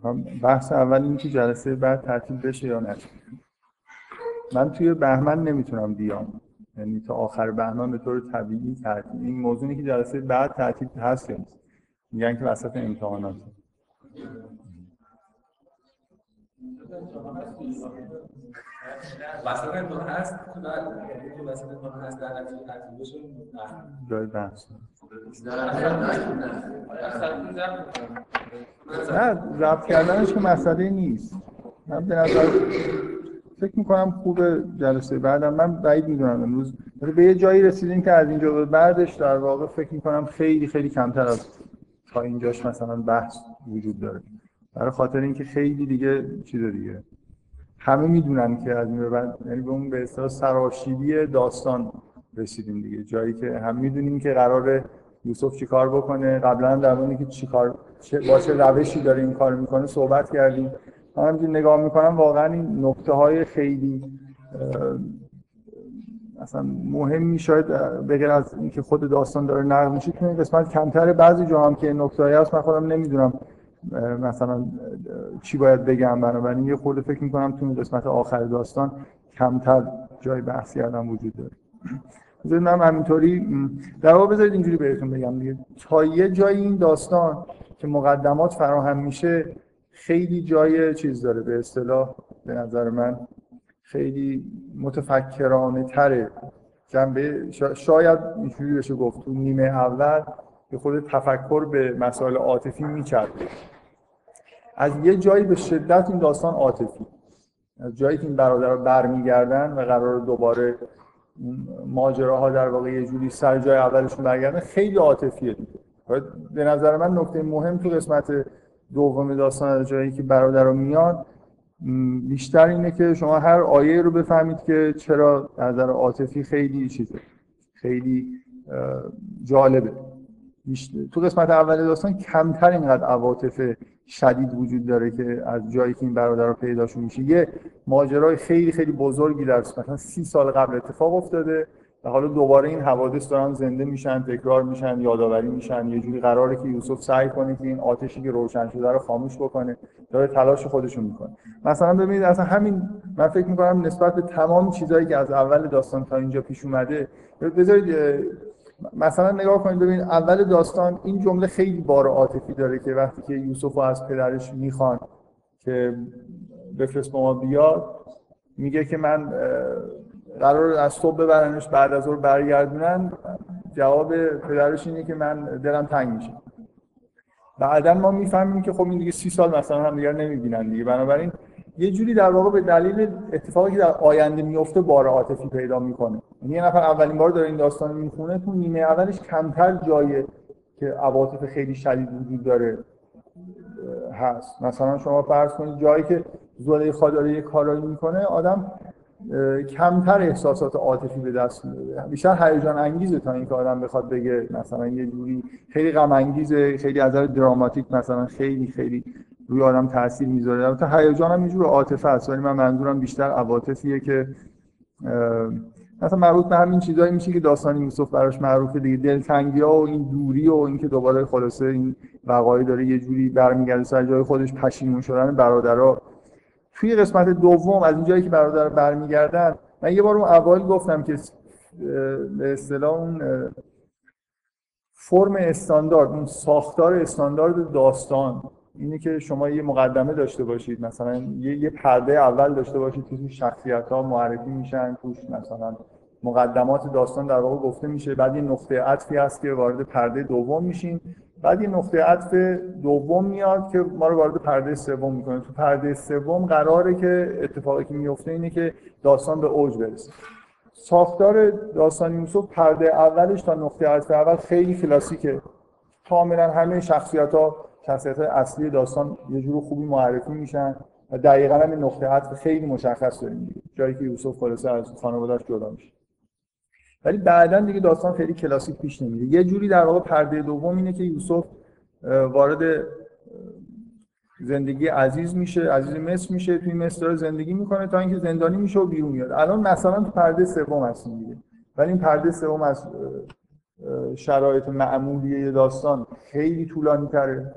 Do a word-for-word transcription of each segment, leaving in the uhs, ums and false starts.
خب بحث اول اینکه جلسه بعد تعطیل بشه یا نه. من توی بهمن نمیتونم بیام، یعنی تا آخر بهمن به طور طبیعی تعطیل. این موضوعی که جلسه بعد تعطیل هست یا نیست، میگن که وسط امتحانات. وسط امتحان هست که وسط امتحان هست در نتیجه تعطیل بشه جای بحث. نه ضبط کردنش که مسئله نیست. من به نظر فکر میکنم خوبه جلسه بعدم. من بعید میدونم امروز به یه جایی رسیدیم که از اینجا به بعدش در واقع فکر میکنم خیلی خیلی کمتر از تا اینجاش مثلا بحث وجود داره، برای خاطر اینکه خیلی دیگه چیز دیگه همه میدونن که از این به بعد، یعنی به اون به اصطلاح سرآشیبی داستان رسیدیم دیگه، جایی که هم میدونیم که قراره یوسف چیکار بکنه، قبلا در مورد اینکه چیکار با چه روشی داره این کارو میکنه صحبت کردیم. من همینجوری نگاه میکنم واقعا این نکته های خیلی اصلا مهمی شاید به غیر از اینکه خود داستان داره نقل میشه تو این قسمت کمتره. بعضی جاها هم که نکته‌ای هست من خودم نمیدونم مثلا چی باید بگم، بنابراین یه خورده فکر میکنم تو این قسمت آخر داستان کمتر جای بحث کردن وجود داره. بذارید من همینطوری در واقع بذارید اینجوری بهتون بگم دیگه، تا یه جای این داستان که مقدمات فراهم میشه خیلی جای چیز داره، به اصطلاح به نظر من خیلی متفکرانه تره. جنبه شاید اینجوری بشه گفت تو نیمه اول یه خود تفکر به مسائل عاطفی میچرده. از یه جایی به شدت این داستان عاطفی، از جایی که این برادرها برمیگردن و قرار دوباره ماجراها در واقع یه جوری سر جای اولشون برگردن خیلی عاطفیه دیگه. به نظر من نکته مهم تو قسمت دوم داستان از جایی که برادرها میان بیشتر اینه که شما هر آیه رو بفهمید که چرا از نظر عاطفی خیلی چیزه، خیلی جالبه. تو قسمت اول داستان کمتر اینقدر عواطف شدید وجود داره که از جایی که این برادر رو پیداشون میشه یه ماجرای خیلی خیلی بزرگی در مثلا سی سال قبل اتفاق افتاده و حالا دوباره این حوادث دارن زنده میشن، تکرار میشن، یادآوری میشن. یه جوری قراره که یوسف سعی کنه که این آتشی که روشن شده رو خاموش بکنه، داره تلاش خودشون میکنه. مثلا ببینید اصلا همین من فکر میکنم نسبت به تمام چیزایی که از اول داستان تا اینجا پیش اومده، بذارید مثلا نگاه کنید ببینید اول داستان این جمله خیلی بار عاطفی داره که وقتی که یوسف از پدرش میخوان که بفرست ما بیاد، میگه که من قرار از صبح ببرنش بعد از ظهر برگردونن، جواب پدرش اینه که من دلم تنگ میشه. بعدا ما میفهمیم که خب این دیگه سی سال مثلا هم دیگر نمیبینن دیگه، بنابراین یه جوری در واقع به دلیل اتفاقی که در آینده میفته بار عاطفی پیدا میکنه. یعنی یه نفر اولین بار داره این داستان میخونه، تو نیمه اولش کمتر جایی که عواطف خیلی شدید وجود داره هست. مثلا شما فرض کنید جایی که زلیخا داره یه کارایی میکنه، آدم کمتر احساسات عاطفی به دست میاره، بیشتر هیجان انگیزه تا اینکه آدم بخواد بگه مثلا یه جوری خیلی غم انگیزه، خیلی از نظر دراماتیک مثلا خیلی خیلی روی آدم تاثیر میذاره. البته هیجان هم یه جور عاطفه است، ولی من منظورم بیشتر عواطفیه که مثلا مربوط به همین چیزایی میشه که داستان یوسف براش معروفه دیگه، دلتنگی‌ها و این دوری و اینکه دوباره خلاصه این وقایع داره یه جوری برمیگرده سر جای خودش، پشیمون شدن برادرها. توی قسمت دوم از اینجایی که برادر برمیگردن، من یه بار اون اول گفتم که به اصطلاح اون فرم استاندارد، اون ساختار استاندارد داستان اینه که شما یه مقدمه داشته باشید، مثلا یه, یه پرده اول داشته باشید که شخصیت‌ها معرفی میشن، توش مثلا مقدمات داستان در واقع گفته میشه، بعد یه نقطه عطفی هست که وارد پرده دوم میشین، بعد یه نقطه عطف دوم میاد که ما رو وارد پرده سوم میکنه. تو پرده سوم قراره که اتفاقی که میفته اینه که داستان به اوج برسه. ساختار داستان یوسف پرده اولش تا نقطه عطف اول خیلی کلاسیکه، کاملا همه شخصیت‌ها شخصیت اصلی داستان یه جور خوبی معرفی میشن و دقیقاً هم نقطه عطف خیلی مشخص داریم، جایی که یوسف خلاصه از خانواده‌اش جدا میشه. ولی بعداً دیگه داستان خیلی کلاسیک پیش نمیره. یه جوری در واقع پرده دوم اینه که یوسف وارد زندگی عزیز میشه، عزیز مصر میشه، توی مصر داره زندگی میکنه تا اینکه زندانی میشه و بیرون میاد. الان مثلا تو پرده سوم هستیم دیگه، ولی این پرده سوم از شرایط معمولی داستان خیلی طولانی‌تره.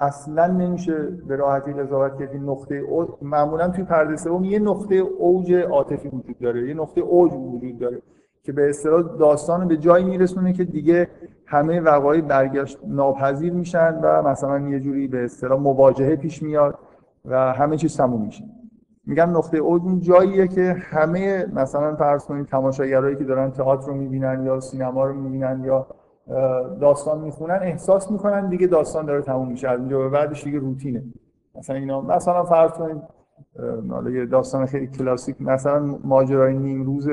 اصلا نمیشه به راحتی قضاوت کرد. نقطه او... معمولا توی پرده سوم یه نقطه اوج عاطفی وجود داره، یه نقطه اوج وجود داره که به اصطلاح داستانو به جایی میرسونه که دیگه همه وقایع برگشت ناپذیر میشن و مثلا یه جوری به اصطلاح مواجهه پیش میاد و همه چیز تموم میشه. میگم نقطه اوج اون جاییه که همه مثلا فرض کنید تماشاگرایی که دارن تئاتر رو میبینن یا سینما رو میبینن یا داستان میخونن احساس میکنن دیگه داستان داره تموم میشه، از اونجا به بعدش دیگه روتینه. مثلا اینا مثلا فرض کنید یه داستان خیلی کلاسیک، مثلا ماجرای نیم روز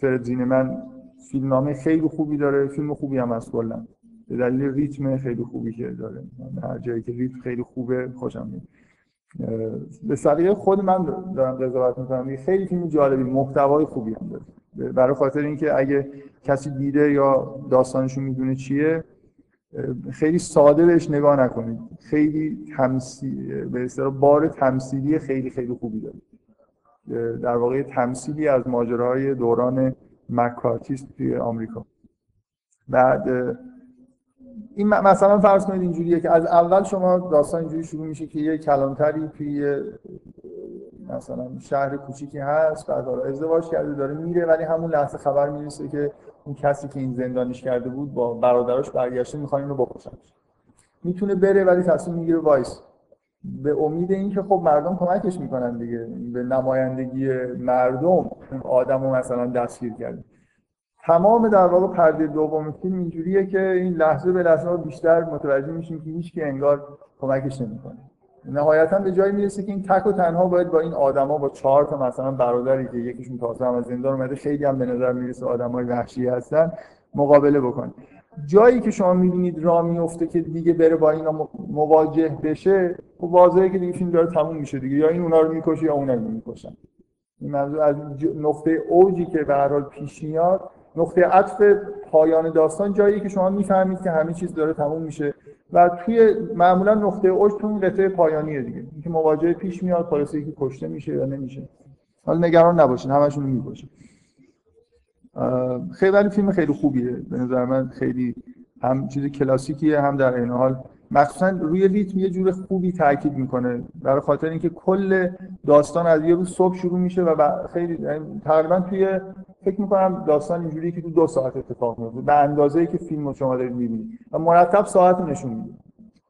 فرد زینمن فیلمنامه خیلی خوبی داره، فیلم خوبی هم هست کلا به دلیل ریتم خیلی خوبی که داره. هر جایی که ریتم خیلی خوبه خوشم میاد. به سلیقه خود من دارم قضاوت میکنم. خیلی فیلم جالبی، محتوای خوبی هم داره، برای خاطر اینکه اگه کسی دیده یا داستانشو میدونه چیه خیلی ساده بهش نگاه نکنید، خیلی تمثیل به اصطلاح بار تمثیلی خیلی خیلی خوبی داره. در واقع تمثیلی از ماجراهای دوران مکارتیست توی آمریکا. بعد این مثلا فرض کنید اینجوریه که از اول شما داستان اینجوری شروع میشه که یه کلانتری توی مثلا شهر کوچیکی هست، بعد حالا ازدواج کرده داره میره، ولی همون لحظه خبر میرسه که اون کسی که این زندانیش کرده بود با برادراش برگشته میخوان اینو بکشن. میتونه بره ولی تصمیم میگیره وایس، به امید اینکه خب مردم کمکش میکنن دیگه، به نمایندگی مردم آدمو مثلا دستگیر کرده. تمام در واقع پرده دوم فیلم اینجوریه که این لحظه به لحظه بیشتر متوجه میشیم که هیچ کی انگار کمکش نمیکنه. نهایتاً به جایی میرسه که این تک و تنها باید با این آدما، با چهار تا مثلا برادری که یکیشون تازه هم از زندان اومده، خیلی هم به نظر میرسه آدمای وحشی هستن، مقابله بکنه. جایی که شما میبینید راه میفته که دیگه بره با اینا مواجه بشه، خب واضحه که دیگه فیلم داره تموم میشه دیگه، یا این اونا رو میکشه یا اونا رو میکشن. این موضوع از نقطه اوجی که به هر حال پیش میاد، نقطه عطف پایان داستان جایی که شما میفهمید که همه چیز داره تموم میشه و توی معمولا نقطه اوج تو قطعه پایانیه دیگه، اینکه مواجهه پیش میاد، پلیسی که کشته میشه یا نمیشه. حالا نگران نباشین، همشون رو میکشه. خیلی ولی فیلم خیلی خوبیه به نظر من، خیلی هم چیز کلاسیکیه هم در این حال مخصوصا روی ریتم یه جور خوبی تاکید میکنه، برای خاطر اینکه کل داستان از یه روز صبح شروع میشه و خیلی تقریبا توی فکر میکنم داستان اینجوریه که تو دو ساعت اتفاق میفته به اندازه‌ای که فیلمو شما دارید میبینید و مرتب ساعت نشون میده.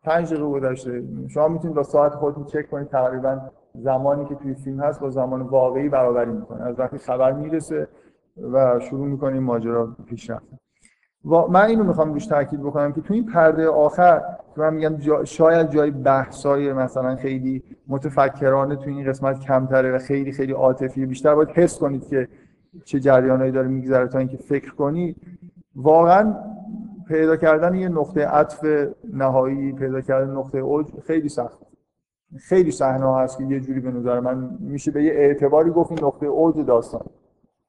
پنج دقیقه گذشته، شما میتونید با ساعت خودتون چک کنید تقریبا زمانی که توی فیلم هست با زمان واقعی برابری میکنه. از وقتی خبر میرسه و شروع میکنیم ماجرا پیش رفت. من اینو میخوام روش تاکید بکنم که تو این پرده آخر که من میگم جا شاید جای بحثای مثلا خیلی متفکرانه تو این قسمت کمتره و خیلی خیلی عاطفی، بیشتر باید حس کنید که چه جریانایی داره میگذره تا اینکه فکر کنی. واقعا پیدا کردن یه نقطه عطف نهایی، پیدا کردن نقطه اوج خیلی سخته. خیلی صحنه‌ها هست که یه جوری به نظر من میشه به یه اعتباری گفت این نقطه اوج داستان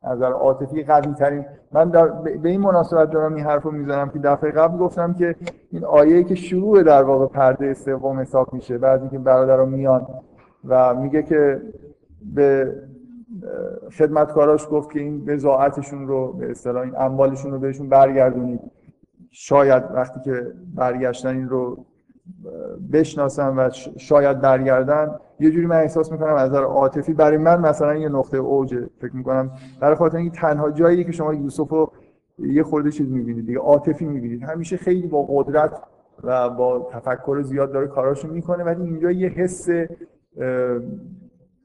از نظر عاطفی قوی ترین. من در به این مناسبت دارم این حرفو میزنم که دفعه قبل گفتم که این آیه‌ای که شروع در واقع پرده سوم حساب میشه، بعد اینکه برادرها میان و میگه که به خدمتکاراش گفت که این بضاعتشون رو به اصطلاح این اموالشون رو بهشون برگردونید، شاید وقتی که برگشتن این رو بشناسن و شاید برگردن. یه جوری من احساس میکنم از نظر عاطفی برای من مثلا یه نقطه اوجه، فکر میکنم برای خاطر اینکه تنها جاییه که شما یوسفو یه خورده چیز میبینید دیگه، عاطفی میبینید. همیشه خیلی با قدرت و با تفکر زیاد داره کاراشو میکنه، ولی اینجا یه حس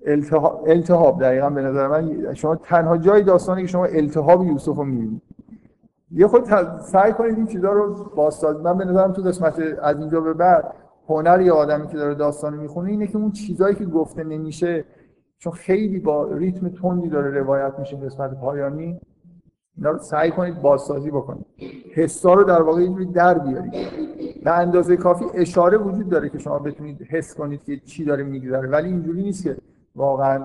التهاب التهاب دقیقاً به نظر من شما تنها جای داستانی که شما التهاب یوسفو میبینید. یه خود سعی کنید این چیزا رو بازسازی. من به نظرم تو قسمت از اینجا به بعد هنر یه آدمی که داره داستانو میخونه اینه که اون چیزایی که گفته نمیشه، چون خیلی با ریتم تندی داره روایت میشه قسمت پایانی، اینا رو سعی کنید بازسازی بکنید، حسا رو در واقع اینجوری در بیارید. به اندازه کافی اشاره وجود داره که شما بتونید حس کنید که چی داره میگذره، ولی اینجوری نیست که واقعا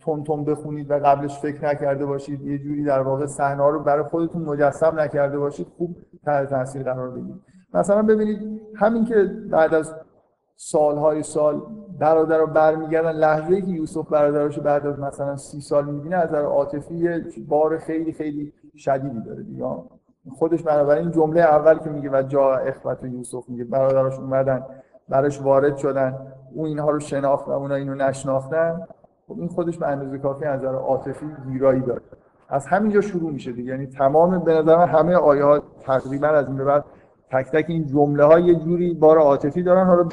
تون تون بخونید و قبلش فکر نکرده باشید، یه جوری در واقع صحنه‌ها رو برای خودتون مجسم نکرده باشید، خوب تحت تاثیر قرار بگیرید. مثلا ببینید همین که بعد از سالهای سال برادر رو برمیگردن، لحظه‌ای که یوسف برادرش رو بعد از مثلا سی سال می‌بینه از نظر عاطفی بار خیلی خیلی شدیدی داره دیگه. خودش برابر این جمله اول که میگه و جا اخوت یوسف، میگه برادرش اومدن براش وارد شدن، او اینها رو شناخت و اونا اینو نشناختن، خب این خودش به اندازه کافی از نظر عاطفی گیرایی داره. از همینجا شروع میشه دیگه، یعنی تمام به نظر من همه آیه ها تقریبا از این به بعد تک تک این جمله ها یه جوری بار عاطفی دارن، حالا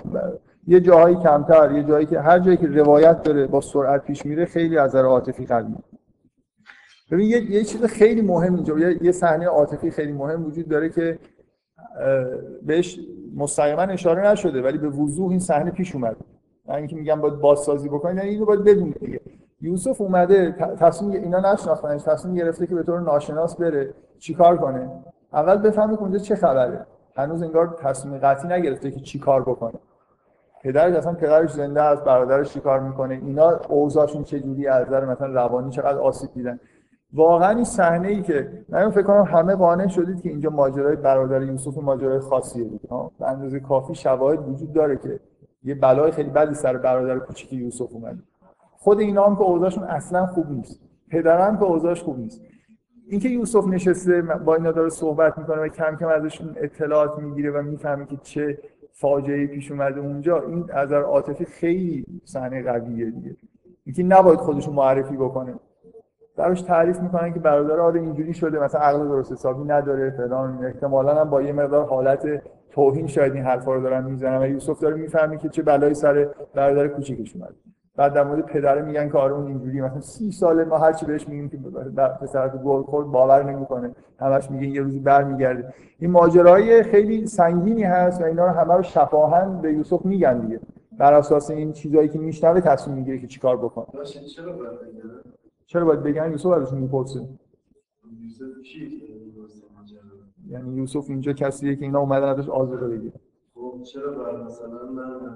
یه جاهایی کمتر، یه جایی که هر جایی که روایت داره با سرعت پیش میره خیلی از نظر عاطفی قلبی. ببین یه،, یه چیز خیلی مهم اینجا، یه صحنه عاطفی خیلی مهم وجود داره که بهش مستقیما اشاره نشده ولی به وضوح این صحنه پیش اومد. من اینکه میگم باید بازسازی بکنید، یعنی اینو باید بدونید دیگه. یوسف اومده تصمیم اینا نشناختنش، تصمیم گرفته که به طور ناشناس بره، چیکار کنه؟ اول بفهمه که اونجا چه خبره. هنوز انگار تصمیم قطعی نگرفته که چیکار بکنه. پدرش اصلا پدرش زنده است، برادرش چیکار میکنه؟ اینا اوضاعشون چجوری از نظر مثلا روانی چقدر آسیب دیدن؟ واقعا این صحنه‌ای که من فکر کنم همه قانع شدید که اینجا ماجرای برادر یوسف ماجرای خاصیه دیگه، ها به اندازه کافی شواهد وجود داره که یه بلای خیلی بدی سر برادر کوچیک یوسف اومده. خود اینا هم که اوضاعشون اصلا خوب نیست، پدرم که اوضاعش خوب نیست. اینکه یوسف نشسته با اینا داره صحبت میکنه و کم کم ازشون اطلاعات میگیره و میفهمه که چه فاجعه‌ای پیش اومده اونجا، این از نظر عاطفی خیلی صحنه قویه دیگه. اینکه نباید خودش رو معرفی بکنه، دارش تعریف میکنن که برادر آره اینجوری شده، مثلا عقل درست حسابی نداره فلان، احتمالاً هم با یه مقدار حالت توهین شاید این حرفا رو دارن میزنن و یوسف داره میفهمه که چه بلایی سر برادر کوچیکش اومده. بعد در مورد پدر میگن که آره اون اینجوری، مثلا سی ساله ما هرچی بهش میگیم که پسرت گل خورد باور نمیکنه، همش میگه یه روزی برمیگرده. این ماجراهای خیلی سنگینی هست و اینا رو همه رو شفاهاً به یوسف میگن دیگه، بر اساس این چیزایی که میشنوه تصمیم میگیره که چیکار بکنه. چرا باید بگن یوسف ازشون میپرسه؟ یوسف چی؟ یعنی یوسف اینجا کسیه که اینا اومدن ازش آذر بگیرن. خب چرا باید مثلا من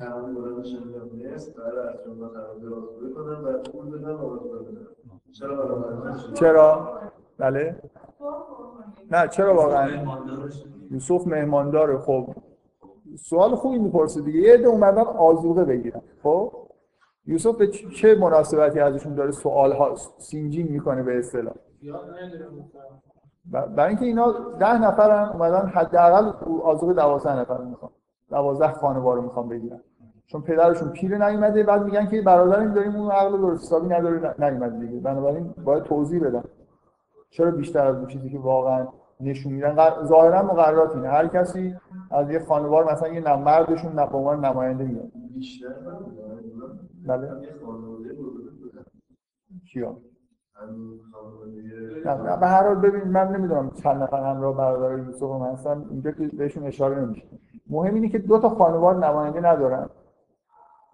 تمام برادرشون نیست، برای از اونها قرارداد آذر کنم و پول بدم آذر بدم؟ چرا واقعا؟ چرا؟ بله؟ نه چرا واقعا؟ یوسف مهمانداره. خب سوال خوبی میپرسه دیگه، یه عده اومدن آذر بگیرن. خب یوسف به چه مناسبتی ازشون داره سوال ها سینجین میکنه به اصطلاح؟ برای اینکه اینا ده نفرن اومدن، حداقل آذوقه دوازده نفر میخوان، دوازده خانوار میخوان بگیرن، چون پدرشون پیر نیومده. بعد میگن که برادرم داریم اون عقل درست حسابی نداره نیومده دیگه، بنابراین باید توضیح بدم چرا بیشتر از اون چیزی که واقعا نشون میدن. ظاهرا مقررات اینه هر کسی از یه خانوار مثلا یه نمردشون به عنوان نماینده میاد. بیشتر بله. کیا؟ نه به هر حال ببین من نمیدونم چند نفر همراه برادر یوسف هم هستن اینجا که بهشون اشاره نمیشه. مهم اینه که دو تا خانوار نماینده ندارن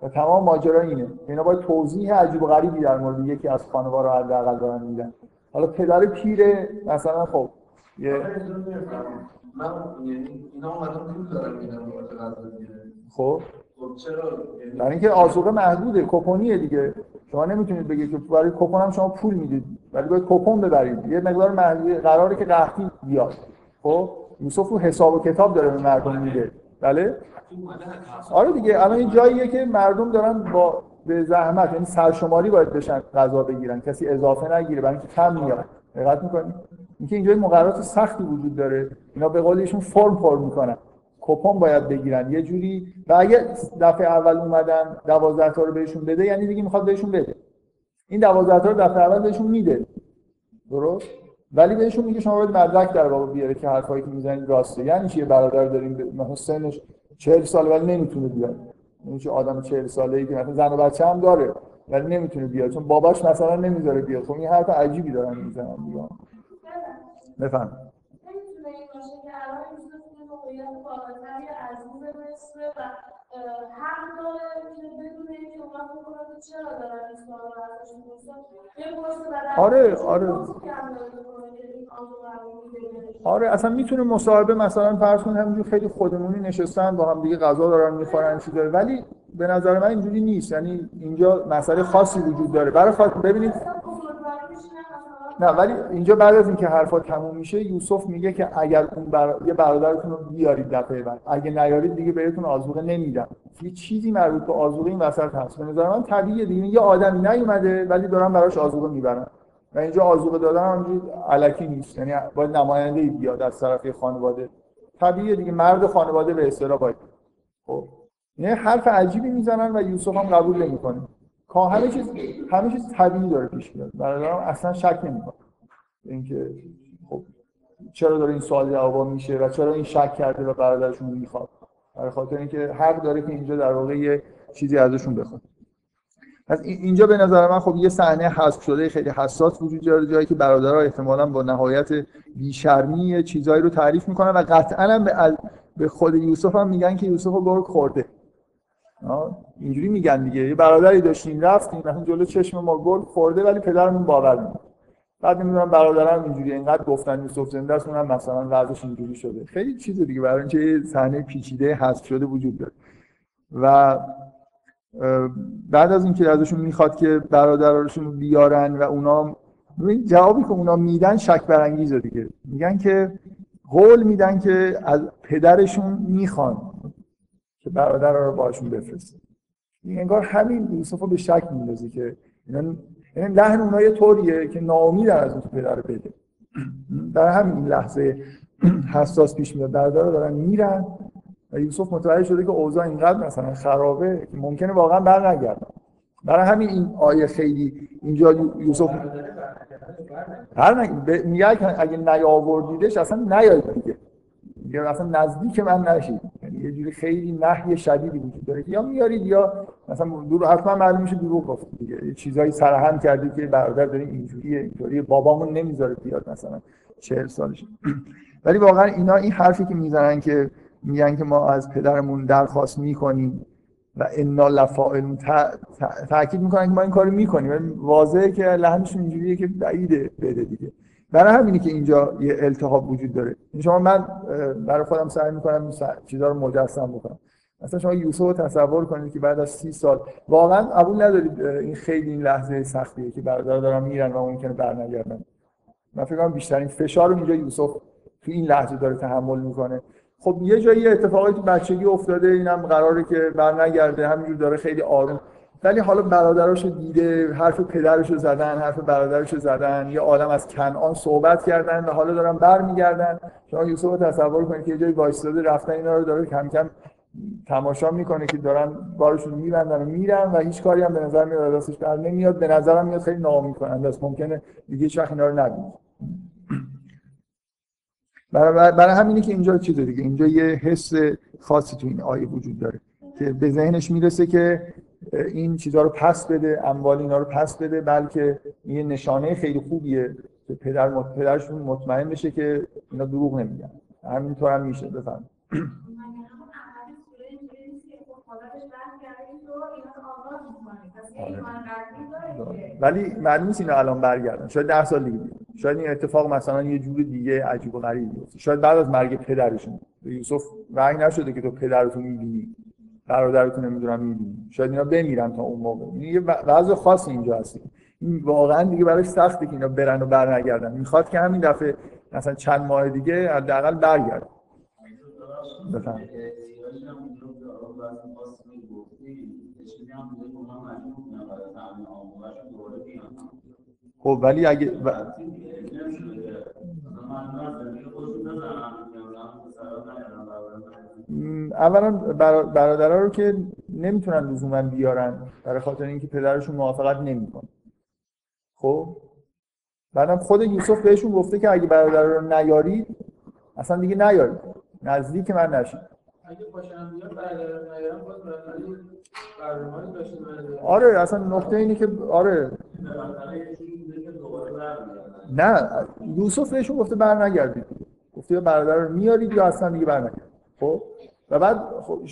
و تمام ماجرا اینه. اینا باید توضیح عجیب و غریبی در مورد یکی از خانوار رو حداقل دارن میدن. حالا پدر پیره مثلا خب یه من یعنی اینا اومدن پول دارن میدن واسه قضا دیگه. خب چرا؟ برای اینکه آذوقه محدوده، کوپونیه دیگه. شما نمیتونید بگید که برای کوپن هم شما پول میدید، ولی باید کوپن ببرید. یه مقدار محدود قراره که قحطی بیاد. خب یوسف رو حساب و کتاب داره به مردم میده. بله؟ آره دیگه، الان این جاییه که مردم دارن با به زحمت، یعنی سرشماری باید بشن غذا بگیرن، کسی اضافه نگیره برای اینکه کم میاد. دقت میکنید؟ اینکه اینجا مقررات سختی وجود داره. اینا به قول ایشون فرم پر میکنن. کوپن باید بگیرن یه جوری و اگه دفعه اول اومدن دوازده تا رو بهشون بده، یعنی دیگه میخواد بهشون بده. این دوازده تا رو دفعه اول بهشون میده، درست؟ ولی بهشون میگه شما باید مدرک در واقع بیاره که حرفایی که میزنید راسته. یعنی چیه برادر داریم مثلا سنش چهل ساله ولی نمیتونه بیاد؟ یعنی چه آدم چهل ساله‌ای که مثلا زن و بچه هم داره ولی نمیتونه بیاد چون باباش مثلا نمیذاره بیاد. خب این حرف عجیبی دارن میزنن دیگه. بفهم یا فاطمه عزیز مصر و حق داره که بدونه که اونها فکر چرا دارن این سوال رو ازش می‌پرسن. آره آره آره اصلا میتونه مصاحبه مثلا فرض کن همینجوری خیلی خودمونی نشستن با هم دیگه غذا دارن می‌خورن چیز داره، ولی به نظر من اینجوری نیست. یعنی اینجا مسئله خاصی وجود داره. برای خاطر ببینید نه، ولی اینجا بعد از اینکه حرفا تموم میشه یوسف میگه که اگر اون برا... یه برادرتون رو بیارید دفعه بعد، اگه نیارید دیگه بهتون آذوقه نمیدم. یه چیزی مربوط به آذوقه این وسط هست. به نظر من طبیعیه دیگه، یه آدمی نیومده ولی دارن براش آذوقه میبرن و اینجا آذوقه دادن همینجوری الکی نیست، یعنی باید نماینده‌ای بیاد از طرف خانواده. طبیعیه دیگه، مرد خانواده به اصطلاح باید. خب نه حرف عجیبی میزنن و یوسف هم قبول نمیکنه. همه چیز همه چیز طبیعی داره پیش میاد. برادرم اصلا شک نمیکنه اینکه خب چرا داره این سوال جواب میشه و چرا این شک کرده و برادرشون میخواد، برای خاطر اینکه حق داره که اینجا در واقع یه چیزی ازشون بخواد. پس اینجا به نظر من خب یه صحنه حذف شده خیلی حساس وجود داره، جایی که برادرها احتمالاً با نهایت بی‌شرمی چیزایی رو تعریف میکنن و قطعاً به به خود یوسف هم میگن که یوسف گرگ خورده. اینجوری میگن دیگه، یه برادری داشتیم رفتیم مثلا جلو چشم ما گرگ خورده ولی پدرمون باور نمی‌کنه. بعد نمیدونم برادرم اینجوری انقدر گفتن یوسف زنده است اونم مثلا وضعش اینجوری شده. خیلی چیز دیگه برای اینکه صحنه پیچیده حذف شده وجود داره. و بعد از اینکه ازشون میخواد که برادرشون بیارن و اونا ببین جوابی که اونا میدن شک برانگیزه دیگه، میگن که قول میدن که از پدرشون میخوان که برادرها رو باشون بفرسته. این انگار همین یوسفو به شک میندازه که اینا، یعنی لحن اونها یه طوریه که ناامیدن از اون پدر بده. در همین لحظه حساس پیش میاد، برادرها دارن میرن و یوسف متوجه شده که اوضاع اینقدر مثلا خرابه که ممکنه واقعا برنگردن. برای همین این آیه خیلی اینجا یوسف برنگرده، میگه که اگه نیاوردیدش اصلا نیاید دیگه، یا اصلا نزدیک من نشید. یعنی یه جوری خیلی نهی شدیدی وجود داره، یا میارید یا مثلا دور حتما معلوم میشه دروغ گفت دیگه، یه چیزایی سرهم کردی که برادر دارین اینجوریه اینجوریه بابامون نمیذاره بیاد مثلا چهل سالشه. ولی واقعا اینا این حرفی که میزنن که میگن که ما از پدرمون درخواست میکنیم و انا لفاعلون، تاکید میکنن که ما این کارو میکنیم. واضحه که لحنشون اینجوریه که بعیده بده دیگه. برای همینه که اینجا یه التهاب وجود داره. شما من برای خودم سعی میکنم چیزا رو مجسم بکنم. مثلا شما یوسف رو تصور کنید که بعد از سی سال، واقعا قبول ندارید این خیلی این لحظه سختیه که برادرها دارن میرن و ممکنه برنگردن. من فکر کنم بیشترین فشار رو اینجا یوسف تو این لحظه داره تحمل میکنه. خب یه جایی اتفاقی تو بچگی افتاده، اینم قراره که برنگرده، همینجور داره خیلی آروم. ولی حالا برادراشو دیده، حرف پدرشو زدن، حرف برادرشو زدن، یه عالم از کنعان صحبت کردن و حالا دارن برمیگردن. شما یوسف رو تصور کنید که یه جایی وایساده رفتن، اینا رو داره کم کم تماشا میکنه که دارن بارشون میبندن و میرن و هیچ کاری هم به نظر میاد دستش بر نمیاد. به نظرم میاد خیلی ناامید کننده است، ممکنه دیگه هیچ وقت اینا رو نبینید. برای برای همینه که اینجا چیز دیگه، اینجا یه حس خاصی تو این آیه وجود داره که به ذهنش میرسه که این چیزها رو پس بده، اموال اینا رو پس بده، بلکه یه نشانه خیلی خوبیه که پدر پدرشون مطمئن بشه که اینا دروغ نمیگن. همینطور هم میشه بفهم. من میگم ولی معلوم نیست اینا الان برگردن، شاید ده سال دیگه، شاید این اتفاق مثلا یه جور دیگه عجیب و غریبی باشه، شاید بعد از مرگ پدرشون. یوسف رنگ نشده که تو پدرتو میبینی، برادرتون نمیدونم میبینی، شاید اینا بمیرن تا اون موقع. یه وضع خاصی اینجا هست. این واقعا دیگه براش سخته که اینا برن و برنگردن. میخواد که همین دفعه مثلا چند ماه دیگه حداقل برگردن. مثلا خب ولی اگه ب... اولا برادرها رو که نمیتونن لزوما بیارن برای خاطر اینکه پدرشون موافقت نمیکنه. خب بعدم خود یوسف بهشون گفته که اگه برادرها رو نیارید اصلا دیگه نیارید، نزدیک من نشید. اگه باشن بیان برادرها رو نیارن باز برنامه‌ای داشته باشه. آره اصلا نقطه اینه که آره نه یوسف بهشون گفته برنگردید، گفته یا برادر رو میارید یا اصلا دیگه برنگردید. خب و بعد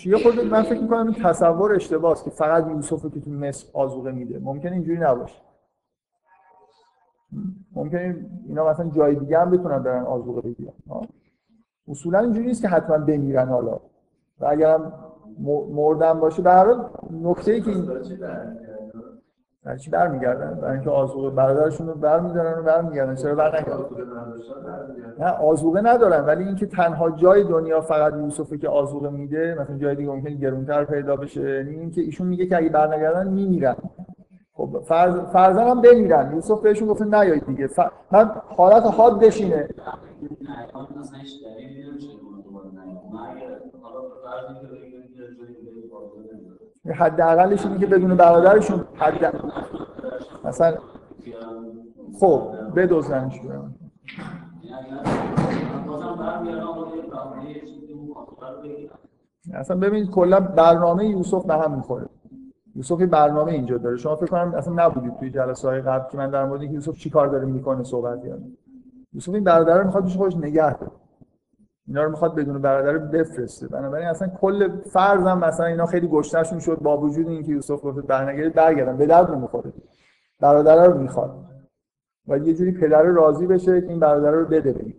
یه خورده من فکر میکنم این تصور اشتباهه که فقط یوسف رو که تو مصر آذوقه میده. ممکنه اینجوری نباشه، ممکنه اینا مثلا جای دیگه هم بتونن برن آذوقه بگیرن. اصولا اینجوری نیست که حتما بمیرن حالا، و اگرم مردن باشه. به هر حال نکته‌ای که برای چی برمیگردن؟ برای اینکه آذوقه برادرشون رو برمیدارن و برمیگردن. چرا برنگردن؟ نه آذوقه ندارن، ولی اینکه تنها جای دنیا فقط یوسفه که آذوقه میده، مثلا جای دیگه ممکنه گرونتر پیدا بشه. اینکه ایشون میگه که اگه برنگردن میمیرن. خب فرض فرضاً هم بمیرن، یوسف بهشون گفته نیایید دیگه. ف... من حالت حادثه اینه. حداقلش اینه که بدون برادرشون حد مثلا خب بدوزنش برام. اصلا ببینید کلا برنامه یوسف به هم میخوره. یوسف برنامه اینجا داره. شما فکر کنم اصلا نبودید توی جلسه‌های قبل که من در مورد اینکه یوسف چیکار داره میکنه صحبت کردم. یوسف این برادر رو میخواد پیش خودش نگه داره. اینا رو میخواد بدون برادر بفرسته. بنابراین اصلا کل فرضم مثلا اینا خیلی گشتهشون شد با وجود اینکه یوسف گفت برنگرد برگردن به درد نمیخوره. برادر رو میخواد. و یه جوری پدر راضی بشه که این برادر رو بده بده.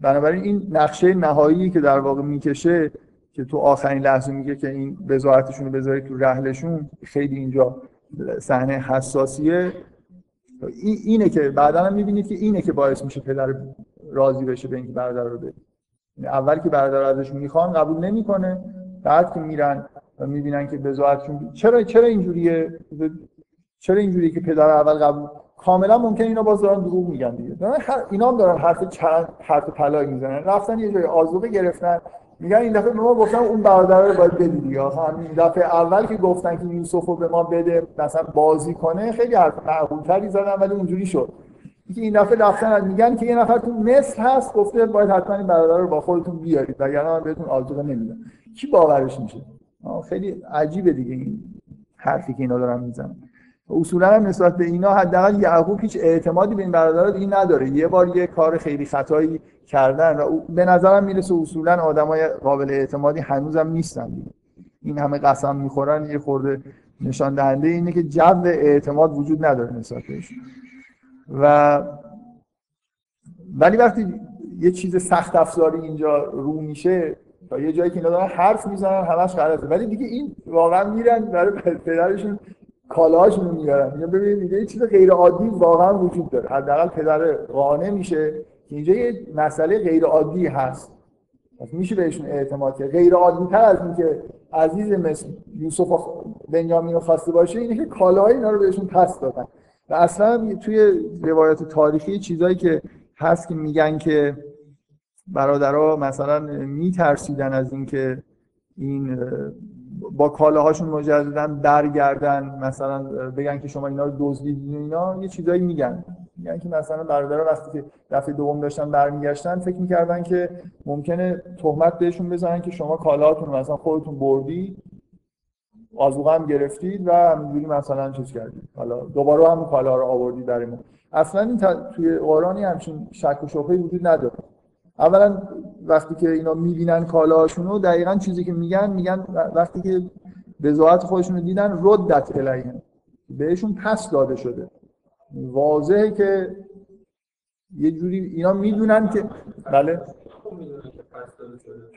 بنابراین این نقشه نهایی که در واقع میکشه که تو آخرین لحظه میگه که این وزارتشون رو بذاری تو رحلشون، خیلی اینجا صحنه حساسیه. این اینه که بعدا هم میبینید که اینه که باعث میشه پدر راضی بشه به اینکه برادر رو بده. اول که برادر ازش میخوان قبول نمیکنه، بعد که میرن و میبینن که وزارتشون چرا چرا اینجوریه، چرا اینجوریه که پدر اول قبول کاملا ممکنه اینا باز دارن دروغ میگن دیگه. اینا هم دارن حرف چرا حرف طلا میزنن. رفتن یه جای آذوقه گرفتن. میگن این دفعه به ما گفتن اون برادر رو باید بدید دیگه. همین دفعه اول که گفتن که یوسف رو به ما بده مثلا بازی کنه خیلی حرف معقول‌تری زدن ولی اونجوری شد. این دفعه رفتن میگن که یه نفر تو مصر هست گفته باید حتما این برادر رو با خودتون بیارید وگرنه من بهتون آذوقه نمیدم. کی باورش میشه؟ خیلی عجیبه دیگه این حرفی که اینا دارن میزنن. اصولا هم نسبت به اینا حداقل یعقوب هیچ اعتمادی به این برادرها دیگه نداره. یه بار یه کار خیلی خطایی کردن و به نظرم میرسه اصولا آدمای قابل اعتمادی هنوزم نیستن دیگه. این همه قسم میخورن یه خورده نشان دهنده اینه که جو اعتماد وجود نداره نسبت بهشون. و ولی وقتی یه چیز سخت افزاری اینجا رو میشه تا یه جایی که اینا دارن حرف میزنن همش غلطه، ولی دیگه این واقعا میرن برای پدرشون کالاش رو میارن. میگم ببینید یه چیز غیر عادی واقعا وجود داره. حداقل پدر قانع میشه که اینجا یه مسئله غیر عادی هست. پس میشه بهشون اعتماد کرد. غیر عادی تر از اینکه عزیز مصر یوسف و بنیامین رو خواسته باشه اینه که کالاهای اینا رو بهشون پس دادن. و اصلا توی روایات تاریخی چیزایی که هست که میگن که برادرها مثلا میترسیدن از اینکه این با کالاهاشون مجدداً برگردن، مثلا بگن که شما اینا رو دزدیدین. اینا یه چیزایی میگن میگن که مثلا برادرها وقتی که دفعه دوم داشتن برمیگشتن فکر میکردن که ممکنه تهمت بهشون بزنن که شما کالاهاتون رو مثلا خودتون بردید، آذوقه هم گرفتید و همینجوری مثلا چیز کردید، حالا دوباره هم کالا رو آوردید برای ما. اصلا این تا... توی قرآنی همچین شک و شبهه‌ای وجود نداره. اولا وقتی که اینا میبینن کالاهاشونو دقیقاً چیزی که میگن میگن وقتی که بضاعت خودشونو دیدن ردت الیهم، بهشون پس داده شده. واضحه که یه جوری اینا میدونن که بله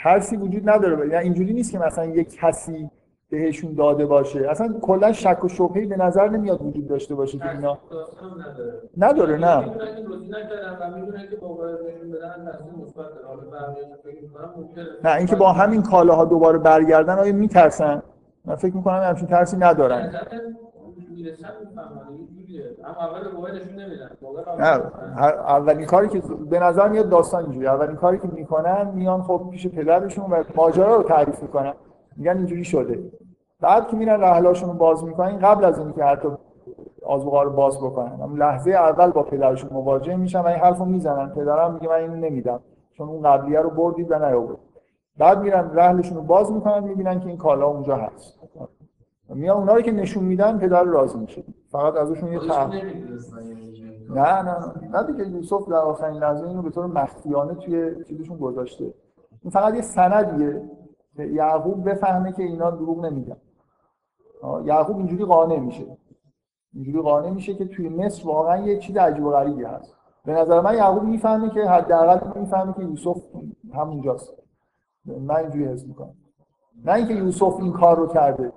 ترسی وجود نداره. یعنی اینجوری نیست که مثلا یه کسی بهشون داده باشه. اصلا کلا شک و شبهه‌ای به نظر نمیاد وجود داشته باشه که اینا نداره. نه میدونن این روزی نکردن و میدونن که باقاعد بدن تصمیم مثبت داره. نه اینکه با همین کالاها دوباره برگردن آیا میترسن؟ من فکر میکنم همچین ترسی ندارن. میرسن اما اول موبایلشون نمیدن. اولین کاری که به نظر میاد داستان اینجوری اولین کاری که میکنن میان خب پیش پدرشون و ماجرا رو تعریف میکنن. میگن اینجوری شده. بعد که میرن رحلاشون رو باز میکنن قبل از اینکه حتی آذوقه رو باز بکنن اما لحظه اول با پدرشون مواجه میشن و این حرفو میزنن. پدرم میگه من اینو نمیدم چون اون قبلیه رو بردید و نیاورد. بعد میرن رحلشون رو باز میکنن میبینن که این کالا اونجا هست. میان اونا رو که نشون میدن پدر راضی میشه. فقط ازشون یه تعهد. نه نه نه دیگه یوسف در آخرین لحظه اینو به طور مخفیانه توی چیزشون گذاشته. این فقط یه سندیه. یعقوب بفهمه که اینا دروغ نمیگن. یعقوب اینجوری قانع میشه. اینجوری قانع میشه که توی مصر واقعا یه چیز عجیب و غریبی هست. به نظر من یعقوب میفهمه که حداقل میفهمه که یوسف همونجاست. من اینجوری حس میکنم. نه اینکه یوسف این کار رو کرده.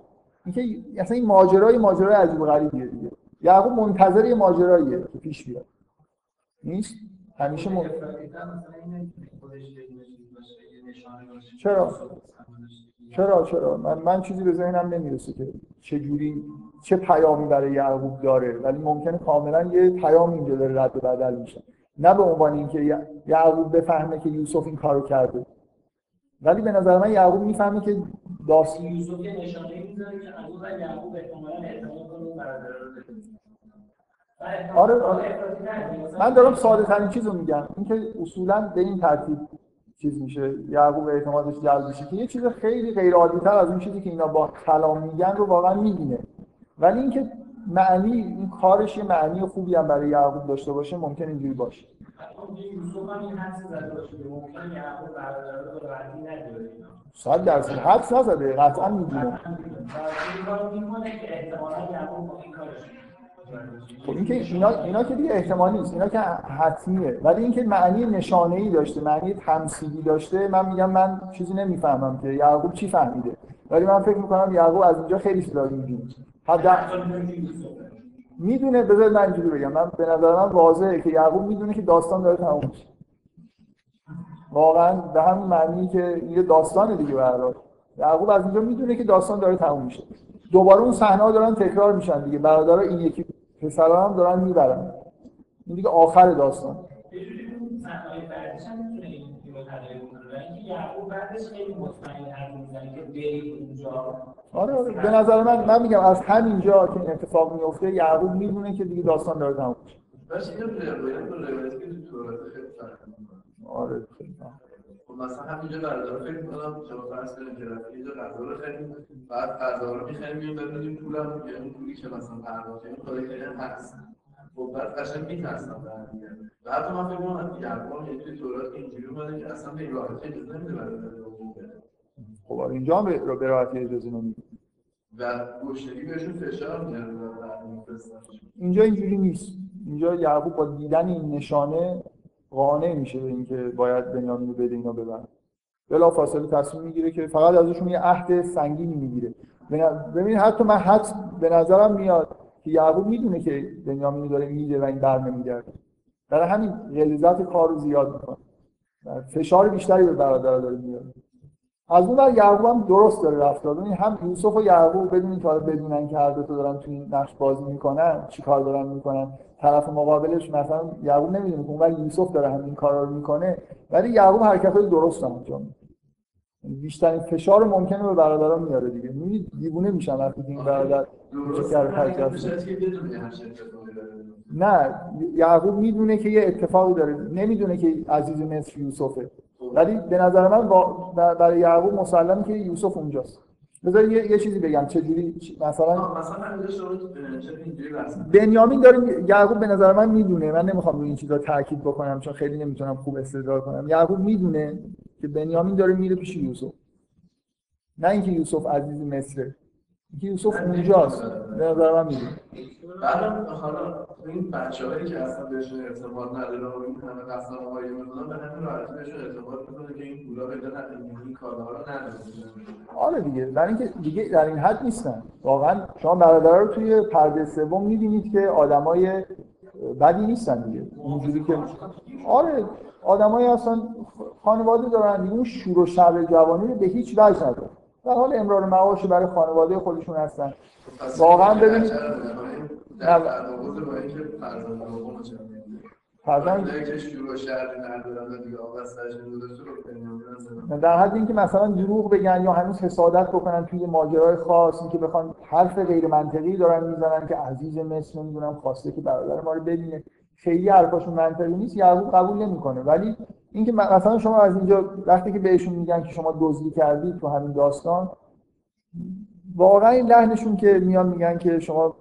اینکه اصلا این ماجرای ماجرای عجیب و غریبیه دیگه. یعقوب منتظر یه ماجراییه که پیش بیاد. نیست؟ همیشه من چرا؟ چرا چرا من من چیزی به ذهنم نمیرسه که چه جوری چه پیامی برای یعقوب داره، ولی ممکنه کاملا یه پیام اینجا داره رد و بدل میشه. نه به عنوان اینکه یعقوب بفهمه که یوسف این کارو کرده، ولی به نظر من یعقوب میفهمه که داستان یوسف یه نشانه میذاره که از اون یعقوب احتمالاً اعتماد کنه اون برادر رو. آره آره من دارم ساده ترین چیزو میگم، اینکه اصولاً به این ترتیب چیز میشه یعقوب اعتمادش جلب میشه که یه چیز خیلی غیر عادی تر از اون چیزی که اینا با کلام میگن رو واقعاً میبینه، ولی اینکه معنی این کارش یه معنی خوبی هم برای یعقوب داشته باشه ممکن اینجوری باشه. صد درصد حدس نزده، قطعا میدونه. خب این که اینا اینا که دیگه احتمالی نیست، اینا که حتمیه، ولی اینکه معنی نشانه‌ای داشته، معنی تمثیلی داشته، من میگم من چیزی نمیفهمم که یعقوب چی فهمیده، ولی من فکر میکنم یعقوب از اینجا خیلی سلاح می‌بینه. میدونه، بذار من اینجوری بگم، من به نظر من واضحه که یعقوب میدونه که داستان داره تموم میشه. واقعا به همین معنی که یه داستانه دیگه برای یعقوب از اینجا میدونه که داستان داره تموم میشه. دوباره اون صحنه‌ها دارن تکرار میشن دیگه، برادرها این یکی پسرا هم دارن میبرن، این دیگه آخر داستان. یه جوری اون صحنه‌های بعدش هم میتونه اینو تغییر کنه، اینکه یعقوب بعدش خیلی مطمئن حرف میزنه که برید اونجا. آره آره به نظر من من میگم از همینجا که این اتفاق میفته یعقوب میدونه که دیگه داستان داره تموم میشه. باشه اینو روایت رو روایت که تو خیلی فرق. آره مثلا همینجا برادر فکر می‌کنم شما فرض کنید که یه غذا رو خریدیم، بعد غذا رو می‌خریم می‌ریم بدونیم پولم میگه اون پولی که مثلا پرداخت این کاری که هست خب بعد قشنگ می‌ترسم برمیگرده. بعد من فکر می‌کنم درمان یه توی تورات اینجوری اومده که اصلا به راحتی اجازه نمیده برادر رو بده. خب اینجا هم به راحتی اجازه نمیده و گشنگی بهشون فشار میاره و می‌فرستن. اینجا اینجوری نیست. اینجا یعقوب با دیدن این نشانه قانع میشه به اینکه باید بنیامین رو بده اینا ببرن. بلافاصله تصمیم میگیره که فقط ازشون یه عهد سنگینی میگیره. ببین حتی من حدس به نظرم میاد که یعقوب میدونه که بنیامین داره میده و این برنمیگرده. برای همین غلیظت کار رو زیاد میکنه. فشار بیشتری به برادر داره میاره. از اون ور یعقوب هم درست داره رفتار. ببین هم یوسف و یعقوب بدون اینکه بدونن که هر دو تا دارن تو این نقش بازی میکنن، چیکار دارن میکنن. طرف مقابلش مثلا یعقوب نمیدونه که اونور یوسف داره همین کارا رو میکنه، ولی یعقوب حرکت‌های درست انجام میده. بیشترین فشار ممکنه به برادران میاره دیگه. می‌بینید دیوونه میشن وقتی این برادر چیکار حرکت می‌کنه. نه یعقوب میدونه که یه اتفاقی داره، نمیدونه که عزیز مصر یوسفه. ولی به نظر من برای یعقوب مسلمه که یوسف اونجاست. بذار یه،, یه چیزی بگم چجوری مثلا مثلا من شروع اینجوری واسه بنیامین داره. یعقوب به نظر من میدونه، من نمیخوام روی این چیزا تاکید بکنم چون خیلی نمیتونم خوب استدلال کنم. یعقوب میدونه که بنیامین داره میره پیش یوسف، نه اینکه یوسف عزیز مصره، اینکه یوسف اونجاست. به نظر من میدونه. بعدم حالا این بچه‌هایی که اصلا بهشون ارتباط نداره و این همه قصه هایی می‌زنن به همین راحتی بهشون ارتباط می‌کنه که این پولا به جنت این کارها رو نداره. آره دیگه، در اینکه دیگه در این حد نیستن. واقعا شما برادرها رو توی پرده سوم می‌بینید که آدمای بدی نیستن دیگه. اونجوری که آره آدمایی اصلا خانواده دارن، دیگه اون شور و شر جوانی رو به هیچ وجه نداره. در حال امرار معاش برای خانواده خودشون هستن. واقعا ببینید در تناقض با اینکه فرزند آقا چه فرزند که شروع و شرطی ندارن دیگه آقا سرش گذاشته رو نمیدونن، در حد اینکه مثلا دروغ بگن یا هنوز حسادت بکنن توی ماجرای خاص، اینکه بخوان حرف غیر منطقی دارن میزنن که عزیز مصر نمیدونم خواسته که برادر ما رو ببینه، خیلی حرفاشون منطقی نیست، یعقوب قبول نمیکنه. ولی اینکه مثلا شما از اینجا وقتی که بهشون میگن که شما دزدی کردید تو همین داستان، واقعا این لحنشون که میان میگن که شما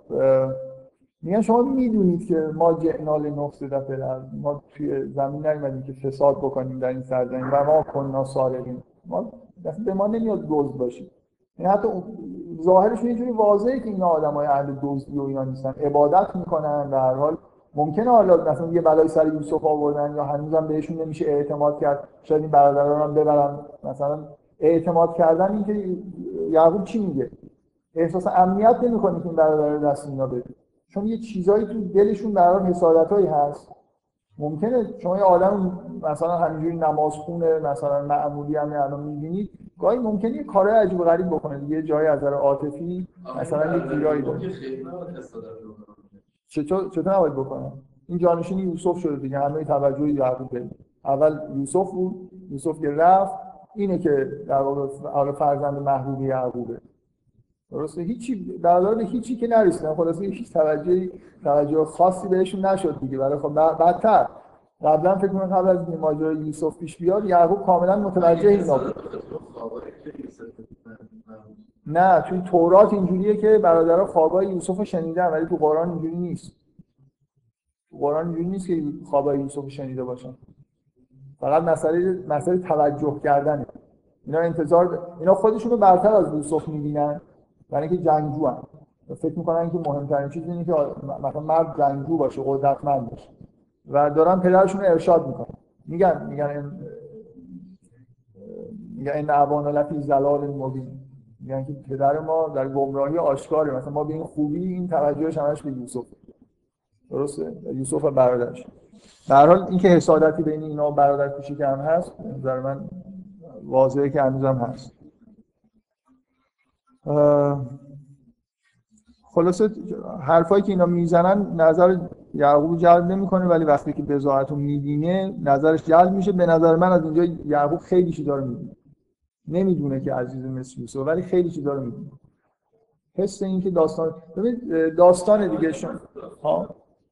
میگن شما میدونید که ما جئنال نفسد فلر، ما توی زمین نیومدیم که فساد بکنیم در این سرزمین و ما کننا سارقین، ما دست به ما نمیاد دزد باشیم. یعنی حتی ظاهرشون اینجوری واضحه که اینا آدمای اهل دزدی و اینا نیستن، عبادت میکنن. در هر حال ممکنه حالا مثلا یه بلای سر یوسف آوردن یا هنوزم بهشون نمیشه اعتماد کرد، شاید این برادران ببرن. مثلا اعتماد کردن اینکه یعقوب چی میگه، احساس امنیت نمی‌کنه که این برادر دست اینا بده، چون یه چیزایی تو دلشون برای حسادتایی هست. ممکنه شما یه آدم مثلا همینجوری نمازخونه مثلا معمولی هم الان می‌بینید، گاهی ممکنه یه کارهای عجیب غریب بکنه، یه جای از نظر عاطفی مثلا یه گیرایی بکنه. چطور چطور نباید بکنه؟ این جانشین یوسف شده دیگه، همه توجه یعقوب بود. اول یوسف بود، یوسف که رفت اینه که در واقع فرزند محبوب یعقوبه. درسته، هیچی در واقع هیچی که نرسیدن، خلاصه هیچ توجهی توجه خاصی بهشون نشد دیگه. برای خب بعدتر قبلا فکر کنم قبل از ماجرای یوسف پیش بیاد یعقوب کاملا متوجه این نبود. نه، چون تورات اینجوریه که برادرها خوابای یوسف رو شنیدن، ولی تو قرآن اینجوری نیست. تو قرآن اینجوری نیست که خوابای یوسف رو شنیده باشن. فقط مسئله مسئله توجه کردنه. اینا انتظار اینا خودشون رو برتر از یوسف می‌بینن، برای اینکه جنگجو هستن. فکر می‌کنن که مهم‌ترین چیز اینه که مثلا مرد جنگجو باشه، قدرتمند باشه. و دارن پدرشون رو ارشاد می‌کنن. میگن میگن میگن این عوان لفی زلال مبین. میگن که پدر ما در گمراهی آشکاره، مثلا ما به این خوبی این توجهش همش به یوسف. درسته؟ یوسف و برادرش. به هر حال اینکه حسادتی بین اینا و برادرکشی که هم هست، به نظر من واضحه که هنوزم هست. خلاصه حرفایی که اینا میزنن نظر یعقوب جلب نمیکنه، ولی وقتی که بضاعت رو میبینه نظرش جلب میشه. به نظر من از اینجا یعقوب خیلی چیزا رو میبینه، نمیدونه که عزیز مصر یوسف، ولی خیلی چیزا رو میبینه. حس این که داستان ببین داستان دیگه شون ها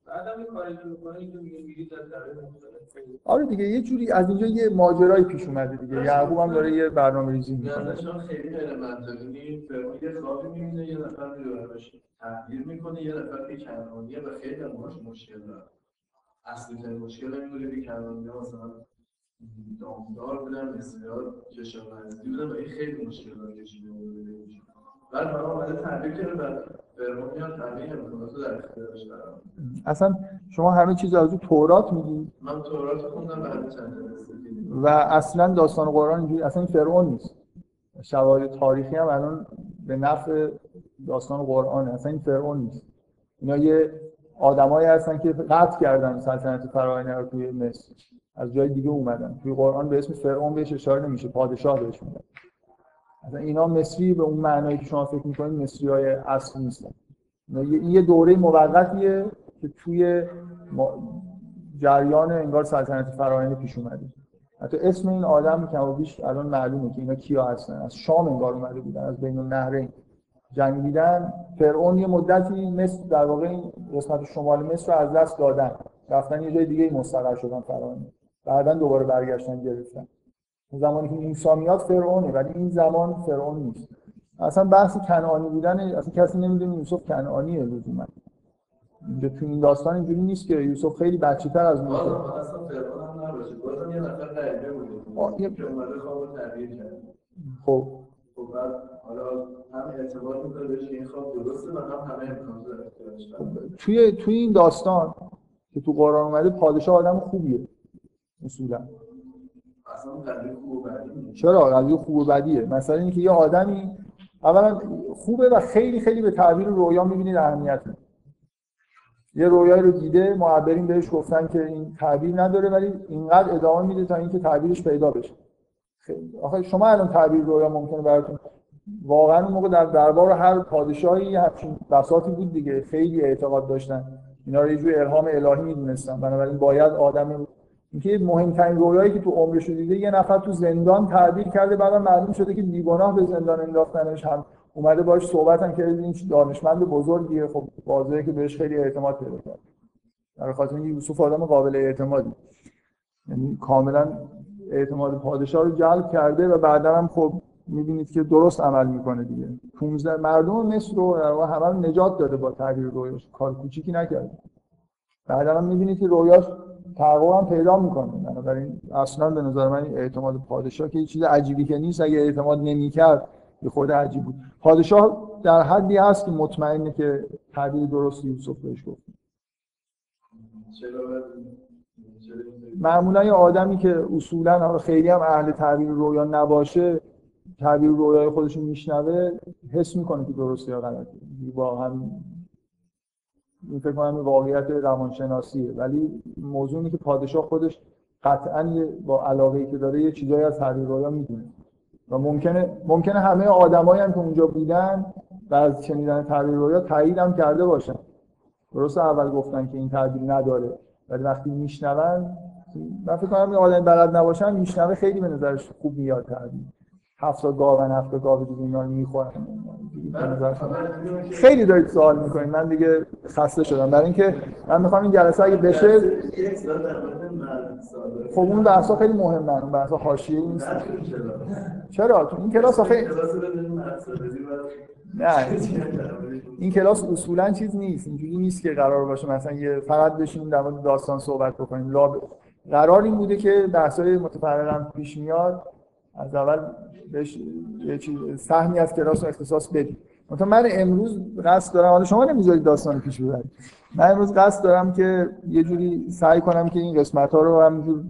بعدم این کارو میکنه، اینو میگیرید در طرف. آره دیگه، یه جوری از اینجا یه ماجرای پیش اومده دیگه. یعقوب هم داره یه برنامه‌ریزی میکنه. شما خیلی غیر منطقی نیست. یه خوابی میبینه، یه نفر میره باشه تغییر میکنه، یه نفر بی‌کنانیه و خیلی باهاش مشکل داره. اصلی ترین مشکل اینه که بی‌کنانیه مثلا دامدار بودن، بسیار کشاورزی بودن و این خیلی مشکل داره کشیده بود. بعد ما اومده تعریف کرده بعد فرمانیان تعریف میکنه تو در اختیارش قرار. اصلا شما همه چیز از تو تورات میگی؟ من تورات خوندم بعد چند تا و اصلا داستان قرآن اینجوری اصلا فرعون نیست. شواهد تاریخی هم الان به نفع داستان قرآن، اصلا این فرعون نیست. اینا یه آدمایی هستن که قطع کردن سلطنت فراعنه رو توی مصر. از جای دیگه اومدن. توی قرآن به اسم فرعون بهش اشاره نمیشه، پادشاه بهش میگن. اصلا اینا مصری به اون معنایی که شما فکر می‌کنید مصری‌های اصل نیستن. این یه دوره موقتیه که توی جریان انگار سلطنت فراعنه پیش اومده. حتی اسم این آدم کم و بیش الان معلومه که اینا کیا هستن. از شام انگار اومده بودن، از بین النهرین جنگیدن. فرعون یه مدتی مصر در واقع این قسمت شمال مصر رو از دست دادن. رفتن یه جای دیگه مستقر شدن فراعنه. بعداً دوباره برگشتن گرفتن. زمانی که موسی میاد فرعونه، ولی این زمان فرعون نیست. اصلا بحث کنعانی بودن، اصلا کسی نمیدونه یوسف کنعانیه لزوما. اینجا تو این داستان اینجوری نیست که یوسف خیلی بچه‌تر از موسی. اصلا فرعون هم نباشه. بازم یه نفر غریبه بود. که اومده خوابو تعبیر کرد. خب خب بعد حالا هم اعتبار می‌کنه بهش که این خواب درسته و هم همه امکانات رو اختیارش داره. توی توی این داستان که تو قرآن اومده پادشاه آدم خوبیه. اصولا چرا قضیه خوب و بدیه؟ مثلا اینکه یه آدمی اولا خوبه و خیلی خیلی به تعبیر رویا می‌بینید اهمیت میده. یه رویایی رو دیده، معبرین بهش گفتن که این تعبیر نداره، ولی اینقدر ادامه میده تا اینکه تعبیرش پیدا بشه. خیلی آخه شما الان تعبیر رویا ممکنه براتون واقعا اون موقع در دربار هر پادشاهی همچین بساطی بود دیگه. خیلی اعتقاد داشتن اینا رو یه جور الهام الهی می‌دونستان. بنابراین باید آدم اینکه مهمترین رویایی که تو عمرش دیده یه نفر تو زندان تعبیر کرده، بعدم معلوم شده که بیگناه به زندان انداختنش، هم اومده باهاش صحبتن که این دانشمند بزرگیه. خب واضحه که بهش خیلی اعتماد پیدا کرد. در خاطر اینکه یوسف آدم قابل اعتمادی، یعنی کاملا اعتماد پادشاه رو جلب کرده و بعدا هم خب می‌بینید که درست عمل میکنه دیگه. پانزده مردم مصر رو در واقع همه رو نجات داده با تعبیر رویاش، کار کوچیکی نکرد. بعدا هم می‌بینید که رویاش تقوا هم پیدا میکنه. بنابراین اصلا به نظر من اعتماد پادشاه که چیز عجیبی که نیست. اگه اعتماد نمیکرد به خود عجیب بود. پادشاه در حدی هست که مطمئنه که تعبیر درست یوسف بهش گفت. معمولا یه آدمی که اصولا خیلی هم اهل تعبیر رویا نباشه، تعبیر رویای خودش رو میشنوه، حس میکنه که درسته یا غلطه. با هم این فکر کنم واقعیت روانشناسیه، ولی موضوع اینه که پادشاه خودش قطعاً با علاقه‌ای که داره یه چیزایی از تعبیر رویا میدونه و ممکنه ممکنه همه آدمایی هم که اونجا بودن و از شنیدن تعبیر رویا تایید هم کرده باشن. درسته اول گفتن که این تعبیر نداره، ولی وقتی میشنون من فکر کنم آدم بلد نباشم میشنوه خیلی به نظرش خوب میاد تعبیر هفتاد گاون هفتاد گاو دیگه اینا رو میخورن خیلی دارید سوال میکنید من دیگه خسته شدم برای اینکه من میخوام این جلسه اگه بشه خب اون بحثا خیلی مهمه اون بحثا حاشیه نیست چرا تو این کلاس آخه نه این کلاس اصولا چیز نیست اینجوری نیست که قرار باشه مثلا یه فقط بشینیم در مورد داستان صحبت بکنیم لا قرار این بوده که بحثای متفرقاً پیش میاد از اول بهش یه چیز سهمی از کلاس رو اختصاص بدید. مثلا من امروز قصد دارم حالا شما نمیذارید داستان پیش ببرید. من امروز قصد دارم که یه جوری سعی کنم که این قسمت‌ها رو همینجور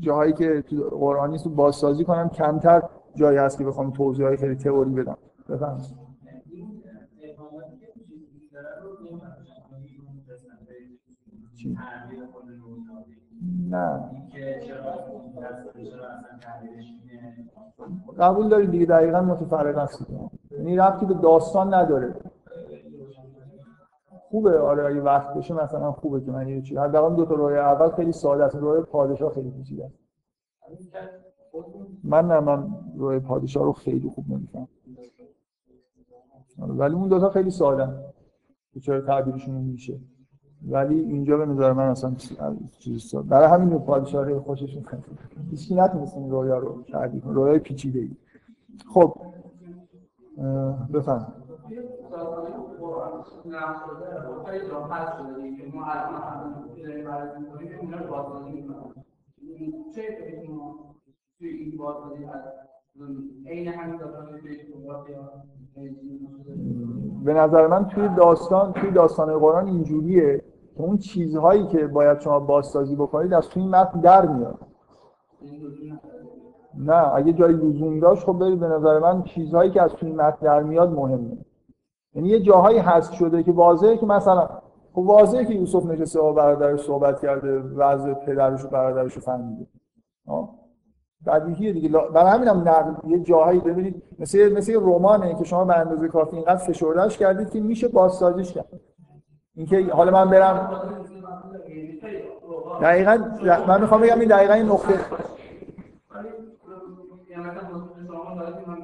جاهایی که تو قرآن نیست بازسازی کنم کمتر جایی هست که بخوام توضیحات خیلی تئوری بدم. بفرمایید. نه قبول دارید دیگه دقیقا متفرق است یعنی ربطی به داستان نداره خوبه آره اگه وقت بشه مثلا خوبه که من یه چیزی حداقل دو تا رویه اول خیلی ساده است رویه پادشاه خیلی پیچیده است من نه من رویه پادشاه رو خیلی خوب نمی‌فهمم ولی اون دو تا خیلی ساده است که چرا تعبیرشون میشه ولی اینجا به نظر من اصلا چیز ساده برای همین پادشاهی خوششون میاد هیچکی نتونسته این رویا رو تعبیر کنه رویای پیچیده‌ای خب بفهم به نظر من توی داستان توی داستان قرآن اینجوریه که اون چیزهایی که باید شما بازسازی بکنید از توی متن در میاد نه اگه جایی لزوم داشت خب برید به نظر من چیزهایی که از توی متن در میاد مهمه یعنی یه جاهایی هست شده که واضحه که مثلا خب واضحه که یوسف نشسته با برادرش صحبت کرده وضع پدرش و برادرش رو فهمیده بدیهیه دیگه برای همین هم نقد یه جاهایی ببینید مثل مثل رمانه که شما به اندازه کافی اینقدر فشردهش کردید که میشه بازسازیش کرد اینکه حالا من برم دقیقاً من میخوام بگم این دقیقاً این نقطه یعنی مثلا شما دارید من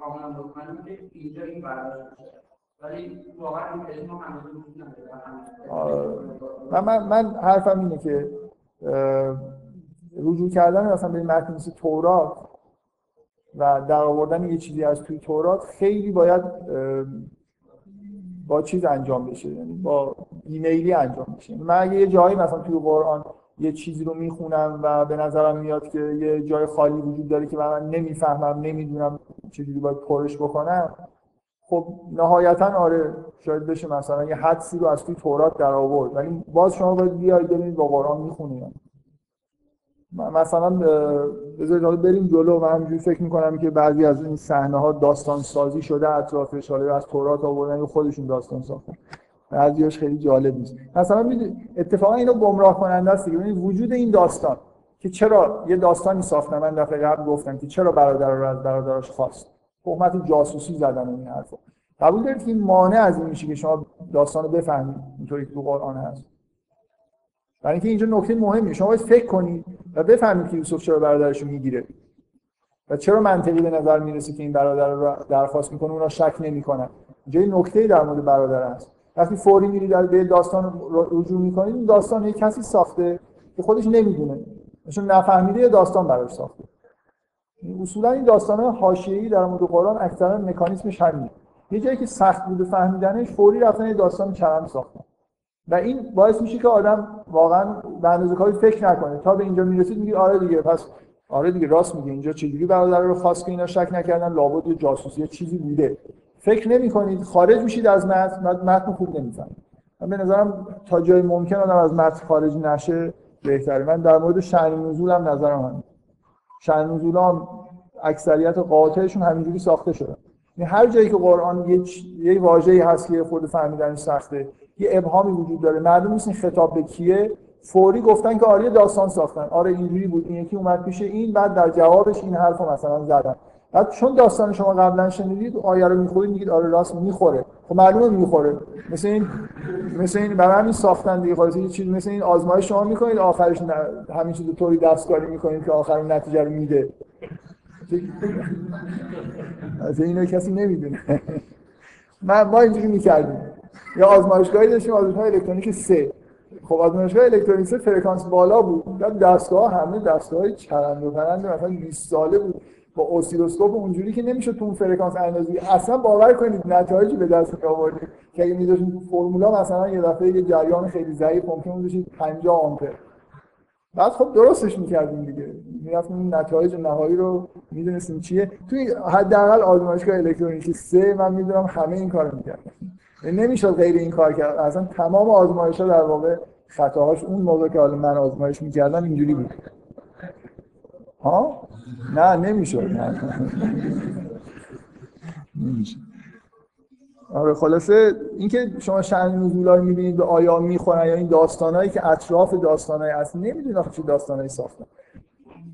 کاملا مطمئنم که اینجا این برداشت ولی واقعا این علم هنوز وجود نداره من من حرفم اینه که رجوع کردن مثلا به متن مثل تورات و در آوردن یه چیزی از توی تورات خیلی باید با چیز انجام بشه یعنی با ایمیلی انجام بشه من اگه یه جایی مثلا توی قرآن یه چیزی رو میخونم و به نظرم میاد که یه جای خالی وجود داره که من نمیفهمم نمیدونم چجوری باید پرش بکنم خب نهایتاً آره شاید بشه مثلا یه حدسی رو از توی تورات در آورد ولی باز شما باید بیاید ببینید با قرآن میخونید مثلا بذارید بریم جلو و همینجوری فکر میکنم که بعضی از این صحنه ها داستان سازی شده اطرافش حالا از تورات آوردن خودشون داستان ساختن بعضیاش خیلی جالب نیست مثلا اتفاقا اینو گمراه کننده است دیگه ببینید وجود این داستان که چرا یه داستانی ساختن من دفعه قبل گفتم که چرا برادر رو از برادرش خواست تهمت جاسوسی زدن این حرفو قبول دارید که این مانع از این میشه که شما داستانو بفهمید اینطوری که تو قرآن هست برای اینکه اینجا نکته مهمیه شما باید فکر کنید و بفهمید که یوسف چرا برادرش رو میگیره و چرا منطقی به نظر میرسه که این برادر رو درخواست میکنه اونا شک نمیکنن اینجا یه نکته در مورد برادر هست وقتی فوری میرید به داستان رجوع میکنید این داستان یه کسی ساخته که خودش نمیدونه چون نفهمیده یه داستان براش ساخته اصولا این داستان‌های حاشیه‌ای در مورد قرآن اکثرا مکانیزمش همینه یه جایی که سخت بوده فهمیدنش فوری رفتن یه داستان چرم ساختن و این باعث میشه که آدم واقعا به اندازه کافی فکر نکنه تا به اینجا میرسید میگه آره دیگه پس آره دیگه راست میگه اینجا چجوری برادر رو خواست که اینا شک نکردن لابد یه جاسوسی یه چیزی بوده فکر نمی‌کنید خارج میشید از متن متن خوب نمی‌فهمید من به نظرم تا جای ممکن آدم از متن خارج نشه بهتره من در مورد شأن نزول هم نظرم همین شأن نزول هم اکثریت قاطعشون همینجوری ساخته شده یعنی هر جایی که قرآن یه یه واژه‌ای هست که خود فهمیدنش سخته یه ابهامی وجود داره معلوم نیست این خطاب به کیه فوری گفتن که آره داستان ساختن آره اینجوری بود این یکی اومد پیش این بعد در جوابش این حرفو مثلا زدن بعد چون داستان شما قبلا شنیدید آیه رو میخورید میگید آره راست میخوره، خب معلومه میخوره. مثل این مثل این برای همین ساختن دیگه، خالص یه چیز مثل این آزمایش شما میکنید آخرش همین چیزو طوری دستکاری میکنید که آخرین نتیجه رو میده. از اینو کسی نمیدونه. ما ما اینجوری میکردیم. یا آزمایشگاهی داشتیم، آزمایشگاه الکترونیک سه. خب آزمایشگاه الکترونیک سه فرکانس بالا بود. بعد دستگاه همه دستگاه چرند و پرند مثلا بیست ساله بود. با اسیلوسکوپ اونجوری که نمیشه تو اون فرکانس اندازی اصلا باور کنید نتایجی به دست آوردید که اگه می‌ذاشتید تو فرمولا مثلا یه دفعه یه جریان خیلی ضعیف ممکن بود بشه پنجاه آمپر. بعد خب درستش می‌کردیم دیگه، می‌رفتیم نتایج نهایی رو می‌دونستیم چیه. توی حداقل آزمایشگاه الکترونیکی سه من می‌دونم همه این کارو می‌کردن، نمی‌شد غیر این کار کرد. اصلا تمام آزمایش‌ها در واقع خطاهاش اون موقع که حالا من آزمایش می‌کردم اینجوری بود. ها؟ نه نمیشه. نه نمیشه. آره خلاصه اینکه شما شأن نزولا رو می‌بینید به آیا میخورن یا این داستانایی که اطراف داستانای اصلی نمیدونم چه داستانایی ساختن.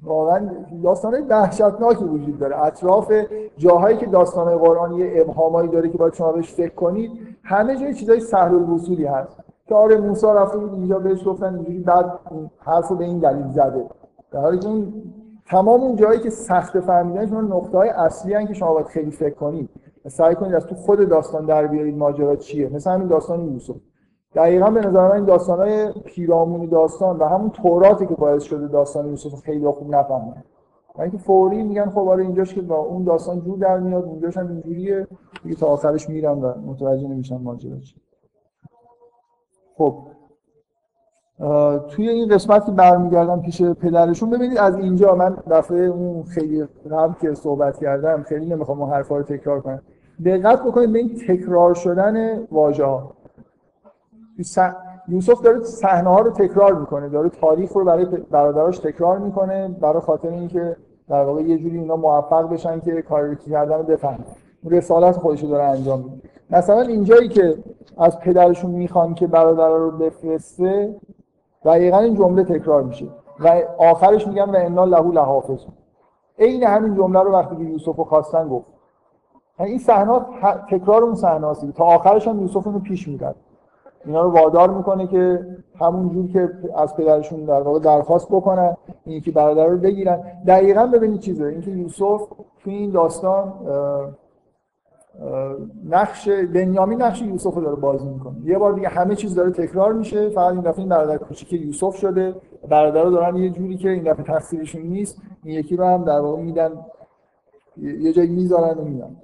واقعا داستانای وحشتناکی وجود داره. اطراف جاهایی که داستانای قرآنی ابهامایی داره که باید شما بهش فکر کنید، همه جای چیزای سهل الوصولی هست. که آره موسی رفت اینجا بهش گفتن اینجوری، بعد حرفو به این دلیل زده. در حالی که اون تمام اون جایی که سخت فهمیدنش اون نقطه‌های اصلی هستن که شما باید خیلی فکر کنید. سعی کنید از تو خود داستان در بیارید ماجرا چیه. مثلا این داستان یوسف دقیقاً به نظر من این داستان‌های پیرامون داستان و همون توراتی که باعث شده داستان یوسف خیلی خوب نفهمن. یعنی که فوری میگن خب آره اینجاش که با اون داستان جور در میاد، اونجاش هم اینجوریه دیگه، تا آخرش میرن و متوجه نمیشن ماجرا چیه. خب توی این قسمت که برمیگردم پیش پدرشون، ببینید از اینجا من دفعه اون خیلی هم که صحبت کردم خیلی نمیخوام اون حرفا رو تکرار کنم. دقت بکنید به این تکرار شدن واژه‌ها. یوسف داره صحنه ها رو تکرار میکنه، داره تاریخ رو برای برادراش تکرار میکنه برای خاطر اینکه در واقع یه جوری اینا موفق بشن که کاری که کردن رو بفهمن. اون رسالت خودش رو داره انجام میده. مثلا اینجایی که از پدرشون میخوان که برادرها رو بفرسته دقیقاً این جمله تکرار میشه و آخرش میگن و انا له لحافظ. عین همین جمله رو وقتی که یوسفو خواستن گفت. این صحنه تکرار اون صحنه است تا آخرش هم یوسف اون رو پیش میبره. اینا رو وادار میکنه که همون جور که از پدرشون در واقع درخواست بکنن اینکه برادر رو بگیرن. دقیقاً ببینید چیزه اینکه یوسف تو این داستان نقش بنیامین نقش یوسف رو داره بازی میکنه. یه بار دیگه همه چیز داره تکرار میشه، فقط این دفعه این برادر کوچیک یوسف شده، برادر رو دارن یه جوری که این دفعه تقصیرشون نیست، این یکی رو هم در واقع میدن یه جایی میذارن و میدن.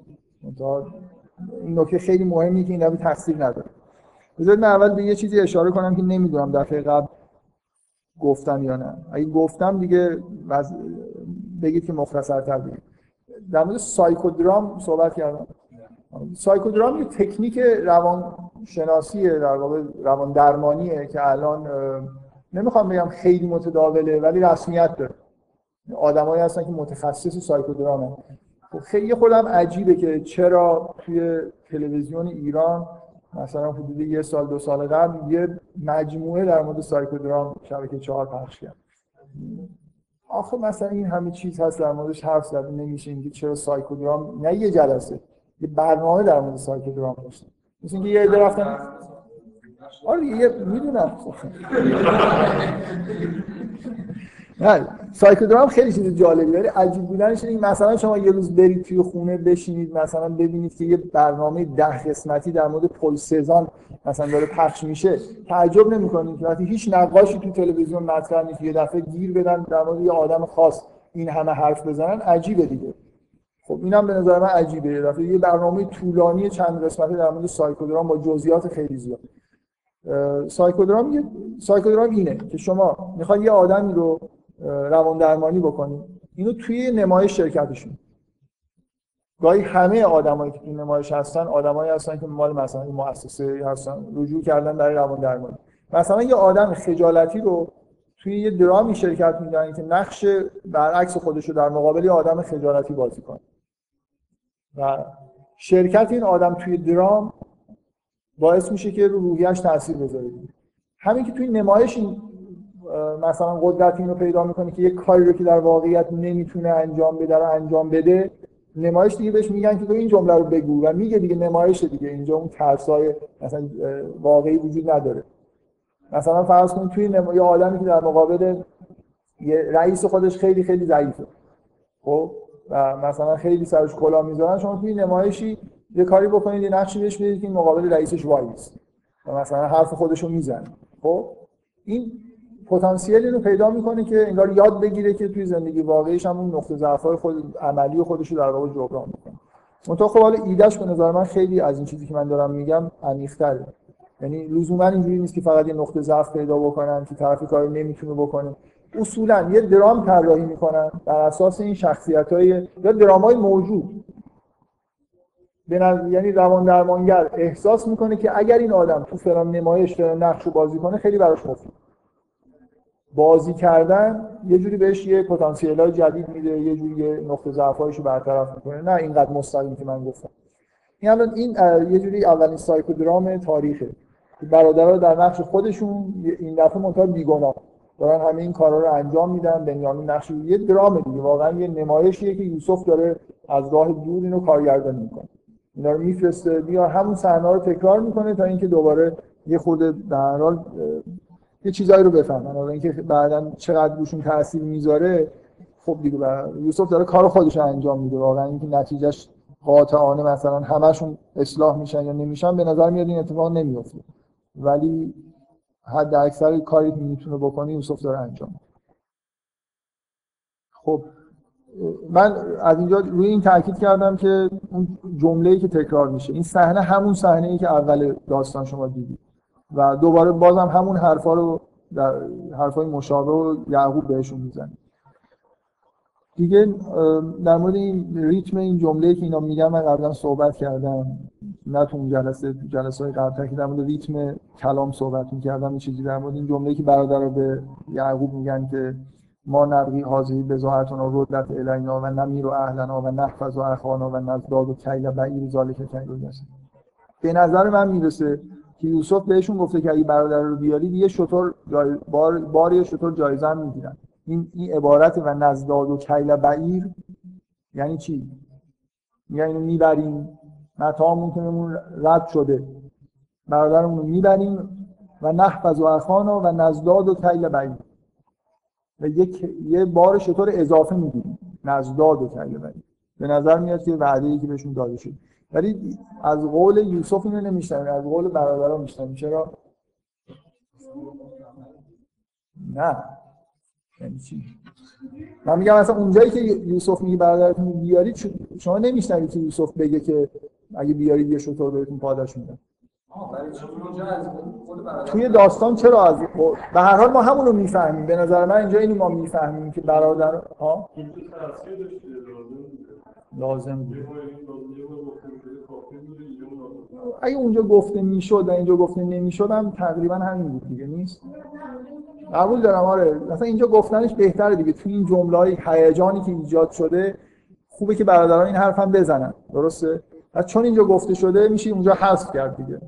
این نکته خیلی مهمه که این دفعه تقصیر نداره. بذارید من اول به یه چیزی اشاره کنم که نمیدونم دفعه قبل گفتم یا نه. اگه گفتم دیگه وز... بگید که مختصرتر بگید. در مورد سایکودرام صحبت کردم. سایکودرام یه تکنیک روانشناسیه، در واقع روان درمانیه که الان نمیخوام بگم خیلی متداوله ولی رسمیت داره. آدمایی هستن که متخصص سایکودرامن. خیلی خودم عجیبه که چرا توی تلویزیون ایران مثلا حدود یه سال دو سال قبل یه مجموعه در مورد سایکودرام شبکه چهار پخش کرد. آخه مثلا این همه چیز هست در موردش حرف زدن نمیشه. اینکه چرا سایکودرام نه یه جلسه یه برنامه در مورد سایکودرام داشت. مثل اینکه یه عده رفتن آره یه میدونم. نه سایکودرام خیلی چیز جالبی داره. عجیب بودنش این مثلا شما یه روز برید توی خونه بشینید مثلا ببینید که یه برنامه ده قسمتی در مورد پل سزان مثلا داره پخش میشه، تعجب نمی‌کنید که وقتی هیچ نقاشی تو تلویزیون مطرح نیست یه دفعه گیر بدن در مورد یه آدم خاص این همه حرف بزنن. عجیبه دیگه. خب اینم به نظر من عجیبه. یه دفعه یه برنامه طولانی چند قسمتی در مورد سایکودرام با جزئیات خیلی زیاد. سایکودرام یه سایکودرام اینه که شما می‌خواید یه آدمی رو روان درمانی بکنید، اینو توی نمایش شرکتشون. گاهی همه آدمایی که توی نمایش هستن آدمایی هستن که مال مثلا این مؤسسه هستن رجوع کردن برای روان درمانی. مثلا یه آدم خجالتی رو توی یه درامی شرکت میدن که نقش برعکس خودش رو در مقابل یه آدم خجالتی بازی کنه و شرکت این آدم توی درام باعث میشه که رو روحیه‌اش تاثیر بذاره. همین که توی نمایش این مثلا قدرت اینو پیدا میکنه که یه کاری رو که در واقعیت نمیتونه انجام بده رو انجام بده، نمایش دیگه بهش میگن که تو این جمله رو بگو و میگه دیگه نمایش دیگه، اینجا اون ترسای مثلا واقعی وجود نداره. مثلا فرض کن توی نما... یه آدمی که در مقابل یه رئیس خودش خیلی خیلی ضعیفه، خب و مثلا خیلی سرش کلا میذارن، شما توی نمایشی یه کاری بکنید، یه نقشی بهش بدید که این مقابل رئیسش وایسه و مثلا حرف خودش رو میزنه، خب این پتانسیلی رو پیدا میکنه که انگار یاد بگیره که توی زندگی واقعیش هم اون نقطه ضعف‌های خود عملی خودش رو در واقع جبران میکنه. منتها خب حالا ایدهش به نظر من خیلی از این چیزی که من دارم میگم عمیق‌تره، یعنی لزوما اینجوری نیست که فقط یه نقطه ضعف پیدا بکنن که طرفی کاری نمیتونه بکنه. اصولا یه درام طراحی میکنن بر اساس این شخصیت‌های یا درامای موجود. بنابراین یعنی روان درمانگر احساس میکنه که اگر این آدم تو فلان نمایش نقش رو بازی کنه خیلی براش مفیده. بازی کردن یه جوری بهش یه پتانسیل‌های جدید میده، یه جوری یه نقطه ضعف‌هاش رو برطرف میکنه. نه اینقدر مستقیم که من گفتم. این الان این یه جوری اولین سایکودرام تاریخه که برادرها در نقش خودشون این دفعه منتها بیگناه دارن همه این کارا رو انجام میدن. بنیامین نقش یه درام دیگه، واقعا یه نمایشیه که یوسف داره از راه دور اینو کارگردانی میکنه، اینا رو میفرسته، بیار همون صحنه رو تکرار میکنه تا اینکه دوباره یه خود در هر حال یه چیزایی رو بفهمن. حالا اینکه بعداً چقدر روشون تاثیر میذاره خب دیگه یوسف داره کار خودش رو انجام میده. واقعا اینکه نتیجهش قاطعانه مثلا همشون اصلاح میشن یا نمیشن به نظر میاد این اتفاق نمیفته، ولی حد اکثر کاری میتونه بکنه یوسف داره انجام میده. خب من از اینجا روی این تاکید کردم که اون جمله‌ای که تکرار میشه، این صحنه همون صحنه‌ای که اول داستان شما دیدید و دوباره بازم همون حرفا رو در حرفای مشابه رو یعقوب بهشون میزنه دیگه. در مورد این ریتم این جمله‌ای که اینا میگن من قبلا صحبت کردم، نه تو اون جلسه، تو جلسه‌های قبل که در مورد ریتم کلام صحبت می‌کردم یه چیزی در مورد این جمله‌ای که برادرها به یعقوب میگن که ما نبغی حاضری بزاعتون و ردت الینا و نمیر و اهلنا و نحفظ و اخوانا و نزداد و کیل و این ذالک کیل میشه. به نظر من میرسه که یوسف بهشون گفته که اگه برادر رو بیارید یه شتر بار بار یه شتر جایزه میگیرن. این این عبارت و نزداد و کیل بعیر یعنی چی؟ یعنی اینو میبریم، متاعمون که رد شده، برادرمون رو میبریم و نحفظ و اخوانا و نزداد و کیل بعیر و یک یه بار شطور اضافه می‌دیم نزداد و کله بری. به نظر میاد که وعده‌ای که بهشون داده شد، ولی از قول یوسف اینو نمی‌شنویم، از قول برادرها می‌شنویم. چرا؟ نه یعنی چی؟ من میگم مثلا اونجایی که یوسف میگه برادرتون بیارید، شما نمی‌شنوید که یوسف بگه که اگه بیارید یه شطور بهتون پاداش میدم. توی داستان چرا از به هر حال ما همون رو میفهمیم. به نظر من اینجا اینو ما میفهمیم که برادر ها لازم بود. اگه اونجا گفته میشد و اینجا گفته نمیشد هم تقریبا همین بود دیگه، نیست؟ قبول دارم آره، مثلا اینجا گفتنش بهتره دیگه. توی این جمله‌های هیجانی که ایجاد شده خوبه که برادران این حرف هم بزنن، درسته؟ و چون اینجا گفته شده میشه اونجا حذف کرد دیگه.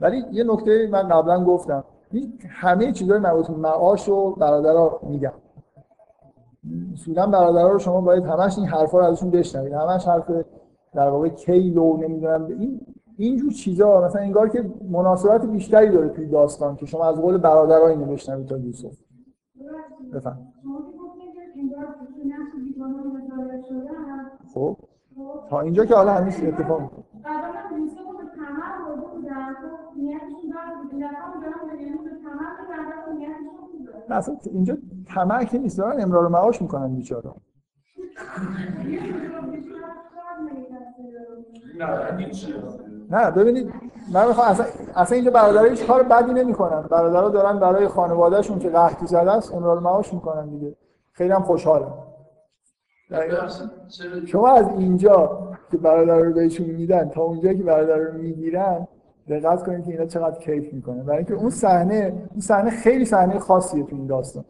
ولی یه نکته من قبلا گفتم، همه چیزای مربوط به معاش و برادرها میگن. اصولا برادرها رو شما باید همش این حرفا رو ازشون بشنوید، همش حرف در واقع کیلو نمیدونم این اینجور چیزا. مثلا انگار که مناسبت بیشتری داره توی داستان که شما از قول برادرها اینو بشنوید تا یوسف. بفهم. خب تا اینجا که حالا همیشه اتفاق میفته. قبلا یوسف رو به ثمر برده بودن، نیتشون داشت که لطفا دارن یعنی به ثمر برده نیتشون بود. اصلا اینجا طمع که نیست، دارن امرار معاش میکنن بیچاره. نه ببینید من میخوام اصلا اصلا اینجا برادرها هیچ کار بدی نمیکنن. برادرها دارن برای خانوادهشون که قحطی زده است امرار معاش میکنن دیگه. خیلی هم خوشحالن. شما از اینجا که برادر رو بهشون میدن تا اونجا که برادر رو میگیرن دقت کنید که اینا چقدر کیف میکنن، برای اینکه اون صحنه اون صحنه خیلی صحنه خاصیه تو این داستان.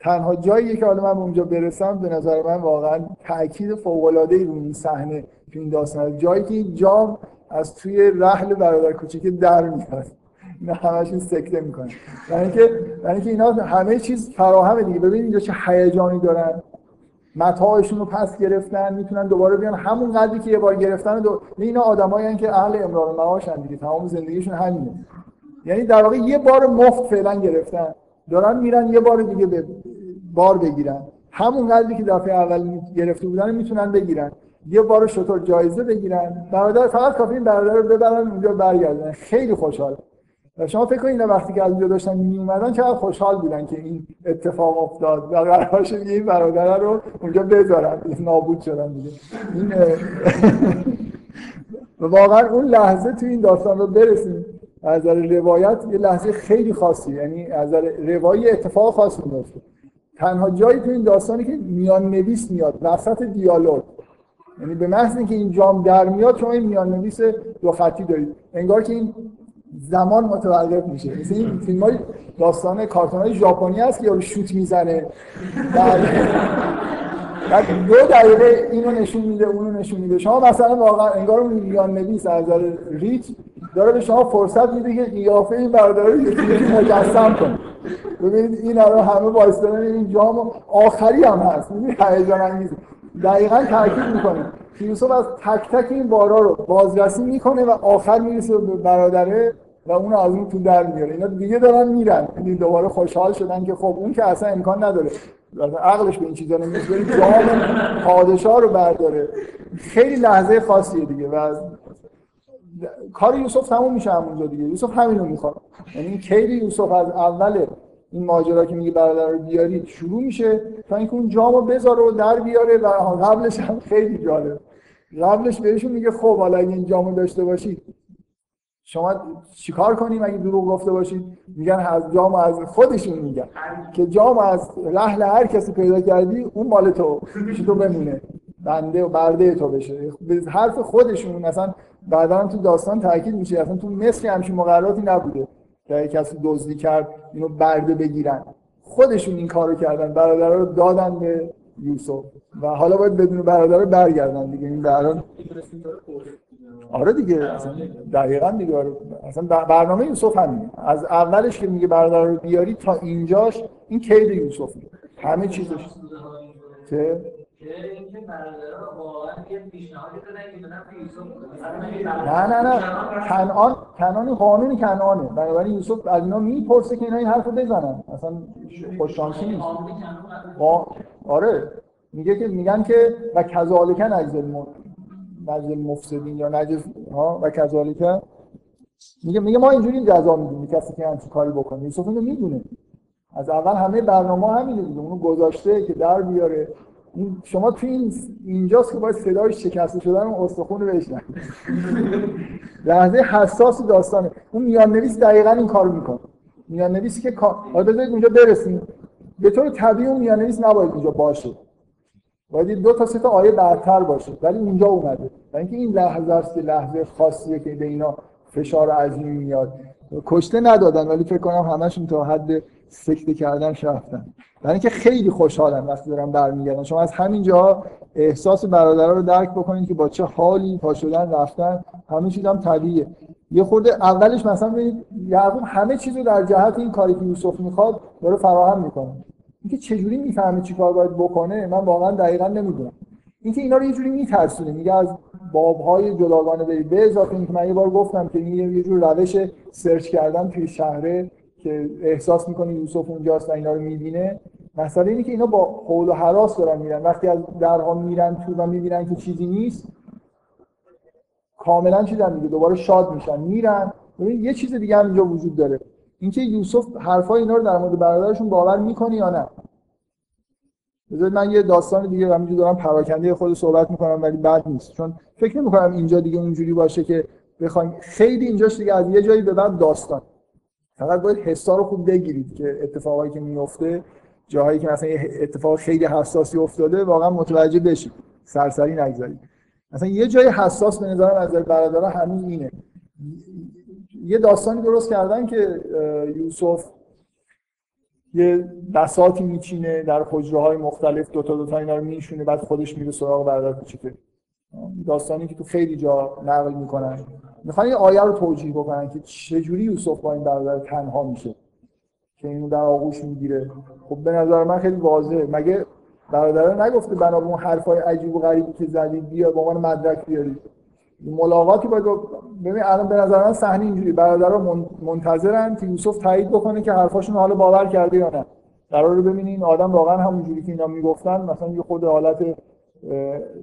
تنها جاییه که حالا من اونجا برسم به نظر من واقعا تاکید فوق العاده ای روی این صحنه تو این داستان، جایی که جام از توی رحل برادر کوچیک در میاد، نه همشون سکته میکنن. یعنی که یعنی که اینا همه چیز فراهمه دیگه. ببینید اینجا چه هیجانی دارن، متاعشون رو پس گرفتن، میتونن دوباره بیان همون قدری که یه بار گرفتن. دو... اینا آدمایی که اهل امرار معاشن دیگه، تمام زندگیشون همینه. یعنی در واقع یه بار مفت فعلا گرفتن، دارن میرن یه بار دیگه به بار بگیرن، همون قدری که دفعه اول گرفته بودن میتونن بگیرن، یه بار شطور جایزه بگیرن. برادر فقط کافی این برادر رو ببرن اونجا برگردن، خیلی خوشحال. شما فکر کنید وقتی که از اونجا داشتن می اومدن چقدر خوشحال بودن که این اتفاق افتاد و قرار شد این برادر رو اونجا بذارن، نابود شدن دیگه. این واقعا اون لحظه تو این داستان رو برسیم. از نظر روایت یه لحظه خیلی خاصی، یعنی از نظر روایی اتفاق خاصی میفته. تنها جایی تو این داستانی که میان نویس میاد وسط دیالوگ، یعنی به محض اینکه این جام در میاد شما این میان نویس دو خطی دارید، انگار که این زمان متوقف میشه. مثل این فیلم‌های داستان کارتون‌های ژاپنی هست که یارو شوت میزنه بعد دو دقیقه اینو نشون میده اونو نشون میده. شما مثلا واقعا انگار اون میان نویس از نظر ریت داره به شما فرصت میده که قیافه این برادر رو مجسم کنه. ببینید این رو همه وایسادن، این جام آخری هم هست، این هیجان انگیزه. دقیقاً تاکید میکنه یوسف از تک تک این بارا رو بازرسی میکنه و آخر میرسه به برادره و اون از اون تو در میاره. اینا دیگه دارن میرن، یعنی دوباره خوشحال شدن که خب اون که اصلا امکان نداره، مثلا عقلش به این چیزا نمیرسه جام پادشاه رو برداره. خیلی لحظه خاصیه دیگه و کار یوسف تموم میشه همونجا دیگه. یوسف همین رو میخواد، یعنی کید یوسف از اول این ماجرا که میگه برادر رو بیارید شروع میشه تا اینکه اون جامو بذاره و در بیاره. و قبلش هم خیلی جالب، قبلش بهشون میگه خب حالا اگه این جامو داشته باشید شما چیکار کنیم؟ اگه دروغ گفته باشید میگن از جامو، از خودشون میگن که جامو از رحل هر کسی پیدا کردی اون مال تو، تو بمونه، بنده و برده تو بشه. به حرف خودشون. مثلا بعدا تو داستان تاکید میشه اصلا تو مصر همچین مقرراتی نبوده که کسی دزدی کرد اینو برده بگیرن. خودشون این کارو کردن، برادر رو دادن به یوسف و حالا باید بدون برادر رو برگردن دیگه. این برادر آره دیگه، اصلا دقیقاً دیگه اصلا برنامه یوسف همینه. از اولش که میگه برادر رو بیاری تا اینجاش این کید یوسف، همه چیزش که یعنی اینکه برادرها واقعا یه پیشنهادی دادن که بدن به یوسف. نه نه نه کنعان، کنعان قانونی کنعانه. بنابراین یوسف از اینا میپرسه که اینا این حرفو بزنن، اصلا خوش شانسی نیست. آره میگه که میگن که و کذالک نجزل المفسدین یا نجز ها و کذالک، میگه میگه ما اینجوری جزا میدیم کسی که همچین کاری بکنه. یوسف اینو میدونه از اول، همه برنامه همینه دیگه. اونو گذاشته که در بیاره. شما تو این اینجاست که باید صدای شکسته شدن اون استخون رو بشنوید. لحظه حساس داستانه. اون میان نویس دقیقاً این کارو میکنه. میان نویسی که حالا بذارید اونجا برسیم. به طور طبیعی اون میان نویس نباید اونجا باشه. باید دو تا سه تا آیه بعدتر باشه. ولی اونجا اومده. یعنی که این لحظه است، لحظه خاصیه که به اینا فشار عظیم میاد. کشته ندادن ولی فکر کنم همشون تا حد سکته کردن رفتن. یعنی که خیلی خوشحالن وقتی دارن برمیگردن. شما از همین جا احساس برادرها رو درک بکنید که با چه حالی پا شدن رفتن. همه چیز هم طبیعیه. یه خورده اولش مثلا ببینید یعقوب همه چیزو در جهت این کاری که یوسف میخواد داره فراهم میکنه. اینکه چجوری میفهمه چیکار باید بکنه من واقعا دقیقاً نمیدونم. اینکه اینا رو یه جوری میترسونه، میگه از باب‌های جداگانه برید. به اضافه اینکه من یه بار گفتم که یه جور روش سرچ کردن توی شهره که احساس می‌کنی یوسف اونجاست و اینا رو می‌بینه. مسئله اینه که اینا با حول و هراس دارن میرن. وقتی از درها میرن تو و می‌بینن که چیزی نیست کاملاً چیزن دیگه، دوباره شاد میشن میرن. ببین یه چیز دیگه هم اینجا وجود داره، اینکه یوسف حرفای اینا رو در مورد برادرشون باور می‌کنه یا نه. بذارید من یه داستان دیگه همینجوری دارم پراکنده خود صحبت می‌کنم ولی بد نیست، چون فکر نمی‌کنم اینجا دیگه اونجوری باشه که بخواید خیلی اینجاش دیگه از یه جایی به بعد داستان. فقط باید حسا رو خوب بگیرید که اتفاقایی که میفته، جاهایی که مثلا یه اتفاق خیلی حساسی افتاده واقعا متوجه بشید، سرسری نگذارید. مثلا یه جای حساس به نظر از برادرها همین اینه. یه داستانی درست کردن که یوسف یه بساطی میچینه در حجره‌های مختلف، دوتا دوتا اینا رو میشونه، بعد خودش میره سراغ برادر کوچیکه. داستانی که تو خیلی جا نقل میکنن. میخوان یه آیه رو توجیه بکنن که چجوری یوسف با این برادر تنها میشه که اینو در آغوش میگیره. خب به نظر من خیلی واضحه، مگه برادران نگفته بنا به اون حرفای عجیب و غریبی که زدید بیا به عنوان مدرک بیارید. ملاقاتی باید ببین الان به نظر من صحنه اینجوری برادران منتظرن که یوسف تایید بکنه که حرفاشون حالا باور کرده یا نه. قراره ببینین آدم واقعا همونجوری که اینا میگفتن مثلا یه خود حالت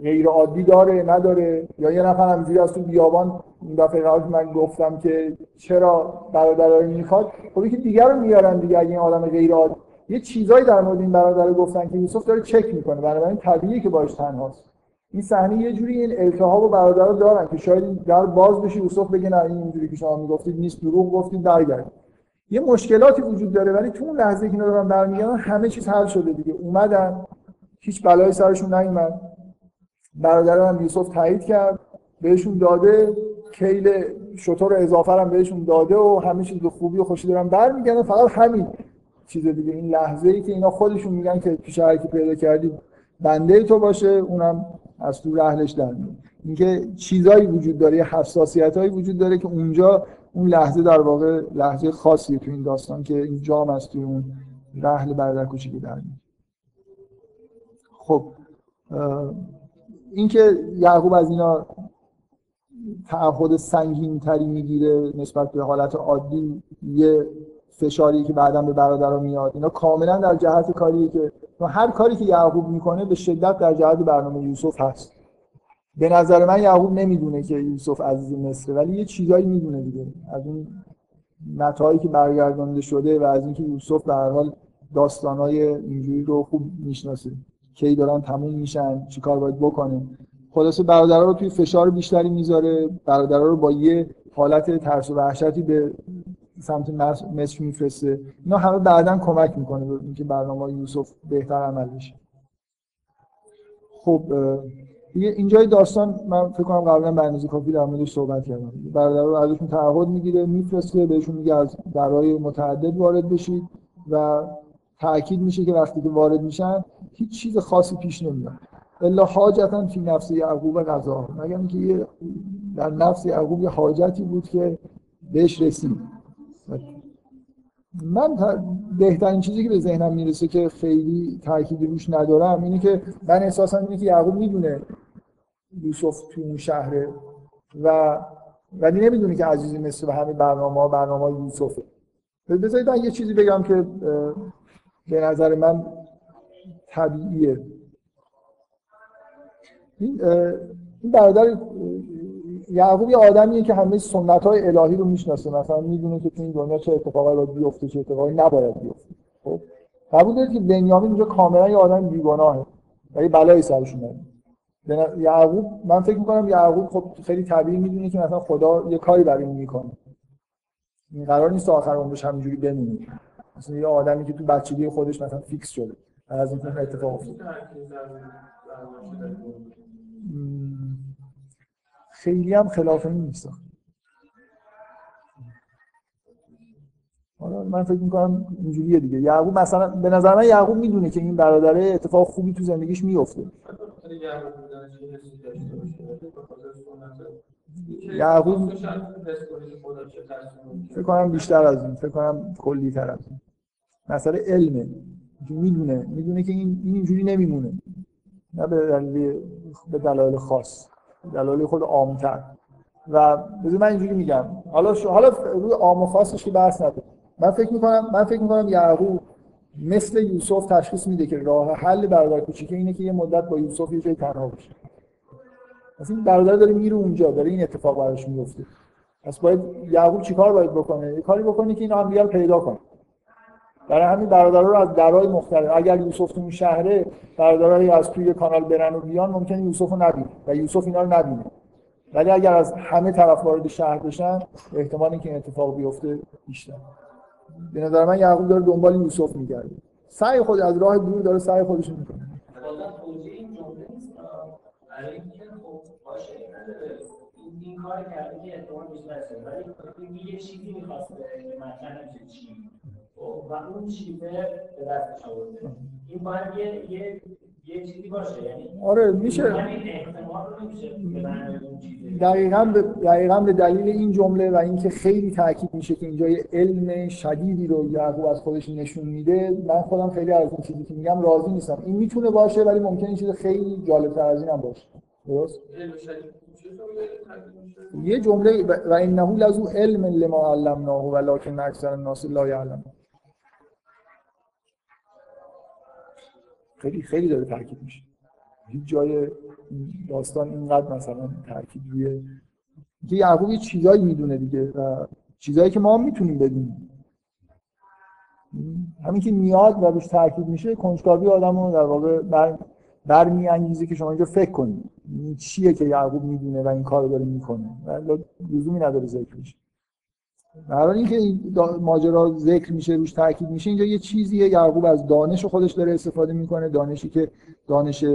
غیر عادی داره نداره، یا یه نفر هم زیر از تو بیابان دفعه که من گفتم که چرا برادرای میخواد خب که دیگر رو میارن دیگه. اگه این آدم غیر عادی یه چیزایی در مورد این برادر گفتن که یوسف داره چک میکنه، بنابراین طبیعیه که باش تنهاست. این صحنه یه جوری این التهاب و برادرها دارن که شاید در باز بشه یوسف بگه نه اینجوری که شما میگفتید نیست، دروغ گفتید، درگرد. یه مشکلاتی وجود داره ولی تو اون لحظه که اینا دارن برمیگردن همه چیز حل شده دیگه. اومدن هیچ بلای سرشون نیومد، برادران یوسف تایید کرد، بهشون داده کیل شتر اضافه هم بهشون داده و همه چیز به خوبی و خوشی دارن برمیگردن. فقط همین چیز دیگه، این لحظه‌ای که اینا خودشون میگن که پیش هر کی پیدا کردی بنده تو باشه، اونم از تو رحلش در میاد. اینکه چیزایی وجود داره، حساسیتایی وجود داره که اونجا اون لحظه در واقع لحظه خاصیه تو این داستان که این جام از توی اون رحل برادر کوچیکی در میاد. خب اینکه یعقوب از اینا تعهد سنگین‌تری میگیره نسبت به حالت عادی، یه فشاری که بعداً به برادرها میاد، اینا کاملاً در جهت کاریه که هر کاری که یعقوب میکنه به شدت در جهت برنامه یوسف هست. به نظر من یعقوب نمیدونه که یوسف عزیز مصر، ولی یه چیزایی میدونه دیگه از اون متاعی که برگردانده شده و از اینکه یوسف به هر حال داستانای اینجوری رو خوب میشناسه، کی دارن تموم میشن، چیکار باید بکنه. خلاصه برادرها رو توی فشار بیشتری میذاره، برادرها رو با یه حالت ترس و وحشتی به سمت مصر میفرسته. اینا همه بعداً کمک میکنه اینکه برنامه یوسف بهتر عمل بشه. خب دیگه اینجای داستان من فکر کنم قبلا به اندازه کافی در موردش صحبت کردم. برادرها رو ازشون تعهد میگیره، میفرسته، بهشون میگه از درهای متعدد وارد بشید و تأکید میشه که وقتی که وارد میشن هیچ چیز خاصی پیش نمیاد الا حاجتن فی نفس یعقوب قضا، مگر اینکه در نفس یعقوب یه حاجتی بود که بهش رسید. من بهترین چیزی که به ذهنم میرسه که خیلی تأکید روش ندارم اینه که من احساسم اینه که یعقوب میدونه یوسف تو اون شهره و ولی نمیدونه که عزیز مصر و همه برنامه‌ها برنامه‌های یوسفه. بذارید من یه چیزی بگم که به نظر من طبیعیه. این برادر یعقوب یه آدمیه که همه سنت‌های الهی رو میشناسه، مثلا میدونه که تو این دنیا چه اتفاقایی باید بیفته چه اتفاقایی نباید بیفته. خب قبول دارید که بنیامین اینجا کاملا یه آدم بیگناهه ولی بلای سرش اومده. یعقوب من فکر می‌کنم یعقوب خب خیلی طبیعی میدونه که مثلا خدا یه کاری برای این میکنه، این قرار نیست آخر عمرش همینجوری بمونه. مثلا یه آدمی که تو بچگی خودش مثلا فیکس شده از این طرف اتفاق افتاد. خیلی هم خلاف این نیست. حالا من فکر می‌کنم اینجوریه دیگه. یعقوب مثلا به نظر من یعقوب میدونه که این برادره اتفاق خوبی تو زندگیش میفته. یعقوب فکر کنم بیشتر از این، فکر کنم کلی تر از این. مسئله علمه. میدونه، میدونه که این اینجوری نمیمونه. نه به دلیل به دلایل خاص. دلایل خود عام‌تر. و بذار من اینجوری میگم. حالا شو حالا روی عام و خاصش که بحث نداره. من فکر میکنم من فکر میکنم یعقوب مثل یوسف تشخیص میده که راه حل برادر کوچیکه اینه که یه مدت با یوسف یه جای تنها بشه. پس این برادر داره میره اونجا، داره این اتفاق براش میفته. پس باید یعقوب چیکار باید بکنه؟ یه کاری بکنه که اینا هم دیگه رو پیدا کنن. برای همین برادرها رو از درهای مختلف، اگر یوسف تو اون شهره برادرهایی از توی کانال برن و بیان ممکنه یوسف رو نبینه و یوسف اینا رو نبینه. ولی اگر از همه طرف وارد شهر بشن احتمال اینکه این اتفاق بیفته بیشتر. به نظر من یعقوب داره دنبال یوسف میگرده. سعی خود از راه دور داره سعی خودش میکنه. والا توجیه این جمله نیست برای اینکه خب باشه این کار کرده که احتمال بیشتر شه، ولی یه چیزی می‌خواسته مثلا چه چی و اون چیزه به دستش آورده. این باید یه یه چیزی باشه یعنی آره میشه دقیقاً به دقیقاً به دلیل این جمله و اینکه خیلی تاکید میشه که اینجا یه علم شدیدی رو یعقوب از خودش نشون میده، من خودم خیلی از این چیزی که میگم راضی نیستم. این میتونه باشه ولی ممکنه این چیز خیلی جالب‌تر از اینم باشه. درست؟ یه جمله و انه لذو علم لما علمناه ولکن اکثر الناس لا یعلمون خیلی خیلی داره تاکید میشه. هیچ جای داستان اینقدر مثلا تاکید روی که یعقوب یه چیزایی میدونه دیگه و چیزایی که ما هم میتونیم بدونیم، همین که میاد و بهش تاکید میشه کنجکاوی آدمو در واقع بر برمی‌انگیزه که شما اینجا فکر کنید چیه که یعقوب میدونه و این کارو داره میکنه و لزومی نداره ذکر بشه. برای اینکه این ماجرا ذکر میشه روش تاکید میشه اینجا یه چیزیه یعقوب از دانش خودش داره استفاده میکنه، دانشی که دانش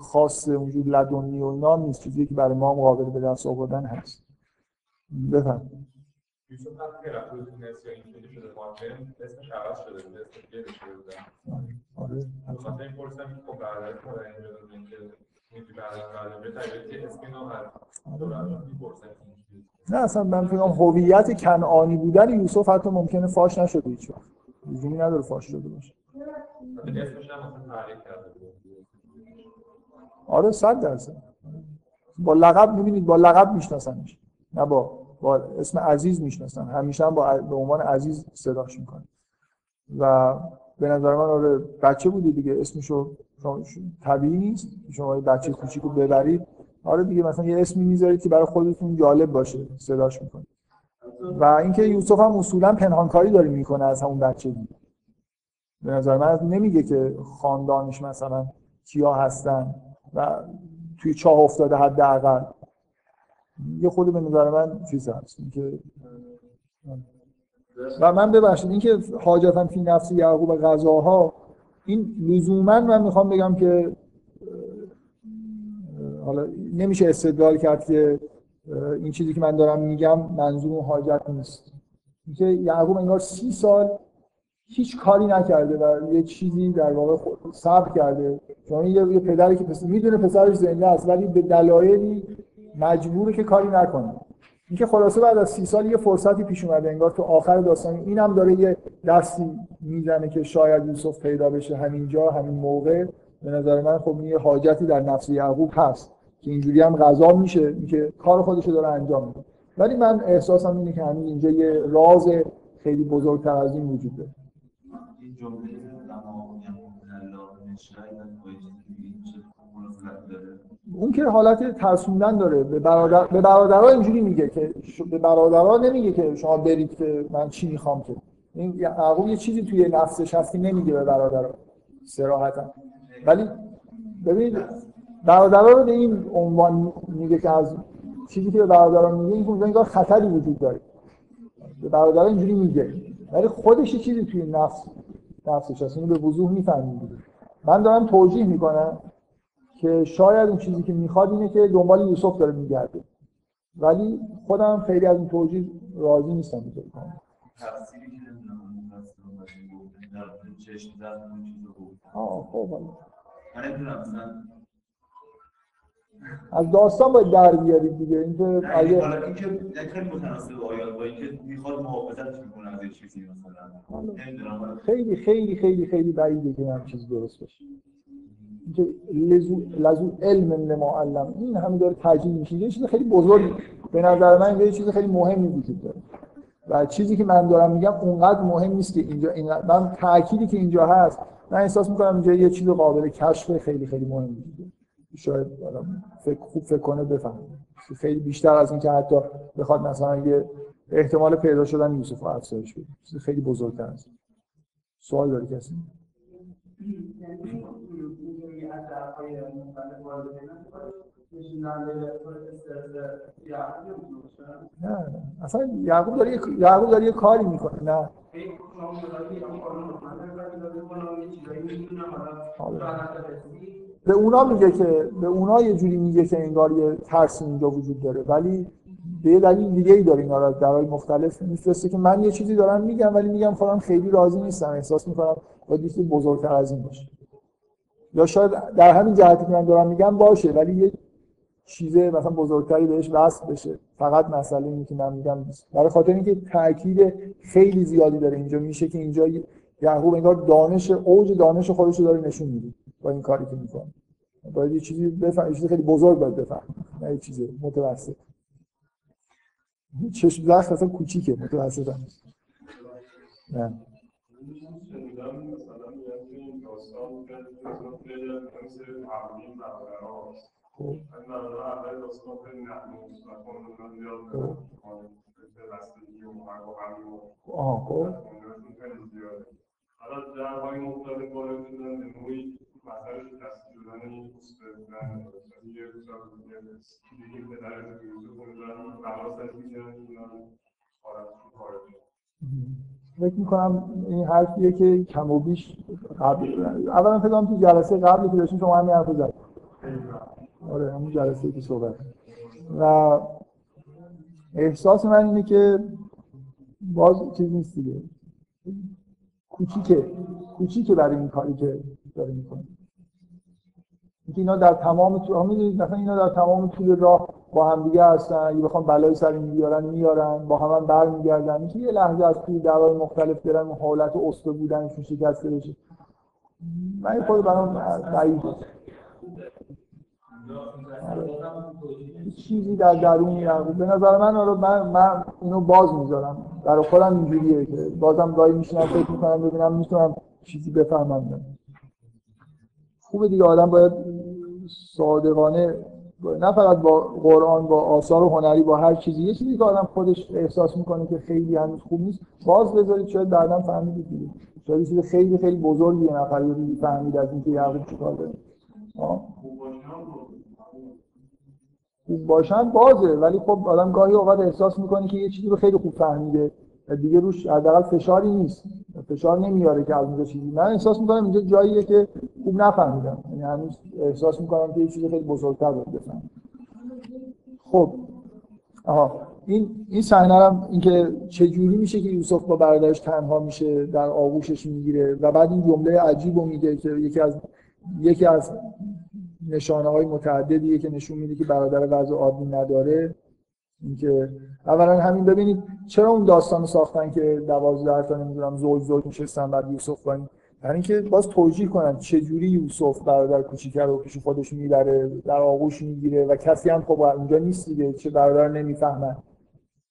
خاص وجود لدنی و اینا نیست، چیزی که برای ما هم قابل به دست آوردن هست. بفهم یوسف که رفت نسیا اینجوری شده فاطمه اسمش عوض شده بود اسمش گیر شده بود. آره البته این پرسیدم که برادر تو اینجوری اینکه میگی برادر به تعریف اسمینو هست دوران میپرسن. نه اصلا من فکر کنم هویت کنعانی بودن یوسف حتی ممکنه فاش نشده هیچ وقت. لزومی نداره فاش شده باشه. البته اسمش هم مثلا تعریف کرده بود. آره صد درصد. با لقب می‌بینید، با لقب می‌شناسنش. نه با با اسم عزیز میشناسن، همیشه هم با به عنوان عزیز صداش میکنه و به نظر من آره بچه بودی دیگه اسمشو طبیعی نیست شما یه بچه کوچیکو ببرید آره دیگه مثلا یه اسمی میذارید که برای خودتون جالب باشه صداش میکنه و اینکه یوسف هم اصولا پنهانکاری داره میکنه از همون بچگی. به نظر من نمیگه که خاندانش مثلا کیا هستن و توی چاه افتاده حداقل یه خود به نظر من چیز هست اینکه و من ببخشید اینکه حاجتاً فی نفس یعقوب غذاها این لزوماً من میخوام بگم که حالا نمیشه استدلال کرد که این چیزی که من دارم میگم منظور حاجت نیست. اینکه یعقوب انگار سی سال هیچ کاری نکرده و یه چیزی در واقع صبر کرده. یعنی یه پدری که پس... میدونه پسرش زنده است ولی به دلایلی مجبوره که کاری نکنه. اینکه خلاصه بعد از سی سال یه فرصتی پیش اومده انگار تو آخر داستان اینم داره یه دستی میزنه که شاید یوسف پیدا بشه همینجا همین موقع. به نظر من خب یه حاجتی در نفس یعقوب هست که اینجوری هم قضا میشه اینکه کار خودشو داره انجام میده. ولی من احساسم اینه که همین اینجا یه راز خیلی بزرگتر از این وجود داره. این جمله تمام الله نشاید اون که حالت ترسوندن داره به برادر به برادرها اینجوری میگه که به برادرها نمیگه که شما برید که من چی میخوام که این یعقوب یه چیزی توی نفسش هست که نمیگه به برادرها صراحتا. ولی ببینید برادرها رو به این عنوان میگه که از چیزی که به برادرها میگه این که انگار خطری وجود داره به برادرها اینجوری میگه ولی خودش یه چیزی توی نفس نفسش هست اینو به وضوح میفهمید. من دارم توجیه میکنم که شاید اون چیزی که میخواد اینه که دنبال یوسف داره میگرده ولی خودم خیلی از این توجیه راضی نیستم. بذاری کنم تفسیری که نمیدونم در چشم زد اون چیز رو بود آه خب باید من نمیدونم زن از داستان باید در بیارید دیگه اینکه اگه حالا اینکه خیلی متناسب آیات با اینکه میخواد محافظت میکنه از یه چیزی مثلا نمیدونم خیلی خیلی خیلی خیلی بعیده که من چیز درست بشه که لزو لزو علم لما علم این همه داره تاکید میشه یه چیز خیلی بزرگی به نظر من یه چیز خیلی مهمی وجود داره و چیزی که من دارم میگم اونقدر مهم نیست که اینجا این من تأکیدی که اینجا هست من احساس میکنم اینجا یه چیز قابل کشف خیلی خیلی مهمی وجود داره. شاید آدم فکر خوب فکر کنه بفهمه خیلی بیشتر از اینکه حتی بخواد مثلا یه احتمال پیدا شدن یوسف افسرش بده چیز خیلی بزرگتر است. سوال داره کسی؟ نه اصلا یعقوب داره یعقوب داره یه کاری میکنه نه به اونا میگه که به اونا یه جوری میگه که انگار یه ترس اینجا وجود داره ولی به دلیل دیگه ای داره اینا رو در حال مختلف میفرسته که من یه چیزی دارم میگم ولی میگم خودم خیلی راضی نیستم احساس میکنم باید یه چیز بزرگتر از این باشه. یا شاید در همین جهتی که من دارم میگم باشه، ولی یه چیز مثلا بزرگتری بهش وصل بشه. فقط مسئله اینه که من میگم برای خاطر اینکه تاکید خیلی زیادی داره اینجا، میشه که اینجا یعقوب انگار دانش اوج دانش خودش رو داره نشون میده با این کاری که میکنه. باید یه چیزی بفهم، یه چیز خیلی بزرگ باید بفهم، نه یه چیز متوسط. چشم زخم اصلا کوچیکه، متوسط هم نه. آه خب حالا جرهای مختلف باره بودن نموی مطرح دستی شدن این بودن یه روزا بودن دیگه پدر از یوسف بودن بلاس از میشن بودن آرد تو کاره بودن. فکر میکنم این حرفیه که کم و بیش قبل بودن. اولا فکرم تو جلسه قبلی که داشتیم شما همین حرف زد. آره همون جلسه که صحبت و احساس من اینه که باز چیز نیست دیگه، کوچیکه کوچیکه برای این کاری که داره میکنه. اینکه اینا در تمام طول میدونید مثلا اینا در تمام طول راه با هم دیگه هستن، اگه بخوام بلای سر این بیارن میارن، با هم هم برمیگردن. اینکه یه لحظه از توی دعوای مختلف دارن و حالت اسوه بودنشون شکسته بشه، من خود برام بعید چیزی در درون یعقوب به نظر من. حالا من من اینو باز میذارم برای خودم، اینجوریه که بازم گاهی میشینم فکر میکنم ببینم میتونم چیزی بفهمم. خوبه دیگه، آدم باید صادقانه نه فقط با قرآن، با آثار و هنری، با هر چیزی. یه چیزی که آدم خودش احساس میکنه که خیلی هنوز خوب نیست باز بذارید، شاید بعداً فهمید دیگه. شاید چیز خیلی خیلی بزرگی یه نفر فهمید از اینکه یعقوب چیکار کرده. خوب باشن بازه، ولی خب آدم گاهی اوقات احساس میکنه که یه چیزی رو خیلی خوب فهمیده و دیگه روش حداقل فشاری نیست، فشار نمیاره که از اونجا چیزی. من احساس میکنم اینجا جاییه که خوب نفهمیدم، یعنی هنوز احساس میکنم که یه چیزی خیلی بزرگتر باید بفهمم. خب آها این این صحنه هم اینکه چه جوری میشه که یوسف با برادرش تنها میشه، در آغوشش میگیره و بعد این جمله عجیبو میگه که یکی از یکی از نشانه‌های متعددیه که نشون میده که برادر وضع عادی نداره. اینکه اولا همین ببینید چرا اون داستانو ساختن که دوازده تا نمیدونم زوج زوج نشستن بعد یوسف با این، برای اینکه باز توجیه کنن چجوری یوسف برادر کوچیک‌تر رو پیش خودش میبره، در آغوش میگیره و کسی هم خب اونجا نیست دیگه، چه برادر نمیفهمن.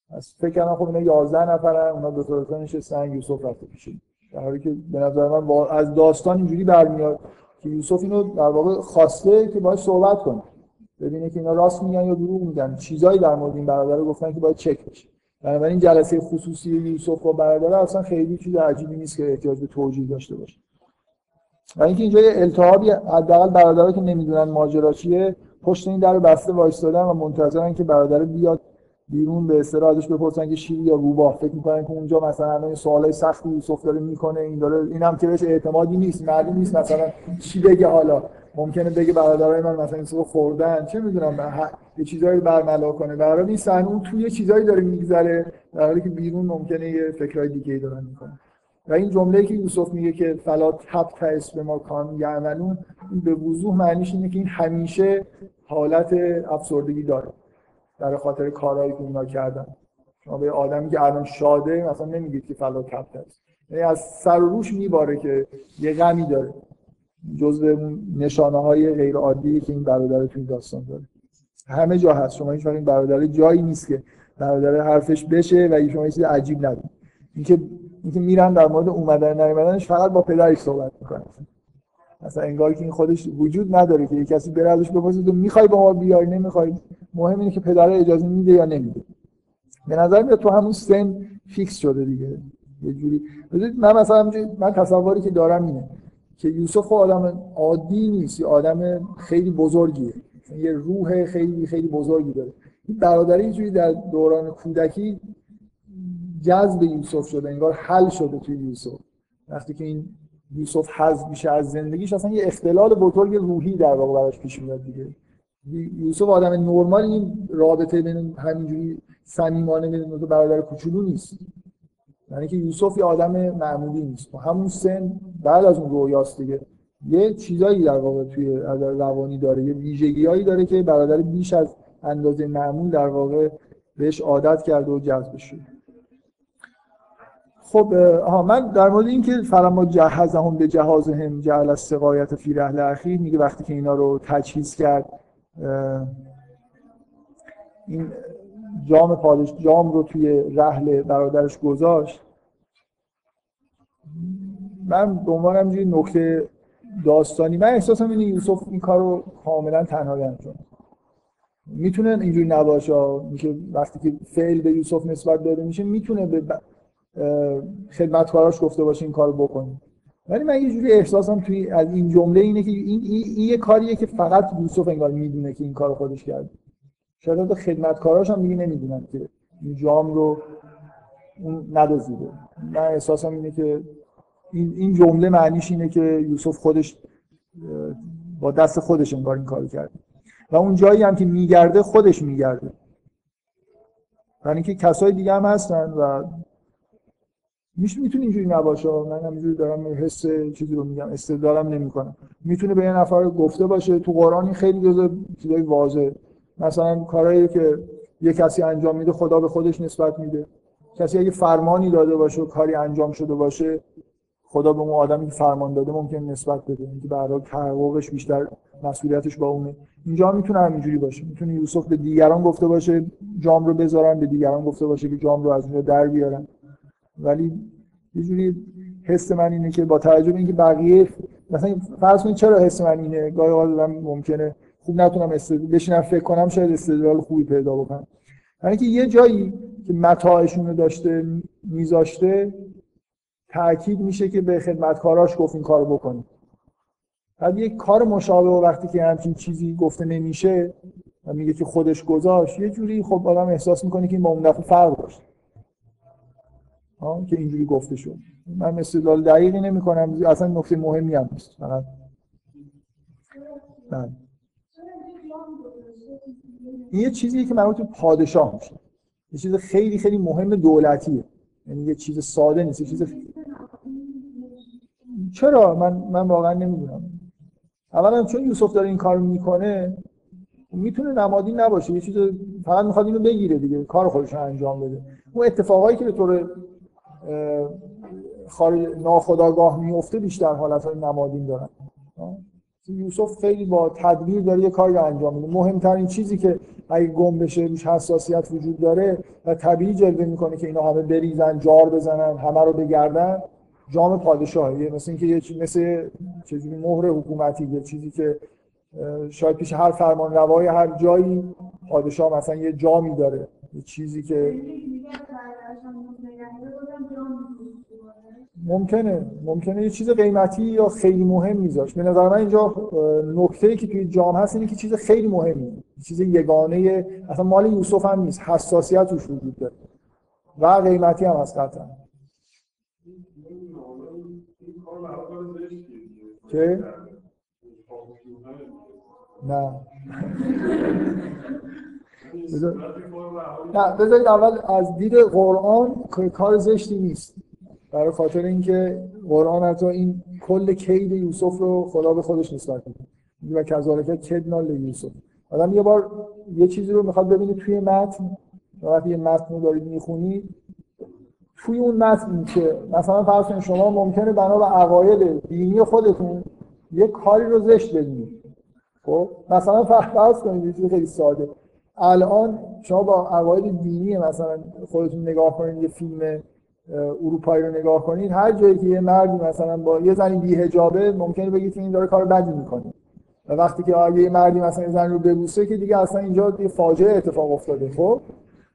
از فکر کنم خب اینا یازده نفرن، اونا دو تا تا نشستن، یوسف رفته پیش. در حالی که به نظر من از داستان اینجوری برمیاد که یوسف اینو در واقع خواسته که باید صحبت کنه، ببینه که اینا راست میگن یا دروغ میگن. چیزایی در مورد این برادر گفتن که باید چک بشه. بنابراین جلسه خصوصی یوسف با برادر اصلا خیلی چیز عجیبی نیست که احتیاج به توجیه داشته باشه. و اینکه اینجا یه التهابی حداقل برادرها که نمیدونن ماجرا چیه، پشت این درو بسته وایسادن و منتظرن که برادر بیاد بیرون، به اصطلاح ازش بپرسن که شیر یا روباه. فکر می‌کنن که اونجا مثلا سوالای سخت یوسف داره میکنه، این داره اینم که بهش اعتمادی نیست، معلوم نیست مثلا چی بگه. حالا ممکنه بگه برادرای من مثلا این سوالو خوردن، چه میدونم ه... یه چیزایی برملا کنه. برای این صحنه اون توی چیزایی داره میگذره، در حالی که بیرون ممکنه یه فکرای دیگه‌ای دارن میکنن. و این جمله‌ای که یوسف میگه که فلا تبت اسم ما کان یعملون، این به وضوح معنیش اینه که این همیشه حالت افسردگی داره در خاطر کارهایی که اونا کردن. شما به آدمی که الان شاده مثلا نمیگید که فلا تبت است، یعنی از سر و روش میباره که یه غمی داره. جزء نشانه‌های غیر عادی که این برادر توی داستان داره همه جا هست. شما هیچ وقت این برادر جایی نیست که برادر حرفش بشه و شما چیز عجیب ندید. اینکه اینکه میرن در مورد اومدن نیومدنش فقط با پدرش صحبت میکنه، اصلا انگار که این خودش وجود نداره که یه کسی بره ازش بپرسه تو میخوای با ما بیای نمیخوای، مهم اینه که پدر اجازه میده یا نمیده. به نظر میاد تو همون سن فیکس شده دیگه یه جوری. من مثلا من تصوری که دارم اینه که یوسف آدم عادی نیست، آدم خیلی بزرگیه، یه روح خیلی خیلی بزرگی داره. این برادر یه جوری در دوران کودکی جذب یوسف شده، انگار حل شده توی یوسف. وقتی که این یوسف حذف میشه از زندگیش، اصلا یه اختلال بزرگ روحی در واقع براش پیش میاد دیگه. یوسف آدم نرمال این رابطه بین همینجوری صمیمانه بین دو برادر کوچولو نیست، یعنی که یوسف یه آدم معمولی نیست. همون سن بعد از اون رویاست دیگه، یه چیزایی در واقع توی روانی داره، یه ویژگی‌هایی داره که برادر بیش از اندازه معمول در واقع بهش عادت کرده و جذب شده. خب ها، من در مورد این که فلما جهزهم به جهازهم جعل السقایة فی رحل اخیه، میگه وقتی که اینا رو تجهیز کرد، این جام پادش جام رو توی رحل برادرش گذاشت. من به عنوان همینجوری نکته داستانی، من احساسم اینه یوسف این کارو کاملا تنها انجام میتونه. اینجوری نباشه که وقتی که فعل به یوسف نسبت داده میشه میتونه به خدمتکاراش گفته باشه این کارو بکنه، ولی من یه جوری احساسم توی از این جمله اینه که این, این, این یه کاریه که فقط یوسف انگار میدونه که این کارو خودش کرده. شاید خدمتکاراش هم دیگه نمیدونن که این جام رو اون ندزیده. من احساسم اینه که این این جمله معنیش اینه که یوسف خودش با دست خودش انگار این کارو کرده و اون جایی هم که میگرده خودش میگرده، یعنی که کسای دیگه هم هستن و میشه میتونه اینجوری نباشه. من همینجوری دارم حس چیزی رو میگم، استدلالم نمیکنم. میتونه به یه نفر گفته باشه، تو قرآن این خیلی جزء چیزای واضحه، مثلا کارهایی که یه کسی انجام میده خدا به خودش نسبت میده. کسی اگه فرمانی داده باشه و کاری انجام شده باشه، خدا به اون آدمی که فرمان داده ممکن نسبت بده، اینکه به هر حال تعاقبش بیشتر مسئولیتش با اونه. اینجا میتونه همینجوری باشه، میتونه یوسف به دیگران گفته باشه جام رو بذارن، به دیگران گفته باشه که جام رو از اونجا در بیارن. ولی یه جوری حس من اینه که با توجه به اینکه بقیه مثلا فرض کنید، چرا حس من اینه، گاهی اوقات ممکنه خوب نتونم استدلال بشینم فکر کنم، شاید استدلال خوبی پیدا بکنم، یعنی که یه جایی که متاعشون رو داشته میذاشته تأکید میشه که به خدمتکاراش گفت این کارو بکنید. بعد یک کار مشابه و وقتی که همچین چیزی گفته نمیشه و میگه که خودش گذاشت، یه جوری خب آدم احساس میکنه که این با اون دفعه فرق داشت که اینجوری گفته شد. من استدلال دقیقی نمیکنم، اصلا نکته مهمی هم نیست، فقط بله این یه چیزیه که مربوط به پادشاه میشه، یه چیز خیلی خیلی مهم دولتیه، یعنی یه چیز ساده نیست، یه چیز خیلی... چرا من من واقعا نمیدونم. اولا چون یوسف داره این کارو میکنه میتونه نمادی نباشه، یه چیز فقط میخواد اینو بگیره دیگه، کار خودش رو انجام بده. اون اتفاقایی که به طور خارج ناخودآگاه میفته بیشتر حالتهای نمادین دارن. یوسف خیلی با تدبیر داره یه کاری رو انجام میده. مهمترین چیزی که اگه گم بشه روش حساسیت وجود داره و طبیعی جلوه میکنه که اینا همه بریزن، جار بزنن، همه رو بگردن، جام پادشاهیه. مثل اینکه یه چیز مثل چجوری مهر حکومتی، یه چیزی که شاید پیش هر فرمانروای هر جایی پادشاه مثلا یه جامی داره، یه چیزی که ممکنه ممکنه یه چیز قیمتی یا خیلی مهم میذاش. به نظر من اینجا نکته‌ای که توی جام هست اینه که چیز خیلی مهمه، چیز یگانه، اصلا مال یوسف هم نیست، حساسیت توش وجود داره و قیمتی هم هست قطعا. چه؟ نه نه بذارید اول از دید قرآن کار زشتی نیست، برای خاطر اینکه قرآن حتی این کل کید یوسف رو خدا به خودش نسبت میده و کذالک کدنا لیوسف. آدم یه بار یه چیزی رو میخواد ببینه توی متن، وقتی یه متن رو دارید میخونید توی اون متن که مثلا فرض کنید شما ممکنه بنا به عقاید دینی خودتون یه کاری رو زشت بدونید. خب مثلا فرض کنید یه چیز خیلی ساده، الان شما با عقاید دینی مثلا خودتون نگاه کنید، یه فیلم اروپایی رو نگاه کنید، هر جایی که یه مردی مثلا با یه زنی بی‌حجابه ممکنه بگید این داره کار بدی میکنه، و وقتی که آگه یه مردی مثلا یه زن رو ببوسه که دیگه اصلا اینجا یه فاجعه اتفاق افتاده. خب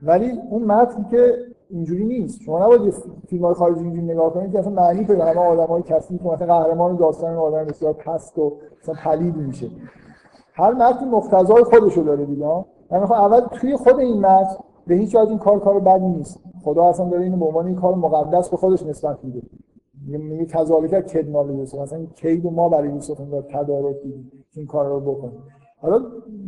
ولی اون متن که اینجوری نیست، شما نباید فیلم‌های خارجی اینجوری نگاه کنید که اصلا معنی پیدا، همه آدمای کثیف که مثلا قهرمان داستان آدم بسیار پست و مثلا پلید میشه، هر متن مقتضای خودش رو داره دیگه. من میخوام اول توی خود این متن به هیچ وجه این کار کار بدی نیست، خدا اصلا داره اینو به عنوان این کار مقدس به خودش نسبت میده، میگه کذالک کدنا لیوسف، مثلا این کید ما برای یوسف انگار تدارک دیدیم این کار رو بکنه. حالا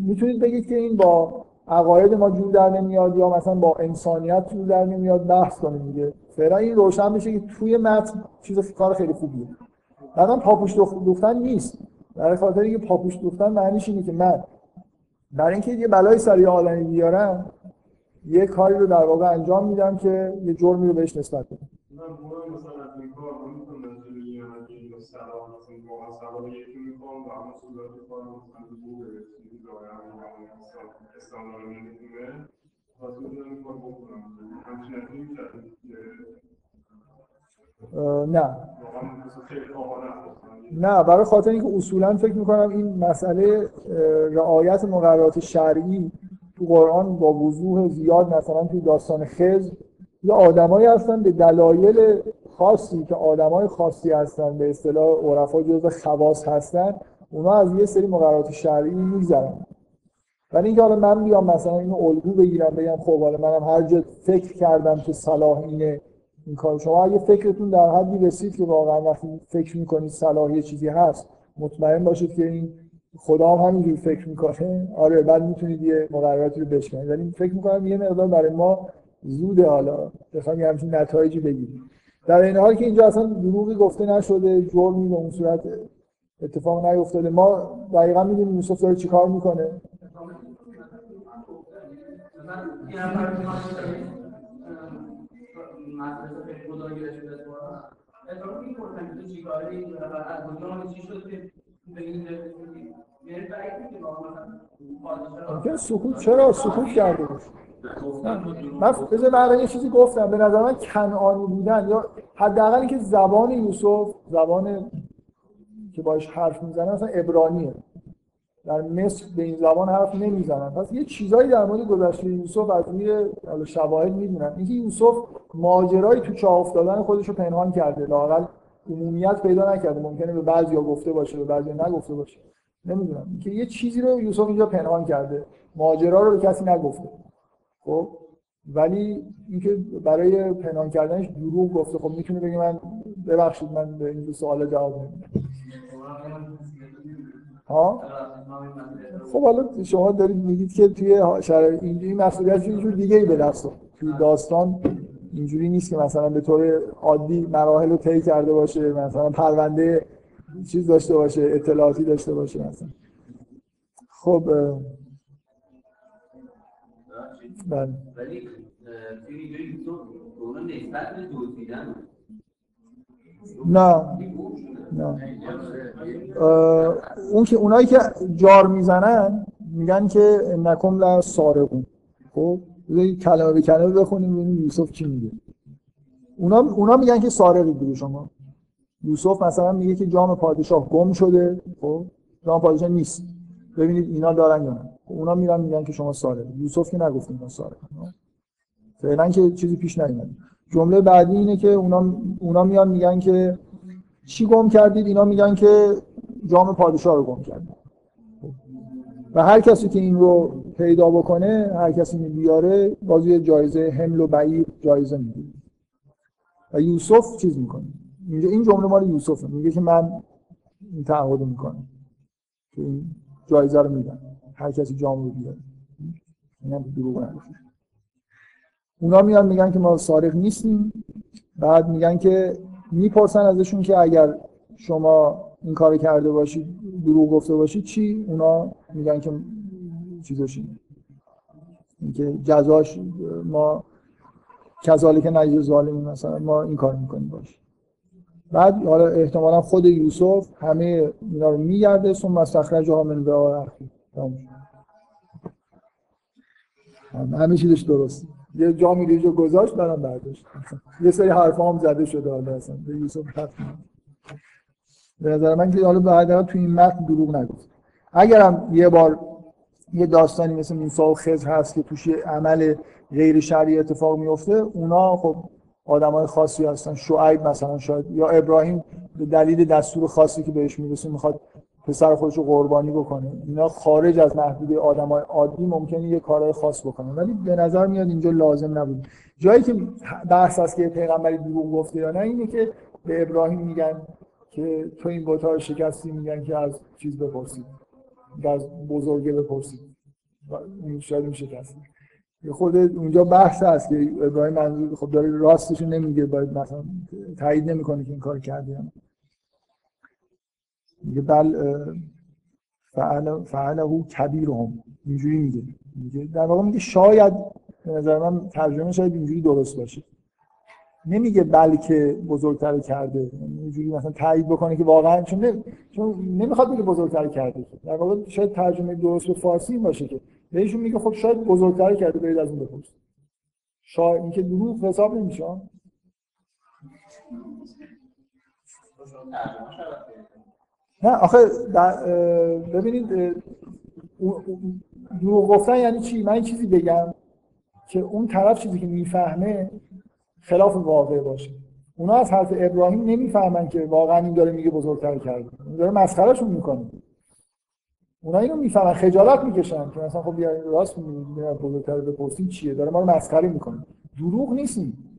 میتونید بگید که این با عقاید ما جور در نمیاد یا مثلا با انسانیت جور در نمیاد، بحث کنید دیگه. فعلا این روشن میشه که توی متن چیز کار خیلی خوبیه، بعدم پاپوش دوختن نیست، برای خاطر اینکه پاپوش دوختن معنیش اینه که من برای اینکه یه بلای سری عالمی بیارم یه کاری رو در واقع انجام میدم که یه جرمی رو بهش نسبت بدم. من موقع مثلا این کار رو میتونم منظور اینه که اینو سلام مثلا موقع سلام یکی میکنم و اما صورت کار رو مثلا بوده این داره همین استان رو میگیره واسه اون کار بکنم همین نمیشه. نه نه برای خاطر اینکه اصولا فکر میکنم این مسئله رعایت مقررات شرعی تو قرآن با وضوح زیاد مثلا توی داستان خضر یا آدمایی هستن به دلایل خاصی که آدمای خاصی هستن، به اصطلاح عرفا جزء خواص هستن، اونا از یه سری مقررات شرعی میگذرن. ولی اینکه حالا من بیام مثلا اینو الگو بگیرم بگم خب حالا منم هر جا فکر کردم که صلاح اینه این کار، شما اگه فکرتون در حدی رسید که واقعا وقتی فکر میکنید صلاح یه چیزی هست مطمئن باشید که این خدا هم همینجوری فکر میکنه، آره بعد میتونید یه مقرراتی رو بشکنید. ولی فکر میکنم یه مقدار برای ما زوده حالا بخوام یه همچین نتایجی بگیریم، در این حال که اینجا اصلا دروغی گفته نشده، جرمی به اون صورت اتفاق نیفتاده. ما دقیقاً میدونیم یوسف داره چیکار میکنه. مادرسه به خدا گیرش داد واقعا اصلا میگفتن که چیکاری از اونجا چی شد که ببینید میره برای اینکه واقعا اون سکوت چرا سکوت کرده بود؟ من بذار من یه چیزی گفتم، به نظر من کنعانی بودن یا حداقل اینکه زبان یوسف زبان که باش حرف میزنه اصلا عبرانیه، در مصر به این زبان حرف نمیزنن. پس یه چیزایی در مورد گذشته یوسف از روی شواهد میدونن، اینکه یوسف ماجرای تو چاه افتادن خودش رو پنهان کرده، لااقل عمومیت پیدا نکرده، ممکنه به بعضیا گفته باشه به بعضیا نگفته باشه، نمیدونم، اینکه یه چیزی رو یوسف اینجا پنهان کرده، ماجرا رو به کسی نگفته. خب ولی اینکه برای پنهان کردنش دروغ گفته، خب میتونه بگه من ببخشید من به این سوال جواب نمیدم. ها خب حالا شما دارید میگید که توی شرایط اینجوری مسئولیتش یه جور دیگه‌ای به دست آورد، توی داستان اینجوری نیست که مثلا به طور عادی مراحل رو طی کرده باشه، مثلا پرونده چیز داشته باشه، اطلاعاتی داشته باشه مثلا. خب بله ولی توی جوری تو اون نسبت به دوزیدن نه نه اون که اونایی که جار میزنن میگن که انکم لا سارقون. خب بذارید کلمه به کلمه بخونیم ببینیم یوسف چی میگه. اونا اونا میگن که سارقید دیگه شما. یوسف مثلا میگه که جام پادشاه گم شده، خب جام پادشاه نیست، ببینید اینا دارن یا نه. اونا میرن میگن که شما سارقید. یوسف که نگفت اینا سارقن، فعلا که چیزی پیش نیومد. جمله بعدی اینه که اونا اونا میان میگن که چی گم کردید؟ اینا میگن که جام پادشاه رو گم کردید. و هر کسی که این رو پیدا بکنه، هر کسی می بیاره باز یه جایزه حمل و بعیر جایزه میده. و یوسف چیز میکنه. اینجا این جمله مال یوسفه، میگه که من این تعهد رو میکنم که این جایزه رو میدم. هر کسی جام رو بیاره. اینا دروغ نگفتن. اونا میان میگن که ما سارق نیستیم. بعد میگن که میپرسن ازشون که اگر شما این کارو کرده باشید، دروغ گفته باشید چی؟ اونا میگن که چیزاش اینه، اینکه جزاش ما کذالک نجزی الظالمین، مثلا ما این کار میکنیم باشه. بعد حالا احتمالا خود یوسف همه اینا رو میگرده ثم استخرجها من بعار اخیه، همه چیزش درست، یه جامی دیگه گذاشت برام برداشت. یه سری حرفا هم زده شده حالا اصلا به یوسف خط. به نظر من که حالا بعدا تو این متن دروغ نگفت. اگرم یه بار یه داستانی مثل موسی و خضر هست که توش یه عمل غیر شرعی اتفاق میفته، اونا خب آدمای خاصی هستن، شعیب مثلا شاید یا ابراهیم به دلیل دستور خاصی که بهش میرسه میخواد پسر خودش رو قربانی بکنه. اینا خارج از محدوده آدمای عادی ممکنه یه کارهای خاص بکنه، ولی به نظر میاد اینجا لازم نبود. جایی که بحث هست که پیغمبری دروغ گفته یا نه اینه که به ابراهیم میگن که تو این بت‌ها رو شکستی، میگن که از چیز بپرسید، از بزرگه بپرسید، این شاید میشه شکست. خود اونجا بحث هست که ابراهیم منظور خب داره راستش رو نمیگه، باید مثلا تایید نمیکنه که این کار کرده. میگه بل فعل فعله کبیرهم، اینجوری میگه. میگه در واقع میگه شاید، به نظر من ترجمه شاید اینجوری درست باشه، نمیگه بلکه بزرگتر کرده، اینجوری مثلا تایید بکنه که واقعا، چون نمی... چون نمیخواد بگه بزرگتر کرده، در واقع شاید ترجمه درست به فارسی باشه که بهشون میگه خب شاید بزرگتر کرده، برید از اون بپرسید. شاید اینکه دروغ حساب نمیشه. نه آخه ببینید دروغ گفتن یعنی چی؟ من چیزی بگم که اون طرف چیزی که میفهمه خلاف واقع باشه. اونا از حرف ابراهیم نمیفهمن که واقعا این داره میگه بزرگتر کرده، این داره مسخرهشون میکنه. اونا اینو میفهمن، خجالت میکشن که مثلا خب بیا راست میگه، بزرگتر بپرسید چیه، داره ما رو مسخره میکنه. دروغ نیستیم.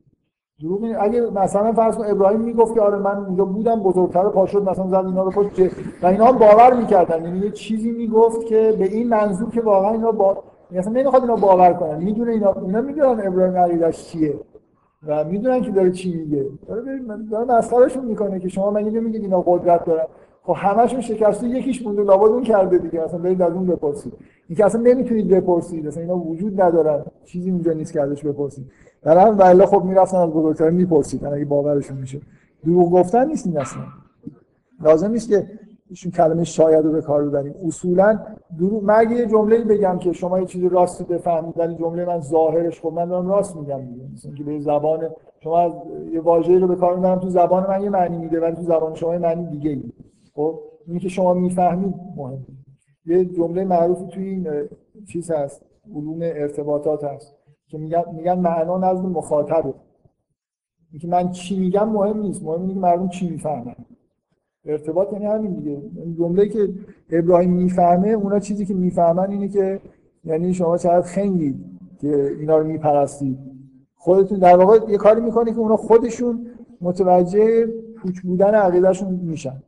دروغ نیست. اگه مثلا فرض کن ابراهیم میگفت که آره من اونجا بودم، بزرگتر پا شد مثلا زد اینا رو پشت که، و اینا هم باور میکردن، یعنی یه چیزی میگفت که به این منظور که واقعا اینا با مثلا نمیخواد اینا باور کنن، میدونه اینا اینا میدونن ابراهیم علیه‌اش چیه و میدونن که داره چی میگه. داره ببین داره مسخرهشون میکنه که شما مگه نمیگید اینا قدرت دارن؟ خب همشون شکسته، یکیش مونده لابد اون کرده دیگه، اصلا برید از اون بپرسید. اینکه اصلا نمیتونید بپرسید، اصلا اینا وجود ندارن، چیزی اونجا نیست که ازش بپرسید. در هم والله خب میرفتن از بزرگتر میپرسیدن اگه باورشون میشه. دروغ گفتن نیست این، اصلا لازم نیست که ایشون کلمه شاید رو به کار ببریم. اصولا دروغ، من اگه یه جمله‌ای بگم که شما یه چیزی راستی بفهمید ولی جمله من ظاهرش خب من دارم راست میگم دیگه، مثلا که به زبان شما یه واژه‌ای رو به کار میبرم تو زبان من یه معنی میده ولی تو زبان شما یه معنی دیگه ای. خب اینی که شما میفهمید مهمه. یه جمله معروفی توی این چیز هست، علوم ارتباطات هست، که میگن میگن معنا نزد مخاطبه. اینکه من چی میگم مهم نیست، مهم اینه که مردم چی میفهمن. ارتباط یعنی همین دیگه. جمله‌ای که ابراهیم میفهمه، اونا چیزی که میفهمن اینه که یعنی شما چقدر خنگید که اینا رو میپرستید. خودتون در واقع یه کاری میکنه که اونا خودشون متوجه پوچ بودن عقیدهشون میشن.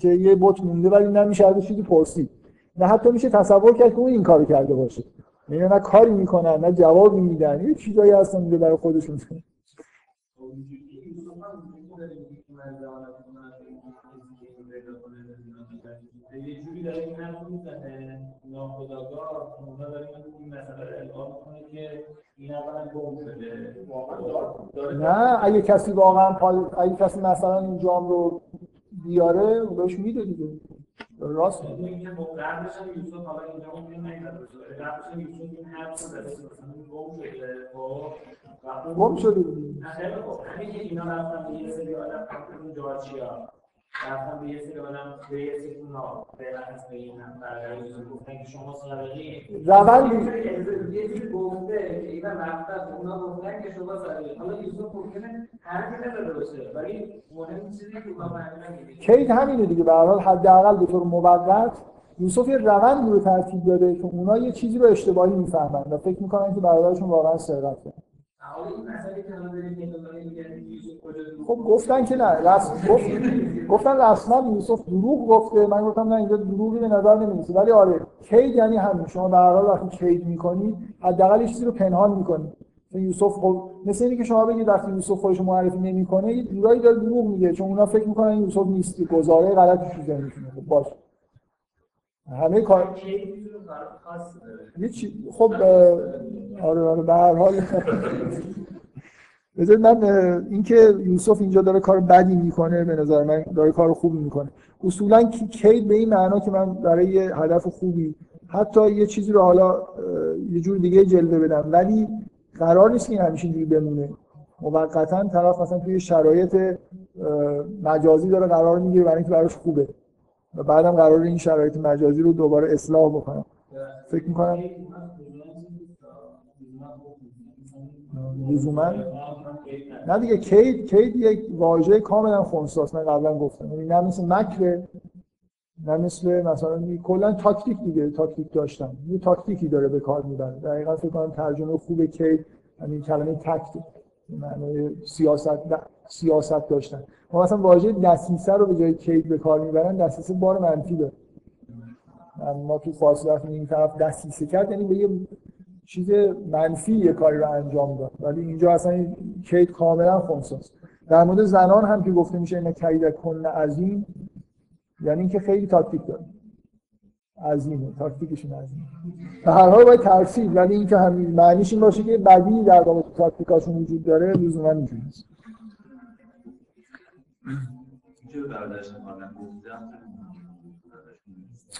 که یه بت مونده ولی نمیشه ازش چیزی پرسید. نه حتی میشه تصور کرد که اون این کارو کرده باشه. اینا نه کاری میکنن نه جوابی میدن، یه چیزایی هستن دیگه برای خودشون. یه جوری داره این حرف میزنه ناخودآگاه، اونها دارن این مسئله رو القا میکنه که این اولا گم شده واقعا. نه اگه کسی واقعا پال... اگه کسی مثلا این جام رو بیاره بهش میده دیگه، راست میگه. که با قبلش هم یوسف حالا اینجا اون دیگه نمیداد بشه، قبلش هم یوسف این حرف رو داشت گم شده، خب گم شده دیگه. نه خیلی خب همین که اینا رفتن به یه سری آدم اون جارچیا، رفتن به یه سری آدم به یه سری اونا فعلا هست به این هم برگرد یوسف گفتن که شما صادقی روند یه جوری گفته که اینا رفتن اونا گفتن که شما صادقی. حالا یوسف ممکنه همین نداده باشه ولی مهم چیزی که اونا معنی نمیده کید همینه دیگه. به هر حال حداقل به طور موقت یوسف یه روند رو ترتیب داده که اونا یه چیزی رو اشتباهی میفهمن و فکر میکنن که برادرشون واقعا سرقت کرده. خب گفتن که نه راست گفت، گفتن اصلا یوسف دروغ گفته. من گفتم نه اینجا دروغی به نظر نمیاد ولی آره کید یعنی همین. شما به هر حال وقتی کید میکنید حداقل چیزی رو پنهان میکنید. یوسف خب مثل اینه که شما بگید وقتی یوسف خودش معرفی نمیکنه یه جورایی داره دروغ میگه چون اونا فکر میکنن یوسف نیستی، گزاره غلطی چیزی نمیتونه باشه. همه کار هیچ. خب آره آره به هر حال بذارید من اینکه یوسف اینجا داره کار بدی میکنه به نظر من داره کار خوبی میکنه. اصولا کید به این معنا که من برای یه هدف خوبی حتی یه چیزی رو حالا یه جور دیگه جلوه بدم ولی قرار نیست که همیشه اینجوری بمونه. موقتا طرف مثلا توی شرایط مجازی داره قرار میگیره برای اینکه براش خوبه و بعدم قراره این شرایط مجازی رو دوباره اصلاح بکنم. فکر میکنم لزوماً نه دیگه. کید کید یک واژه کاملا خنثیه، من قبلا گفتم. یعنی نه مثل مکر، نه مثل مثلا کلا تاکتیک دیگه، تاکتیک داشتن، یه تاکتیکی داره به کار میبره. دقیقاً فکر کنم ترجمه خوب کید همین کلمه تاکتیک معنی سیاست سیاست داشتن. ما مثلا واژه دسیسه رو به جای کید به کار میبرن. دسیسه بار منفی داره. ما تو فارسی وقتی این طرف دسیسه کرد یعنی به یه چیز منفی یه کاری رو انجام داد ولی اینجا اصلا این کید کاملا خنثی است. در مورد زنان هم که گفته میشه اینا کید کن عظیم، یعنی اینکه خیلی تاکتیک داره، عظیمه، تاکتیکشون عظیمه. به هر حال باید ترسید، ولی اینکه همین معنیش این باشه که بدی در رابطه تاکتیکاشون وجود داره لزوما اینجوری نیست.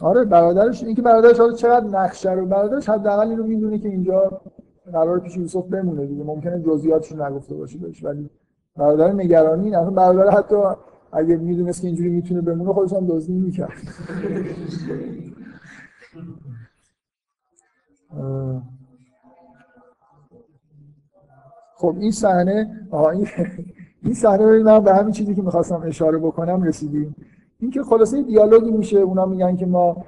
آره برادرش، اینکه برادرش حالا چقدر نقشه رو، برادرش حداقل اینو میدونه که اینجا قرار پیش یوسف بمونه دیگه، ممکنه جزئیاتش رو نگفته باشه بهش، ولی برادر نگرانی اینه. اصلا برادر حتی اگه میدونست که اینجوری میتونه بمونه خودش هم دزدی میکرد. خب این صحنه آها این این صحنه رو من به همین چیزی که میخواستم اشاره بکنم رسیدیم. این که خلاصه دیالوگی میشه، اونا میگن که ما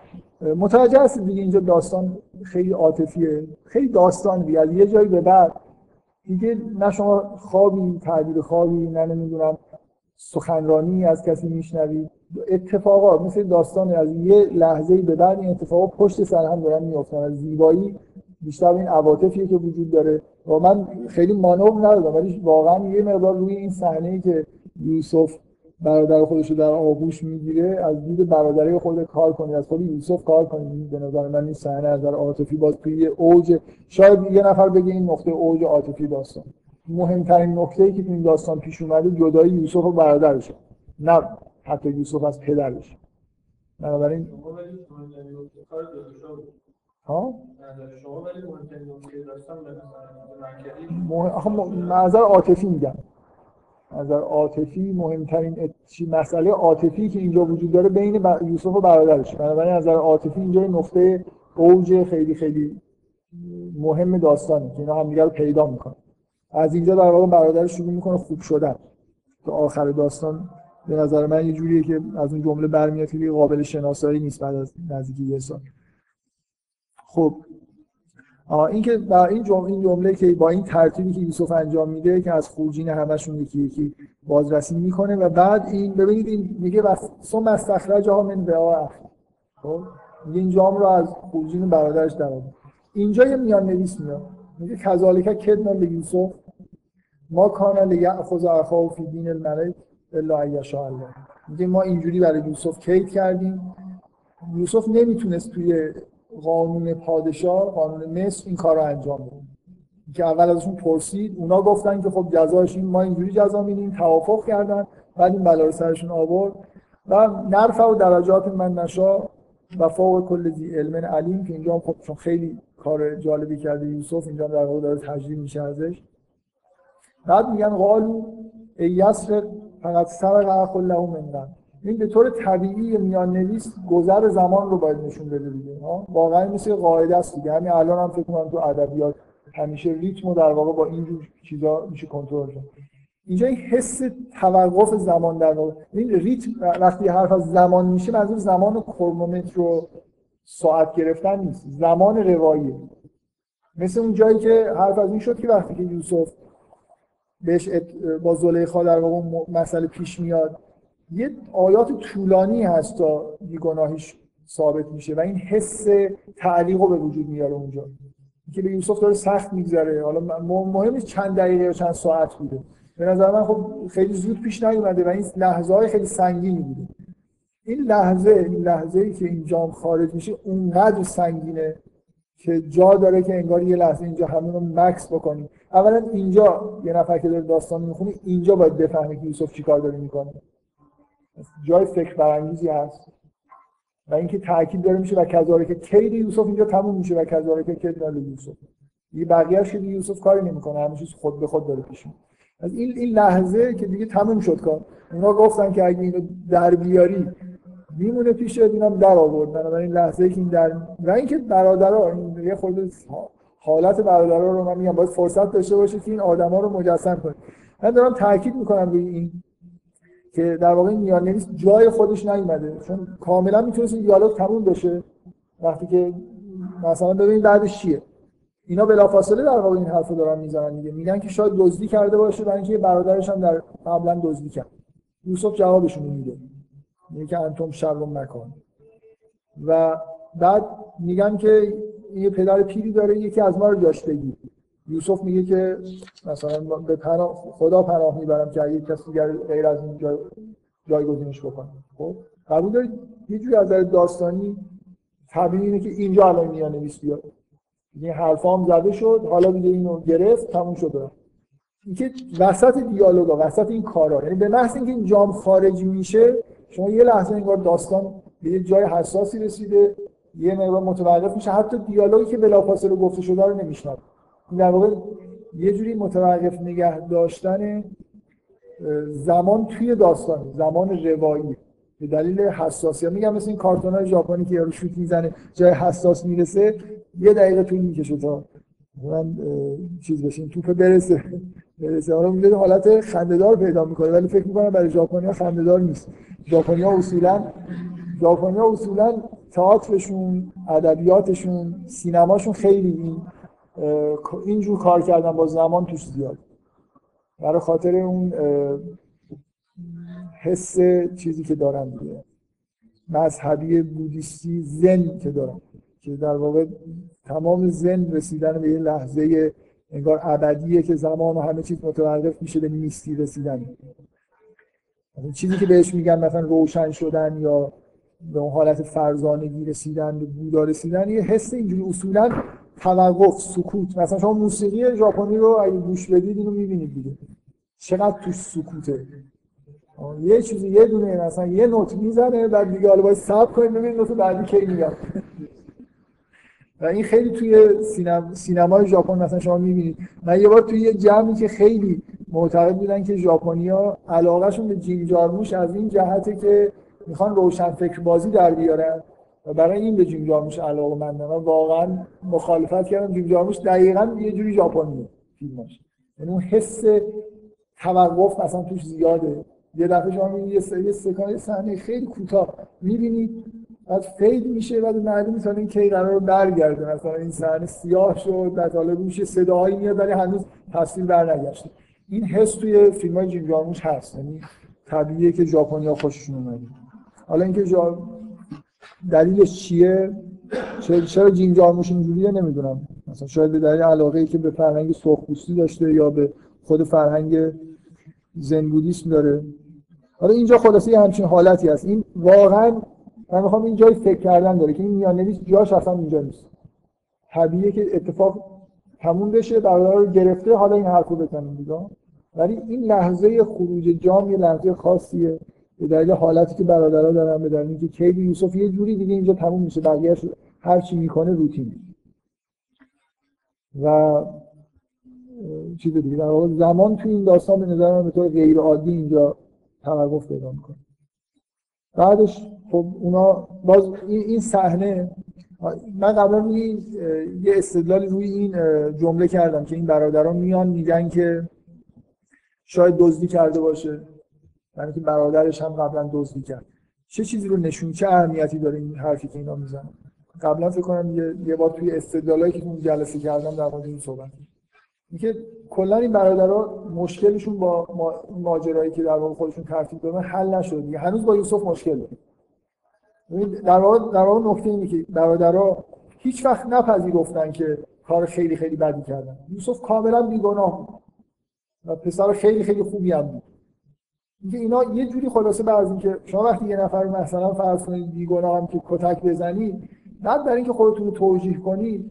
متوجه هستیم دیگه اینجا داستان خیلی عاطفیه، خیلی داستان دیگه، از یه جایی به بعد دیگه نه شما خوابی، تعبیر خوابی، نه نمیدونم سخنرانی از کسی میشنوید، اتفاقات مثل داستان از یه لحظه‌ای به بعد این اتفاقات پشت سر هم دارن میافتن. از زیبایی بیشتر این عواطفیه که وجود داره. و من خیلی مانور ندادم، ولی واقعا یه مقدار روی این صحنه‌ای که یوسف برادر خودش رو در آغوش میگیره از دید برادری خود کار کنید، از خود یوسف کار کنید. به نظر من این صحنه از نظر عاطفی باز توی اوج، شاید یه نفر بگه این نقطه اوج عاطفی داستان، مهمترین نقطه‌ای که این داستان پیش اومده جدایی یوسف و برادرشه، نه حتی یوسف از پدرش. بنابراین ها شما ولی مهمترین نقطه داستان به نظر عاطفی میگم، از نظر عاطفی مهمترین مسئله عاطفی که اینجا وجود داره بین یوسف و برادرش. بنابراین از نظر عاطفی اینجا نقطه اوج خیلی خیلی مهم داستانه که اینا همدیگه رو پیدا میکنن. از اینجا در واقع برادرش شروع میکنه خوب شدن. تا آخر داستان به نظر من یه جوریه که از اون جمله برمیاد که قابل شناسایی نیست بعد از نزدیک یه سال. خب این که با این جمله این جمله که با این ترتیبی که یوسف انجام میده که از خورجین همشون یکی یکی بازرسی میکنه و بعد این ببینید این میگه بس ثم استخرجها من وعاء اخی. خب میگه این جام رو از خورجین برادرش درآورد. اینجا یه میان نویس میاد میگه کذالک کدنا لیوسف ما کان لیأخذ اخاه فی دین الملک الا ان یشاء الله. میگه ما اینجوری برای یوسف کید کردیم، یوسف نمیتونست توی قانون پادشاه، قانون مصر این کار رو انجام بده. که اول ازشون پرسید، اونا گفتن که خب جزاش این، ما اینجوری جزا میدیم، توافق کردن، بعد این بلا رو سرشون آورد و نرفع و درجات من نشاء و فوق کل ذی علم علیم، که اینجا خب چون خیلی کار جالبی کرده یوسف، اینجا در واقع داره تجلیل میشه ازش. بعد میگن قالوا ای یسرق فقد سرق اخو له من قبل. این به طور طبیعی میان نویس گذر زمان رو باید نشون بده دیگه، ها واقعا مثل قاعده است دیگه. همین الان هم فکر کنم تو ادبیات همیشه ریتم رو در واقع با این جور چیزا میشه کنترل کرد. اینجا این حس توقف زمان در واقع، این ریتم وقتی حرف از زمان میشه منظور زمان کرونومتر رو ساعت گرفتن نیست، زمان رواییه. مثل اون جایی که حرف از این شد که وقتی که یوسف بهش با زلیخا در واقع مسئله پیش میاد، یه آیات طولانی هست تا بیگناهیش ثابت میشه و این حس تعلیق رو به وجود میاره اونجا که به یوسف داره سخت میگذره. حالا مهمه چند دقیقه یا چند ساعت بوده، به نظر من خب خیلی زود پیش نیومده و این لحظه های خیلی سنگینی بوده. این لحظه این لحظه ای که این جام خارج میشه اونقدر سنگینه که جا داره که انگار یه لحظه اینجا همون رو مکس بکنیم. اولا اینجا یه نفر که داره داستان میخونه اینجا باید بفهمه که یوسف چیکار داره میکنه، جای فکر برانگیزی هست و اینکه تاکید داره میشه و کذاره که کید یوسف اینجا تموم میشه و کذاره که کید نال یوسف دیگه بقیه‌اش دیگه یوسف کاری نمیکنه، همه چیز خود به خود داره پیش میره. از این این لحظه که دیگه تموم شد کار، اونا گفتن که اگه اینو در بیاری میمونه پیش اینام در آوردن. من این لحظه که این در و اینکه برادرها این یه خود حالت برادرها رو من میگم باید فرصت داشته باشه که این آدما رو مجسم کنه. من دارم تاکید میکنم روی این که در واقع میان نویس جای خودش نیومده، چون کاملا میتونست این دیالوگ تموم بشه وقتی که مثلا ببینید بعدش چیه. اینا بلافاصله در واقع این حرفو دارن میزنن دیگه، میگن که شاید دزدی کرده باشه برای اینکه برادرش هم در قبلا دزدی کرد. یوسف جوابشون میده میگه که انتم شرم مکان. و بعد میگن که این پدر پیری داره یکی از ما رو داشت بگیر. یوسف میگه که مثلا به پناه خدا پناه میبرم که اگه کسی غیر از این جای جایگزینش بکنه. خب قبول دارید یه جوری از نظر داستانی طبیعی اینه که اینجا الان میانویس بیاد این حرفام زده شد، حالا دیگه اینو گرفت، تموم شد. اینکه وسط دیالوگا، وسط این کارا، یعنی به محض اینکه این جام خارج میشه شما یه لحظه انگار داستان به یه جای حساسی رسیده، یه مقدار متوقف میشه، حتی دیالوگی که بلافاصله گفته شده رو نمیشنوه. این در واقع یه جوری متوقف نگه داشتن زمان توی داستان، زمان روایی به دلیل حساسیت. میگم مثل این کارتون‌های ژاپنی که یارو شوت میزنه جای حساس میرسه یه دقیقه طول میکشه تا من چیز بشین توپ برسه برسه اونم میاد حالت خنده‌دار پیدا میکنه، ولی فکر میکنم برای ژاپنی‌ها خنده‌دار نیست. ژاپنی‌ها اصولاً ژاپنی‌ها اصولاً تئاترشون، ادبیاتشون، سینماشون خیلی اینجور کار کردن با زمان توش زیاد، برای خاطر اون حس چیزی که دارن دیگه، مذهبی بودیستی زن که دارن، که در واقع تمام زن رسیدن به یه لحظه انگار ابدیه که زمان و همه چیز متوقف میشه، به نیستی رسیدن. چیزی که بهش میگن مثلا روشن شدن یا به اون حالت فرزانگی رسیدن، به بودا رسیدن، یه حس اینجوری اصولا توقف، سکوت. مثلا شما موسیقی ژاپنی رو اگه گوش بدید اینو میبینید دیگه چقدر توش سکوته. یه چیزی یه دونه مثلا یه نوت میزنه بعد دیگه حالا باید صبر کنید ببینید نوت بعدی کی میاد. و این خیلی توی سینما سینمای ژاپن مثلا شما میبینید. من یه بار توی یه جمعی که خیلی معتقد بودن که ژاپنی‌ها علاقه‌شون به جینجارموش از این جهته که میخوان روشن فکر بازی در بیارن و برای این به جیم جارموش علاقه‌مندم، من واقعا مخالفت کردم. جیم جارموش دقیقاً یه جوری ژاپنیه فیلمش، یعنی اون حس توقف اصلا توش زیاده. یه دفعه شما میبینید یه سری سکانس صحنه خیلی کوتاه میبینید بعد فید میشه، بعد معلوم میشه این کی قرار رو برگرده، مثلا این صحنه سیاه شد بعد حالا میشه صداهایی میاد ولی هنوز تصویر برنگشته. این حس توی فیلم‌های جیم جارموش هست، یعنی طبیعیه که ژاپنی‌ها خوششون اومده. حالا اینکه جا... دلیلش چیه؟ چرا جیم جارموش اینجوریه نمیدونم. مثلا شاید به دلیل علاقه‌ای که به فرهنگ سرخپوستی داشته یا به خود فرهنگ زن بودیسم داره. حالا اینجا خلاصه همچین حالتی هست. این واقعا من میخوام این جای فکر کردن داره که این میاننویس جاش اصلا اینجا نیست. طبیعیه که اتفاق تموم بشه، برادر رو گرفته، حالا این حرفو بزنیم دیگه. ولی این لحظه خروج جام یه لحظه خاصیه. به دلیل حالتی که برادرها دارن، به دلیل اینکه کید یوسف یه جوری دیگه اینجا تموم میشه، بقیه‌اش هر چی میکنه روتینه و چیز دیگه. در واقع زمان توی این داستان به نظر من به طور غیر عادی اینجا توقف پیدا میکنه. بعدش خب اونا باز این صحنه، من قبلا روی یه استدلال روی این جمله کردم که این برادرها میان میگن که شاید دزدی کرده باشه، یعنی که برادرش هم قبلا دزدی کرد. چه چیزی رو نشون، چه اهمیتی داره این حرفی که اینا میزنن؟ قبلا فکر کنم یه, یه بار توی استدلالایی که اون جلسه کردم در مورد این صحبت، اینکه کلا این برادرها مشکلشون با ماجرایی که در واقع خودشون ترتیب دادن حل نشد دیگه، هنوز با یوسف مشکل داره. در واقع در واقع نکته اینه که برادرها هیچ وقت نپذیرفتن که کار خیلی خیلی بدی کردن. یوسف کاملا بیگناه بود و پسر خیلی خیلی خوبی هم بود. اینکه اینا یه جوری خلاصه بعد از اینکه شما وقتی یه نفر رو مثلا فرض کنید بیگناه هم که کتک بزنید، بعد برای اینکه خودتون رو توجیه کنید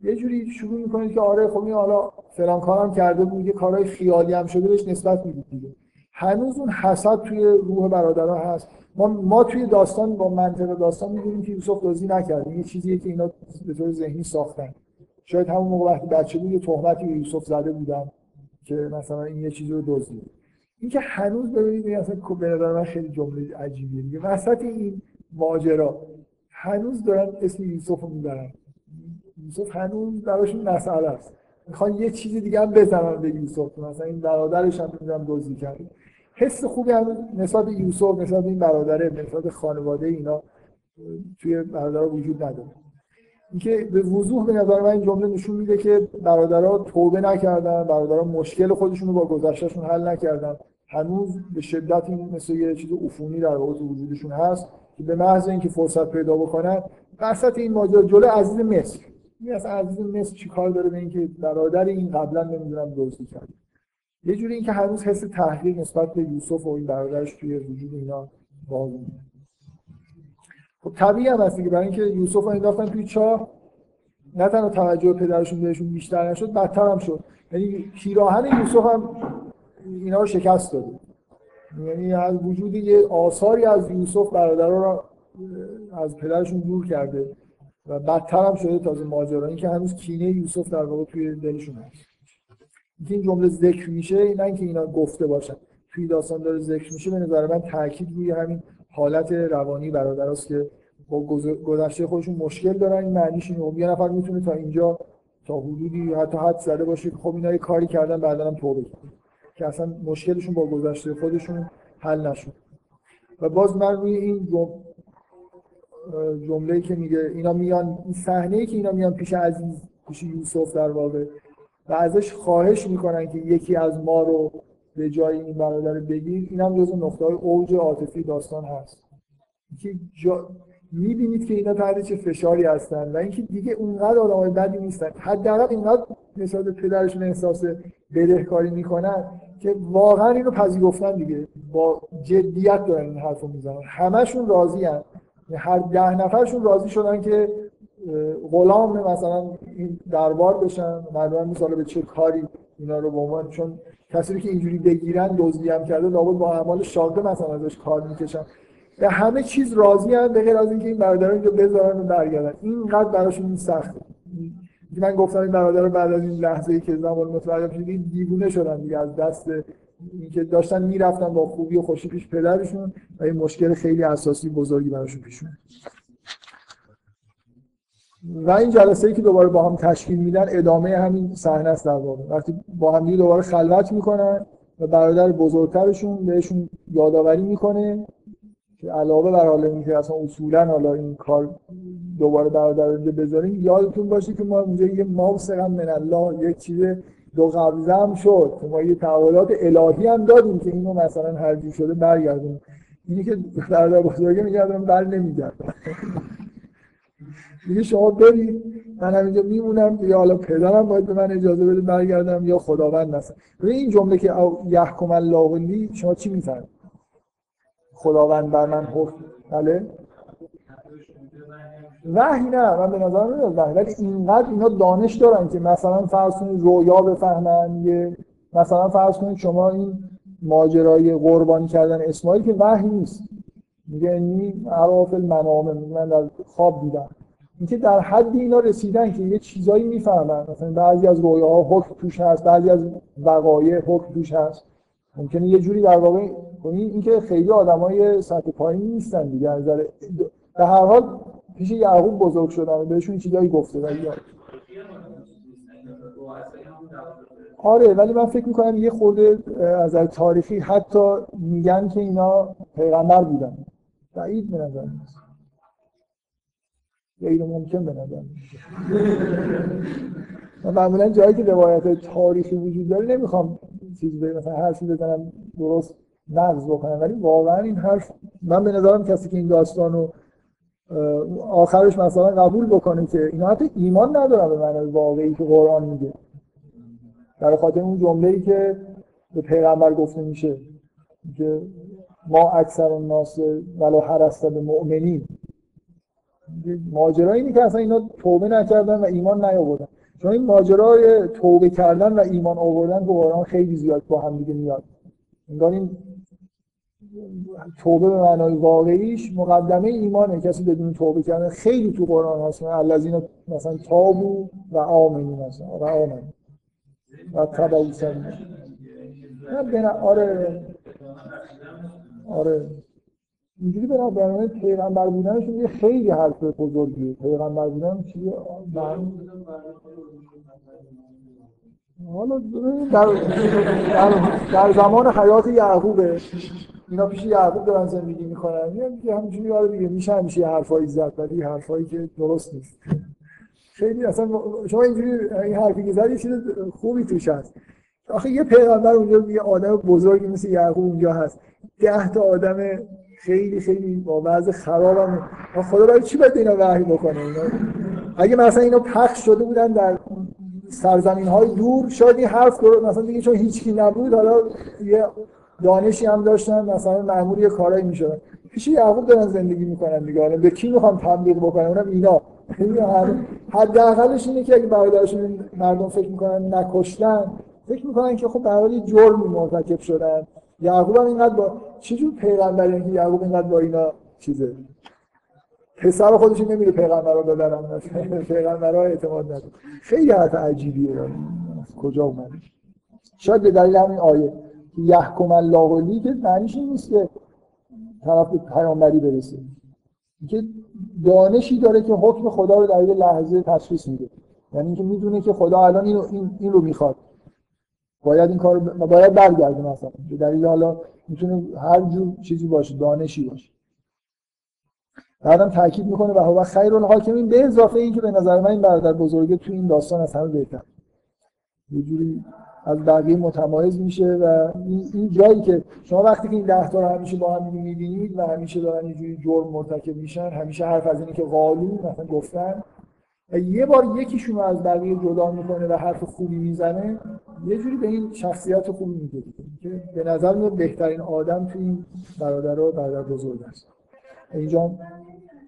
یه جوری شروع می‌کنید که آره خب این حالا فلان کارم کرده بود، یه کارهای خیالی هم شده بهش نسبت میدید دیگه. هنوز اون حسد توی روح برادرها هست. ما ما توی داستان با منطق داستان می‌گیم که یوسف دزدی نکرد. این چیزیه که اینا به طور ذهنی ساختن. شاید همون موقع وقتی بچه بود یه تهمتی به یوسف زده بودن که مثلا این یه چیزی رو دزدید. اینکه هنوز ببینید اصلا به نظر من خیلی جمله عجیبیه دیگه، وسط این ماجرا هنوز دارن اسم یوسف رو میبرن. یوسف هنوز براشون مسئله است، میخوان یه چیز دیگه هم بزنن به یوسف، مثلا این برادرش هم میذارن دزدی کرد. حس خوبی هنوز نسبت به یوسف، نسبت به این برادره، نسبت به خانواده اینا توی برادرها وجود نداره. اینکه به وضوح به نظر من این جمله نشون میده که برادرها توبه نکردن، برادرها مشکل خودشون رو با گذشتهشون حل نکردن. هنوز به شدت این مثل یه چیز عفونی در واقع تو وجودشون هست که به محض اینکه فرصت پیدا بکنن وسط این ماجرا جلوی عزیز مصر، این از عزیز مصر چیکار داره به اینکه برادر این قبلا نمیدونم دزدی کرد. یه جوری اینکه هنوز حس تحقیر نسبت به یوسف و این برادرش توی وجود اینا باقیه. طبیعی هم هست دیگه، برای اینکه یوسف رو انداختن توی چاه، نه تنها توجه پدرشون بهشون بیشتر نشد، بدتر هم شد. یعنی پیراهن یوسف هم اینا رو شکست داده، یعنی از وجود یه آثاری از یوسف برادرها را از پدرشون دور کرده و بدتر هم شده. تازه ماجرا این که هنوز کینه یوسف در واقع توی دلشون هست. این جمله ذکر میشه، نه اینکه اینا گفته باشن، توی داستان داره ذکر میشه. به نظر من تاکید روی همین حالت روانی برادراست که با گذشته خودشون مشکل دارن. این معنیش اینه یه نفر میتونه تا اینجا تا حدودی حتی حد زده باشه که خب اینا یه کاری کردن بعدا هم توبه کردن، که اصلا مشکلشون با گذشته خودشون حل نشد. و باز من روی این جمله‌ای که میگه اینا میان، این صحنه‌ای که اینا میان پیش عزیز، پیش یوسف در واقع، و ازش خواهش میکنن که یکی از ما رو به جای این برادر بگیر، این هم جزو نقطه‌های اوج عاطفی داستان هست که جا... میبینید که اینا تحت چه فشاری هستن و اینکه دیگه اونقدر آدمای بدی نیستن، حداقل اینقدر نسبت به پدرشون احساس بدهکاری میکنن که واقعا اینو پذیرفتن دیگه، با جدیت دارن این حرفو میزنن. همشون راضی ان، هر ده نفرشون راضی شدن که غلام مثلا این دربار بشن. معلومه مثلا به چه کاری اینا رو به عنوان، چون کسی که اینجوری بگیرن دزدی هم کرده، لابد با اعمال شاقه مثلا ازش کار میکشن. به همه چیز راضی ان به غیر از اینکه این برادرها اینجا بذارن و برگردن. اینقدر براشون این سخته. من گفتم این برادرها بعد از این لحظه‌ای که زمان متوقف شدن دیوونه شدن دیگه، از دست اینکه داشتن میرفتن با خوبی و خوشی پیش پدرشون و این مشکل خیلی اساسی بزرگی براشون پیش اومد. و این جلسه‌ای که دوباره با هم تشکیل میدن ادامه همین صحنه است در واقع. وقتی با هم دوباره خلوت میکنن و برادر بزرگترشون بهشون یادآوری میکنه که علاوه بر حال اینکه اصلا اصولاً حالا این کار دوباره برادر رو بذاریم، یادتون باشه که ما اونجا یه موثقا من الله، یک چیز دو قبضه هم شد، ما یه تعالات الهی هم دادیم که اینو مثلا هر جور شده برگردیم. اینی که برادر بزرگه میگردم بر نمیگردم دیگه، شما برید من همینجا میمونم، یا حالا پدرم باید به من اجازه بده برگردم یا خداوند مثلا. روی این جمله که یحکم الله لی شما چی میفهمید؟ خداوند بر من حکم، بله؟ وحی نه، من به نظر نمیاد وحی، ولی اینقدر اینا دانش دارن که مثلا فرض کنید رویا بفهمن، یه مثلا فرض کنید شما این ماجرای قربانی کردن اسماعیل که وحی نیست، میگه این عراف المنام، من در خواب دیدم. اینکه در حد اینا رسیدن که یه چیزایی میفهمن، مثلا بعضی از رویاها حکم توش هست، بعضی از وقایع حکم توش هست، ممکنه یه جوری در واقع کنین. اینکه خیلی آدمای سطح پایین نیستن دیگه، از نظر به هر حال پیش یعقوب بزرگ شدن، بهشون چیزایی گفته ولی یاد. آره، ولی من فکر میکنم یه خورده از نظر تاریخی حتی میگن که اینا پیغمبر بودن. بعید به نظر میاد. غیر ممکن به نظر میاد. معمولا جایی که روایت تاریخی وجود داره نمیخوام چیز بگم، مثلا حرفی بزنم درست نقض بکنم، ولی واقعا این حرف من به نظرم کسی که این داستانو آخرش مثلا قبول بکنه که اینا حتی ایمان ندارن به معنی واقعی که قرآن میگه، در خاطر اون جمله‌ای که به پیغمبر گفته میشه که ما اکثر الناس ولو حرصت بالمؤمنین. ماجرا اینه که اصلا اینا توبه نکردن و ایمان نیاوردن. چون این ماجرای توبه کردن و ایمان آوردن تو قرآن خیلی زیاد با هم دیگه میاد. انگار این توبه به معنای واقعیش مقدمه ایمانه، کسی بدون توبه کردن خیلی تو قرآن هست. الذین مثلا تابوا و آمنوا مثلا و آمنوا و تابوا سن. نه آره آره اینجوری به معنای پیغمبر بودنشون یه خیلی حرف بزرگیه. پیغمبر بودن چیه؟ حالا در, در, در زمان حیات یعقوبه، اینا پیش یعقوب دارن زندگی میکنن، یه همچنین یاره دیگه میشه همیشه یه حرفایی زد، ولی یه حرفایی که درست نیست. خیلی اصلا شما اینجوری این حرفی که زد یه چیز خوبی توش هست. آخه یه پیغمبر اونجا، یه آدم بزرگی مثل یعقوب اونجا هست، ده تا آدم خیلی خیلی با وضع خرابم، خدا برای چی باید اینا وحی بکنه؟ اینا اگه مثلا اینا پخش شده بودن در سرزمین‌های دور شاید این حرف درست، مثلا دیگه چون هیچکی نبود، حالا یه دانشی هم داشتن مثلا مأمور یه کارایی می‌شدن. پیش یعقوب دارن زندگی میکنن دیگه. الان به کی میخوام تبلیغ بکنم؟ اونم اینا. حداقلش اینه که اگه برادرشون مردم فکر میکنن نکشتن، فکر میکنن که خب به هر حال یه جرمی مرتکب شدن. یعقوب هم اینقدر با چجور پیغمبره که یعقوب اینقدر با اینا چیزه. حساب خودش نمیره پیغمبرا دادن، پیغمبرا اعتماد نداره. خیلی حالت عجیبیه. از کجا اومد؟ شاید به دلیل همین آیه یحکم الله لی که معنیش این نیست که طرف به پیامبری برسه، که دانشی داره که حکم خدا رو در یه لحظه تشخیص میده. یعنی اینکه میدونه که خدا الان اینو این, این رو میخواد، باید این کارو ب... باید برگردونه. مثلا به دلیل حالا میتونه هر جور چیزی باشه، دانشی باشه. بعدم تاکید میکنه و هو خیرالحاکمین، به اضافه اینکه به نظر من این برادر بزرگه تو این داستان از همه بهتر، یه جوری از بقیه متمایز میشه. و این جایی که شما وقتی که این ده تا رو همیشه با هم میبینید و همیشه دارن یه جوری جرم مرتکب میشن، همیشه حرف از اینه که قالو مثلا گفتن، و یه بار یکیشون رو از بقیه جدا میکنه و حرف خوبی میزنه، یه جوری به این شخصیت خوبی میده که به نظر میاد بهترین آدم تو این برادرها برادر بزرگ است. اینجا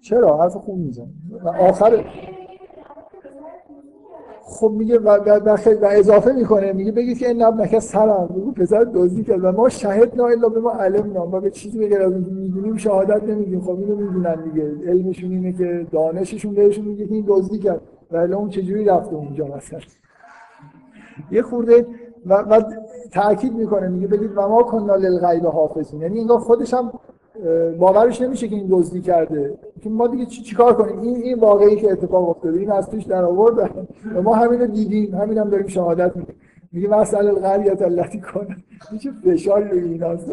چرا حرف خوب میزنه و آخر خب میگه و و اضافه میکنه، میگه بگید که این نبنکه سرم بگو پسر دوزی کرد و ما شهد نا الا به ما علم نام، ما به چیزی بگر از میدونیم شهادت نمیدیم. خب اینو میدونن دیگه، علمشون اینه که دانششون بهشون میگه که این دوزی کرد و الا اون چجوری رفته اونجا مثلا یه خورده و, و تأکید میکنه، میگه بگید و ما کنا للغیب حافظین. یعنی انگار خودش هم باورش نمیشه که این دزدی کرده، که ما دیگه چی چیکار کنیم؟ این این واقعی که اتفاق افتاده این از توش در آورد و ما همین رو دیدیم، همین هم داریم شهادت میدیم. میگه مسئله القریه التی کن، چه فشاری روی این است.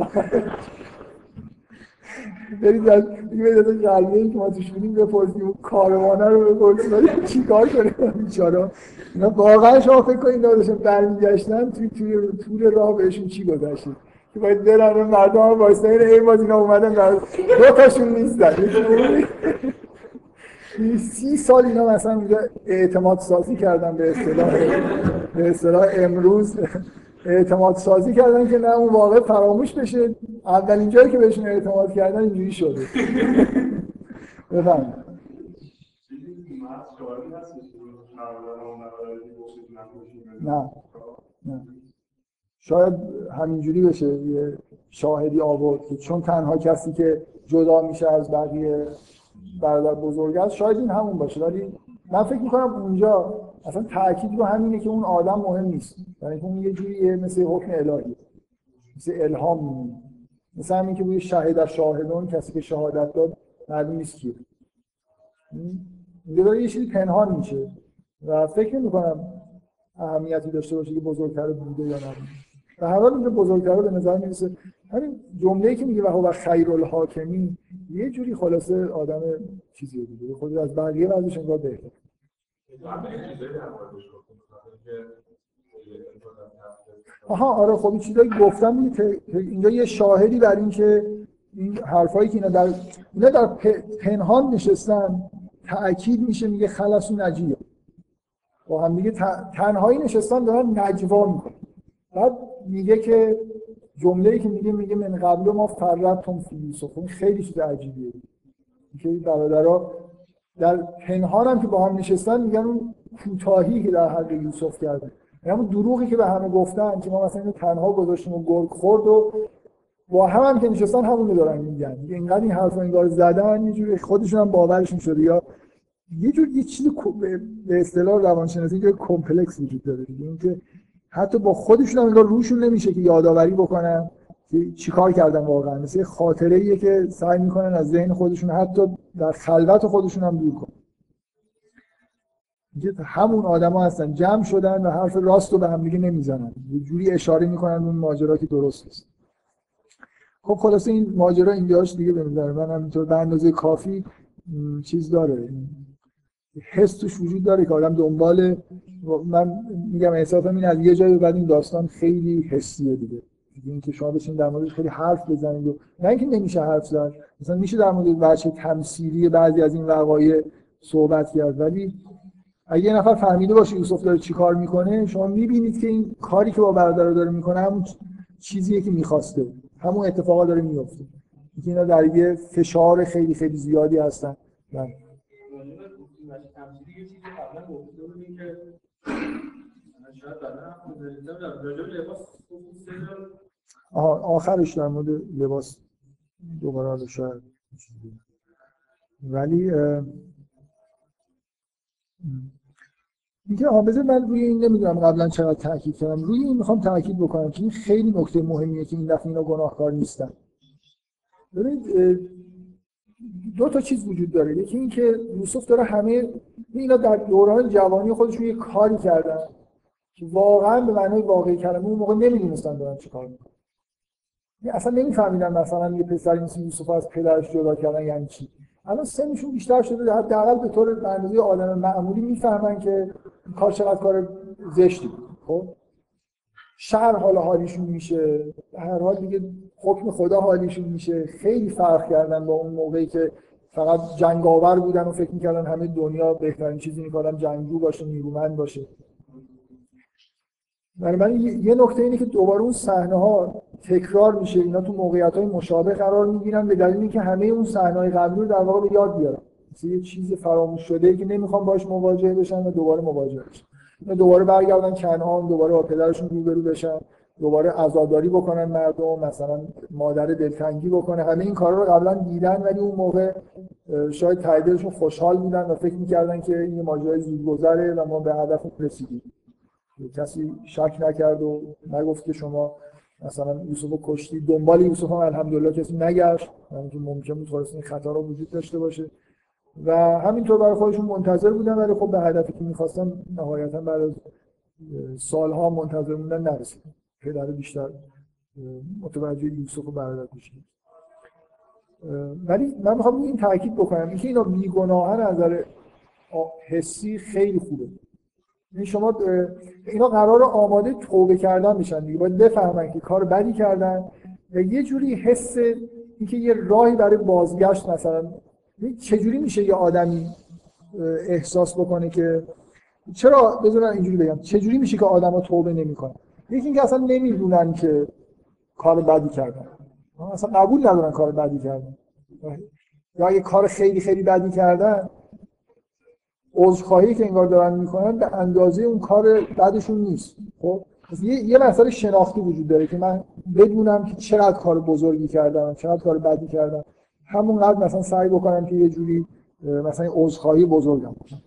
برید از میگه از جلسه‌ای که ما توش بودیم بپرسیم، کاروانا رو بپرسیم چیکار کنیم بیچاره. اینا واقعا شما فکر کنید داشتن برمیگشتن توی توی طول راه بهشون چی گذشت که باید دلن رو مردم هم بایستن. این این باز اینا اومدن در دو تاشون نیستن. سی سال اینا مثلا اعتماد سازی کردن، به اصطلاح به اصطلاح امروز اعتماد سازی کردن که نه اون واقع فراموش بشه. اولین جایی که بهشون اعتماد کردن اینجوری شده. بفهم نه نه شاید همینجوری بشه یه شاهدی آورد که چون تنها کسی که جدا میشه از بقیه برادر بزرگ است، شاید این همون باشه. ولی من فکر میکنم اونجا اصلا تأکید رو همینه که اون آدم مهم نیست، یعنی اون یه جوریه مثل حکم الهی، مثل الهام میمونه، مثل همین که بوی شاهد از شاهدون، کسی که شهادت داد معلوم نیست کیه، دیگه یه چیزی پنهان میشه و فکر نمی‌کنم اهمیتی داشته باشه که بزرگتر بوده یا نه. و هر حال اونجا بزرگتر به نظر میرسه. همین جمله‌ای که میگه و هو خیرالحاکمین یه جوری خلاصه آدم چیزی دیگه، خود از بقیه وضعش انگار بهتره. آها آره خب این چیزایی گفتم میگه اینجا یه شاهدی بر این که این حرفایی که اینا در اینا در پنهان نشستن تأکید میشه. میگه خلصون نجیه با هم دیگه تنهایی نشستن دارن نجوا میکنن. بعد میگه که جمله‌ای که میگه میگه من قبل ما فرتم فیلسوفون، خیلی چیز عجیبیه که این برادرها در پنهان هم که با هم نشستن میگن اون کوتاهی که در حق یوسف کردن، یعنی اون دروغی که به همه گفتن که ما مثلا اینو تنها گذاشتیم و گرگ خورد و با هم هم که نشستن همونو دارن میگن. اینقدر این حرفا انگار زدن یه جوری خودشون هم باورشون شده، یا یه جور یه چیزی به اصطلاح روانشناسی که کمپلکس وجود داره دیگه، اینکه حتی با خودشون هم انگار روشون نمیشه که یادآوری بکنن که چیکار کردن واقعا. مثل خاطره ایه که سعی میکنن از ذهن خودشون حتی در خلوت خودشون هم دور کنن. دیگه همون آدما هستن، جمع شدن و حرف راست رو به هم دیگه نمیزنن، یه جوری اشاره میکنن اون ماجرا که درست نیست. خب خلاص این ماجرا اینجاش دیگه به نظر من همینطور به اندازه کافی چیز داره، حس توش وجود داره که آدم دنبال. من میگم احساسم این از یه جایی بعد این داستان خیلی حسیه دیگه، اینکه شما بشین در موردش خیلی حرف بزنید و نه اینکه نمیشه حرف زد، مثلا میشه در مورد بچه تمثیلی بعضی از این وقایع صحبت کرد، ولی اگه یه نفر فهمیده باشه یوسف داره چیکار میکنه، شما میبینید که این کاری که با برادر داره میکنه همون چیزیه که میخواسته، همون اتفاقا داره میفته. اینا در یه فشار خیلی خیلی زیادی هستن. من آخرش در مورد لباس دوباره رو شاید، ولی اینکه حافظه من روی این نمیدونم قبلا چقدر تاکید کردم، روی این میخوام تاکید بکنم که این خیلی نکته مهمیه که این دفعه اینا گناهکار نیستن. ببینید دو تا چیز وجود داره، یکی این که یوسف داره همه اینا در دوران جوانی خودشون یه کاری کردن که واقعا به معنای واقعی کلمه اون موقع نمیدونستن دارن چیکار میکنن. اصلا نمیفهمیدن مثلا یه پسری مثل یوسف از پدرش جدا کردن یعنی چی. الان سنشون بیشتر شده، حداقل به طور بنظری عالم معمولی میفهمن که کار چقدر کار زشتی بود. خب شر حال حالیشون میشه، هر حال دیگه حکم خدا حالیشون میشه. خیلی فرق کردن با اون موقعی که فقط جنگاور بودن و فکر میکردن همه دنیا بهترین چیزی میکنن جنگجو باشه، نیرومند باشه. برای من یه نکته اینه که دوباره اون صحنه ها تکرار میشه، اینا تو موقعیت های مشابه قرار میگیرن به دلیل اینکه همه اون صحنه های قبلی رو در واقع به یاد بیارن. مثل یه چیز فراموش شده که نمیخوام باهاش مواجه بشن و دوباره مواجه بشن. دوباره برگردن کنعان، دوباره با پدرشون روبرو بشن، دوباره عزاداری بکنن مردم، مثلا مادر دلتنگی بکنه. همه این کارا رو قبلا دیدن، ولی اون موقع شاید تعدادشون خوشحال بودن و فکر میکردن که این ماجرای زودگذره و ما به هدفمون رسیدیم. کسی شک نکرد و نگفت که شما مثلا یوسفو کشتی. دنبال یوسف هم الحمدلله کسی نگشت، همونطور ممکن بود خالص این خطا رو وجود داشته باشه و همینطور برای خودشون منتظر بودن، ولی خب به هدفی که می‌خواستن نهایتاً بعد از سالها منتظر موندن نرسید. پدر بیشتر متوجه یوسف و برادر میشه. ولی من می‌خوام این تاکید بکنم اینکه اینا بی‌گناهن از نظر حسی خیلی خوبه. یعنی شما اینا قراره آماده توبه کردن میشن دیگه، باید بفهمن که کار بدی کردن و یه جوری حس اینکه یه راهی برای بازگشت، مثلا چجوری میشه یه آدمی احساس بکنه که چرا بذارن اینجوری بگم چجوری میشه که آدما توبه نمیکنن. یکی اینکه اصلا نمیدونن که کار بدی کردن، اصلا قبول ندارن کار بدی کردن، یا اگه کار خیلی خیلی بدی کردن عذرخواهی که انگار دارن میکنن به اندازه اون کار بدشون نیست. خب یه یه مسئله شناختی وجود داره که من بدونم که چقدر کار بزرگی کردم، چقدر کار بدی کردم، همونقدر مثلا سعی بکنم که یه جوری مثلا عذرخواهی بزرگم کنم.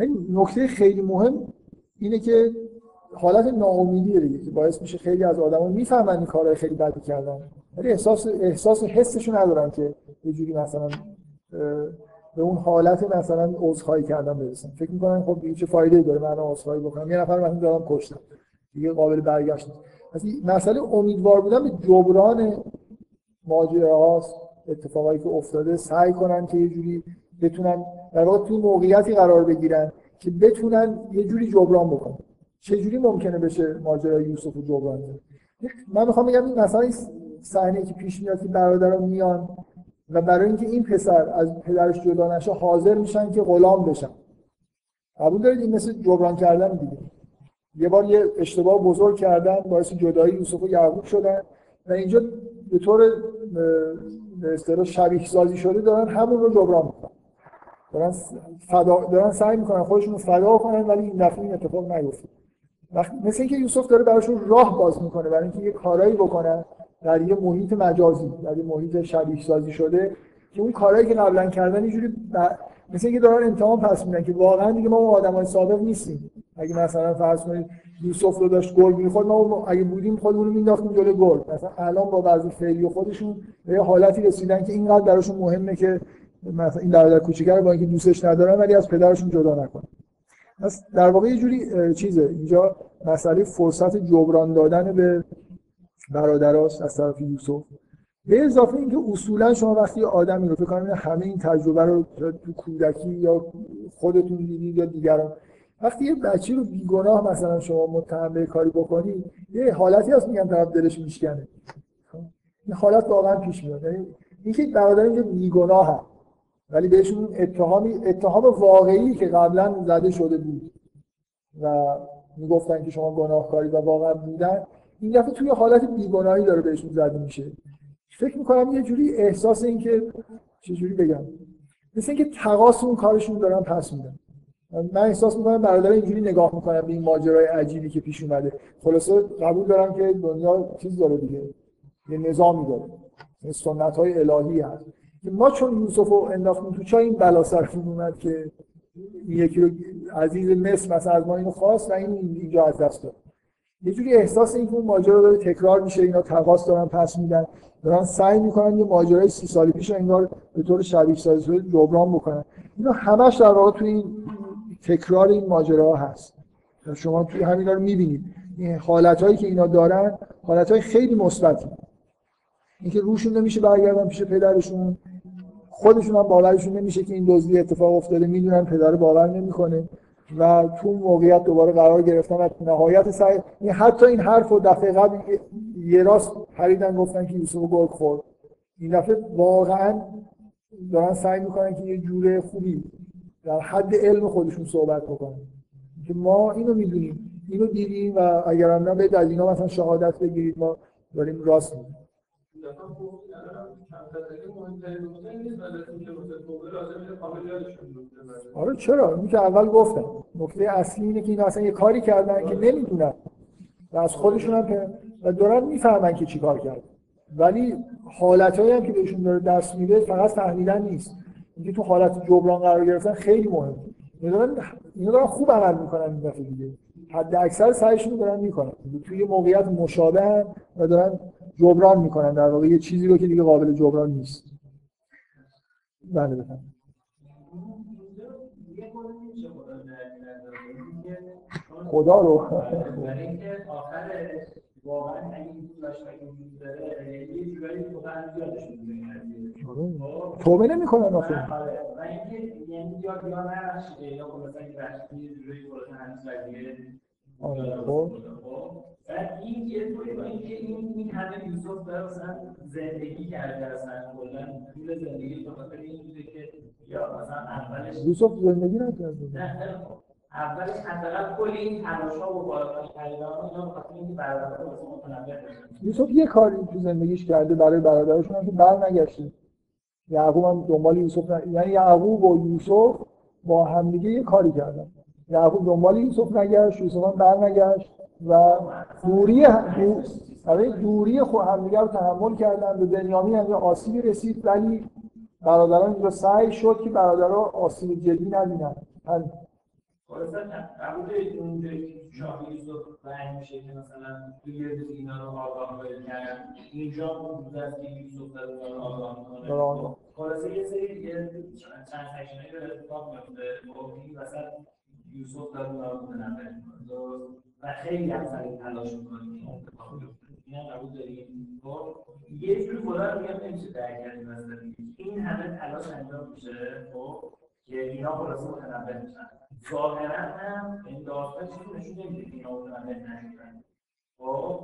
این نکته خیلی مهم اینه که حالت ناامیدی دیگه که باعث میشه خیلی از آدما میفهمن این کارهای خیلی بدی کردن، ولی احساس احساس حسشون ندارن که یه جوری مثلا به اون حالت مثلا عذرخواهی کردن برسن. فکر می‌کنن خب دیگه چه فایده‌ای داره من عذرخواهی بکنم، یه نفر مثلا دارم کشتم دیگه قابل برگشت نیست. پس مسئله امیدوار بودن به جبران ماجراهاست، اتفاقایی که افتاده سعی کنن که یه جوری بتونن در واقع توی موقعیتی قرار بگیرن که بتونن یه جوری جبران بکنن. چه جوری ممکنه بشه ماجرای یوسف رو جبران کرد؟ من می‌خوام بگم این مثلا صحنه‌ای که پیش میاد که برادران میان و برای اینکه این پسر از پدرش جدا نشه حاضر میشن که غلام بشن. قبول دارید این مثل جبران کردن دیگه. یه بار یه اشتباه بزرگ کردن، باعث جدایی یوسف و یعقوب شدن و اینجا به طور به اصطلاح شبیه سازی شده دارن همون رو جبران میکنن. دارن فدا دارن سعی میکنن خودشون رو فدا کنن، ولی این دفعه این اتفاق نیفته. وقتی مثل اینکه یوسف داره براشون راه باز میکنه برای اینکه یه کارایی بکنن در یه محیط مجازی، در یه محیط شبیه سازی شده که اون کارهایی که قبلا کردن یه جوری ب... مثل اینکه دارن امتحان پس میدن که واقعا دیگه ما اون آدمای سابق نیستیم. اگه مثلا فرض کنید یوسف رو داشت گل می‌خورد، ما اگه بودیم خودمون رو مینداختیم جلوی گل. مثلا الان با وضع فعلی خودشون به یه حالتی رسیدن که اینقدر براشون مهمه که مثلا این برادر کوچیکه رو با اینکه دوستش ندارن ولی از پدرشون جدا نکنن. پس در واقع یه جوری چیزه اینجا مسئله فرصت جبران دادن به برادراست از طرف یوسف. به اضافه اینکه اصولا شما وقتی آدمی رو فکر کنید همه این تجربه رو تو کودکی یا خودتون دیدید یا دیگران، وقتی یه بچه رو بیگناه مثلا شما متهم کاری بکنید یه حالتی هست میگن طرف دلش میشکنه. این حالت واقعا پیش میاد. یعنی اینکه برادر اینجا بیگناهه ولی بهشون اتهامی اتهام واقعی که قبلا زده شده بود و میگفتن که شما گناهکاری و واقعا بودن، این دفعه توی حالت بیگناهی داره بهشون زده میشه فکر میکنم یه جوری احساس این که چجوری بگم مثل اینکه تقاص اون کارشون دارن پس میدن. من احساس میکنم برادر اینجوری نگاه میکنم به این ماجرای عجیبی که پیش اومده. خلاصه قبول دارم که دنیا چیز داره دیگه، یه نظامی داره، این سنت‌های الهی هست. ما چون یوسفو انداختیم تو چا این بلا سرمون اومد که یکی رو عزیز مصر مثلا از ما اینو خواست و این اینجا از دست داد. یه جوری احساس این که اون ماجرا داره تکرار میشه، اینا تقاص دارن پس میدن، دارن سعی میکنن یه ماجرای سی سال پیش انگار به طور شبیه سازی جبران بکنن. اینا همش در واقع تو این تکرار این ماجراها هست. شما توی همینا رو میبینید. این حالتایی که اینا دارن، حالتای خیلی مثبتی. اینکه روشون نمیشه برگردن پیش پدرشون، خودشون هم باورشون نمیشه که این دزدی اتفاق افتاده، میدونن پدر باور نمیکنه و تو موقعیت دوباره قرار گرفتن و تو نهایت سعی حتی این حرفو دفعه قبل یه راست پریدن گفتن که یوسف گل خورد، این دفعه واقعا دارن سعی میکنن که یه جوره خوبی در حد علم خودشون صحبت بکنن که ما اینو میدونیم، اینو دیدیم و اگر هم نه از اینا مثلا شهادت بگیرید ما داریم راست میگیم. مثلا خوب کمترین مهمترین نکته این نیست البته که نکته کبرا لازم اینه کامل یادشون باشه. آره چرا؟ این که اول گفتم نکته اصلی اینه که اینا اصلا یه کاری کردن که نمیدونن و از خودشون هم و دارن میفهمن که چیکار کردن، ولی حالتایی هم که بهشون داره درس میده فقط فهمیدن نیست، اینکه تو حالت جبران قرار گرفتن خیلی مهمه. اینا دارن خوب عمل میکنن این دفعه دیگه، حد اکثر سعیشون رو دارن میکنن توی موقعیت مشابه و دارن جبران میکنن در واقع یه چیزی رو که دیگه قابل جبران نیست. بله بفهم. خدا رو برای اینکه آخر واقعا این بود داشت این داره یه جوری واقعا یادشون میاد. توبه نمیکنن آخه. و اینکه یعنی یاد یا نرش یا مثلا این رشتی روی قرآن هنوز دیگه آره خب بعد این یه طوری با اینکه این این همه یوسف داره مثلا زندگی کرده اصلا کلا طول زندگی به خاطر این بوده که یا مثلا اولش یوسف زندگی نکرده نه اولش حداقل کل این تلاش‌ها و بالاتر کردن اینا به خاطر اینکه برادرش واسه متنبه بشه. یوسف یه کاری تو زندگیش کرده برای برادرشون هم که برنگشته. یعقوب هم دنبال یوسف نه، یعنی یعقوب و یوسف با هم دیگه یه کاری کردن. یعقوب دنبال یوسف نگشت، یوسف هم برنگشت و دوری برای دوری خود همدیگر رو تحمل کردن. به بنیامین هم یه آسیبی رسید ولی برادران اینجا سعی شد که برادرها آسیب جدی نبینن. حالا قبول اینجایی که شاه یوسف رنگ میشه که مثلا توی یه روز اینا رو آگاه باید کردن اینجا بود از که یوسف در اون رو آگاه کنه خلاصه یه سری یه چند سکنهی رو اتفاق میفته باقی وسط یوسف در اون رو متنبه و خیلی هم سریع تلاش میکنیم که اتفاق بیفته. اینم قبول داریم خب یه جوری خدا رو میگم نمیشه درک کردیم از این همه تلاش انجام میشه خب که اینا خلاصه متنبه میشن ظاهرا هم این داستان چیزی نشون نمیده که اینا متنبه نشدن خب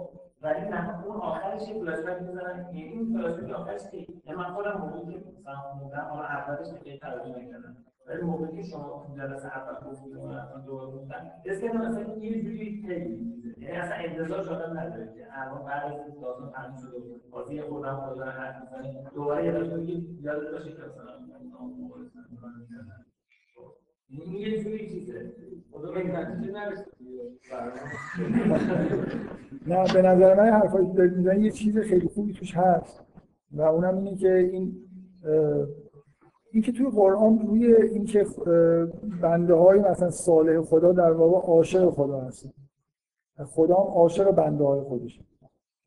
ولی نه اون آخرش یه فلاشبک میزنن یعنی این فلاشبک آخرش که یعنی من خودم موقعی که مثلا خوندم حالا اولش خیلی ترجمه نکردم ولی موقعی که شما تو جلسه اول گفتید اون اصلا دوباره گفتن حس کردم اصلا یه جوری تغییر یعنی اصلا انتظار شدن نداره که الان بعد از این داستان تموم شده بازی خوردم خدا رو حرف میزنید دوباره یه دفعه میگید یادت باشه که مثلا این یه جوری چیزه خدا به نتیجه نرسید نه به نظر من حرفایی که دارید میزنید یه چیز خیلی خوبی توش هست و اونم اینه که این اینکه توی قرآن روی اینکه بنده های مثلا صالح خدا در واقع عاشق خدا هستن خدا هم عاشق بنده های خودشه.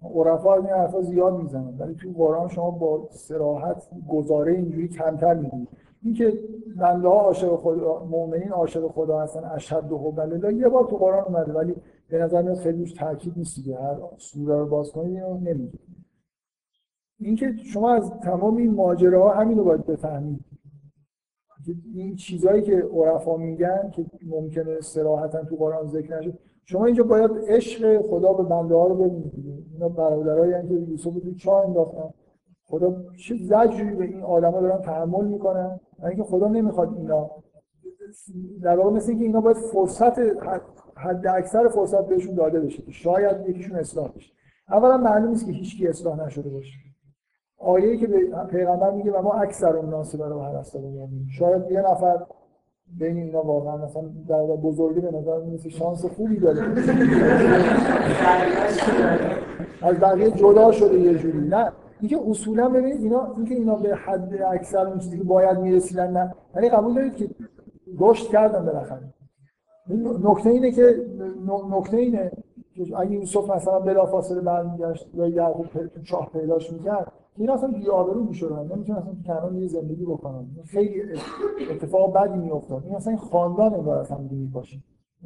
عرفا این حرفا زیاد میزنن ولی توی قرآن شما با صراحت گزاره اینجوری کمتر میبینید. اینکه بنده ها عاشق خدا مؤمنین عاشق خدا هستن اشهد حب الله یه بار تو قرآن اومده ولی به نظر من خیلی روش تاکید نیست دیگه. هر سوره رو باز کنید اینو نمیگه. اینکه شما از تمام این ماجراها همینو باید بفهمید. این چیزایی که عرفا میگن که ممکنه صراحتاً تو قرآن ذکر نشه شما اینجا باید عشق خدا به بنده ها رو ببینید. اینا برادرایی هستن که یوسف رو تو چاه انداختن خدا چه زجری به این آدما دارن تحمل میکنن یعنی که خدا نمیخواد اینا در واقع مثل اینکه اینا باید فرصت حد اکثر فرصت بهشون داده بشه شاید یکیشون اصلاح بشه. اولا معلوم نیست که هیچ کی اصلاح نشده باشه آیه‌ای که پیغمبر میگه و ما اکثر الناس برای هرستون یعنی شاید یه نفر بین اینا واقعا مثلا در بزرگی به نظر میاد شانس خوبی داره از بقیه جدا شده یه جوری. نه اینکه اصولا ببینید اینا اینکه اینا به حد اکثر اون چیزی که باید میرسیدن نه، یعنی قبول دارید که گشت کردن بالاخره. نکته اینه که نکته اینه اگه یوسف مثلا بلافاصله برمیگشت یا یعقوب تو چاه پیداش میکرد این اصلا بی‌آبرو می‌شدن، نمی‌تونن اصلا کنار یه زندگی بکنن، خیلی اتفاق بدی می‌افتاد. این اصلا خاندان عبارت هم دیگه باشه،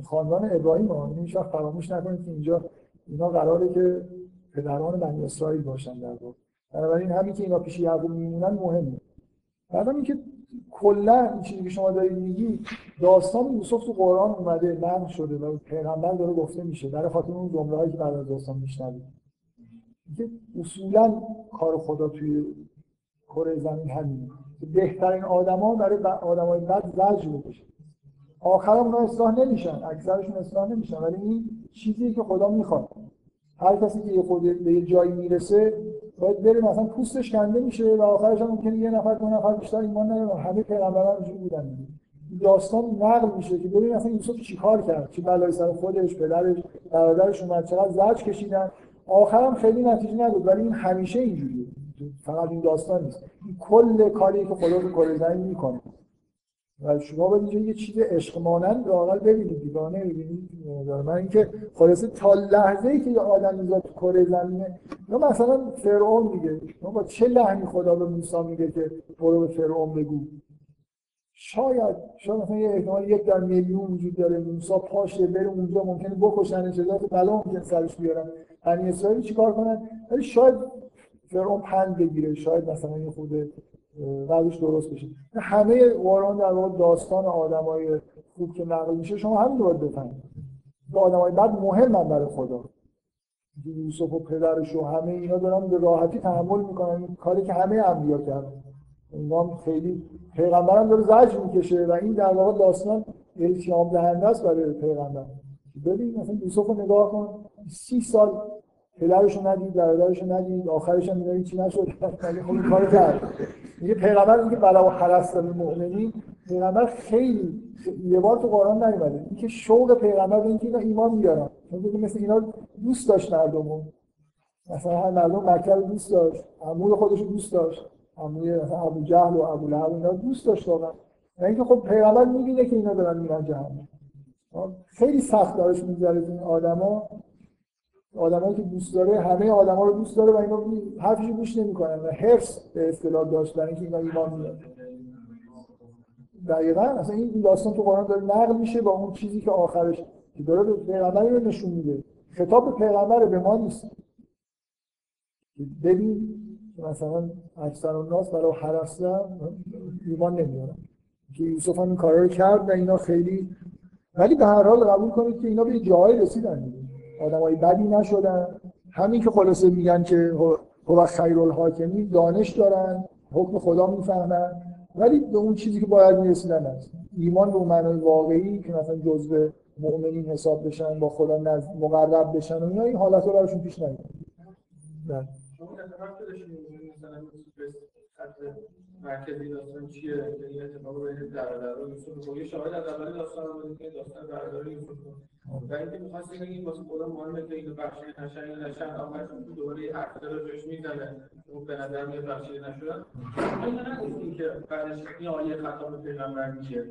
خاندان ابراهیم ها. این شما فراموش نکنید که اینجا اینا قراره که پدران بنی اسرائیل باشن در واقع، بنابراین همین که اینا پیش یعقوب میمونن مهمه. بعد هم اینکه کلا این چیزی که شما دارید میگی داستان یوسف تو قرآن اومده، نقل شده و پیغمبر داره گفته میشه در خاطر اون جمله‌ای که بعد از داستان میشنوید. که اصولا کار خدا توی کره زمین همینه که بهترین آدما برای آدمای بد زجر میکشن، آخرا اونا اصلاح نمیشن، اکثرشون اصلاح نمیشن، ولی این چیزیه که خدا میخواد. هر کسی که خود به یه جایی میرسه باید بره، مثلا پوستش کنده میشه و آخرش هم ممکنه یه نفر دو نفر بیشتر ایمان نیاره. همه پیغمبران اینجوری بودن. داستان نقل میشه که ببین مثلا یوسف چیکار کرد، چه بلایی سر خودش، پدرش، برادرش اومد، چقدر زجر کشیدن، آخرم خیلی نتیجه نداد. ولی این همیشه اینجوریه، فقط این داستان نیست، این کل کاری که خدا رو کره زمین میکنه. و شما باید اینجا یه چیز عشق مانند واقعا ببینید، دیوانه ببینید. من اینکه خلاصه تا لحظه‌ای که یه آدمی زاد تو کره زمین، مثلا فرعون میگه شما با چه لحنی خدا به موسی میگه که برو به فرعون بگو؟ شاید شاید مثلا یه احتمال یک در میلیون وجود داره موسی پاشه بره اونجا، ممکنه بکشنش، جزات بلا ممکنه سرش بیارن، بنی اسرائیل چیکار کنن؟ ولی شاید فرعون پند بگیره، شاید مثلا این خود قضیهش درست بشه. همه قرآن در واقع داستان آدمای خوب که نقل میشه شما همین رو باید بفهمید. آدمای بد مهمن برای خدا. یوسف و پدرش و همه اینا دارن به راحتی تحمل میکنن، کاری که همه انبیا کردن. اینا خیلی پیغمبرم داره زجر میکشه و این در واقع داستان الهام دهنده است برای پیغمبر. ببین مثلا یوسف رو نگاه کن، سی سال پدرش رو ندید، برادرش رو ندید، آخرش هم میگه چی نشد، ولی خب این کارو کرد. میگه پیغمبر میگه بلا و حرس المؤمنین، پیغمبر خیلی یه بار تو قرآن نیومده اینکه شوق پیغمبر به اینکه اینا ایمان بیارن. میگه مثلا اینا دوست داشت مردمو، مثلا هر مردم مکه رو دوست داشت، عمو خودش رو دوست داشت، عموی مثلا ابو جهل و ابو لهب اینا دوست داشت واقعا. اینکه خب پیغمبر میگه که اینا دارن میرن جهنم. خیلی سخت دارش میگذره این آدما. آدمایی که دوست داره همه آدما رو دوست داره و اینا حرفش رو گوش نمی‌کنن و حرص به اصطلاح داشتن اینکه اینا ایمان میارن. دقیقاً اصلا این داستان تو قرآن داره نقل میشه با اون چیزی که آخرش که داره به پیغمبر رو نشون میده. خطاب پیغمبر به ما نیست. ببین مثلا اکثر الناس برای حرص ایمان نمیارن. که یوسف هم این کارا رو کرد و اینا خیلی، ولی به هر حال قبول کنید که اینا به جایی رسیدن. آدمای بدی نشدن. همین که خلاصه میگن که هو خیرالحاکمین، دانش دارن، حکم خدا میفهمن، ولی به اون چیزی که باید میرسیدن هست. ایمان به معنای واقعی که مثلا جزء مؤمنین حساب بشن، با خدا نزد مقرب بشن و اینا، این حالت‌ها براشون پیش نمیاد. نه. شما اتفاق داشتین مثلا خط مرکزی داستان چیه؟ یعنی اتفاق بین برادر و یوسف و شاهد از اول داستان بود که داستان برادر یوسف و اینکه می‌خواستیم بگیم واسه خودم مهمه که اینو بخشی نشه یا نشه، آخرش تو دوره حرف داره جوش میزنه اون به نظر میاد بخشی نشدن. اینا نگفتیم که بعدش این آیه خطاب پیغمبر میشه،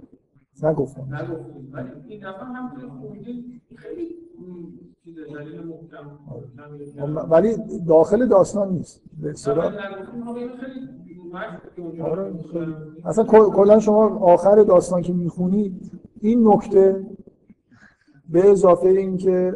نگفتم نگفتیم، ولی این دفعه هم توی خوندی خیلی چیز دلیل محکم نمیاد، ولی داخل داستان نیست به اصطلاح. آره اصلا کلا شما آخر داستان که میخونید این نکته به اضافه این که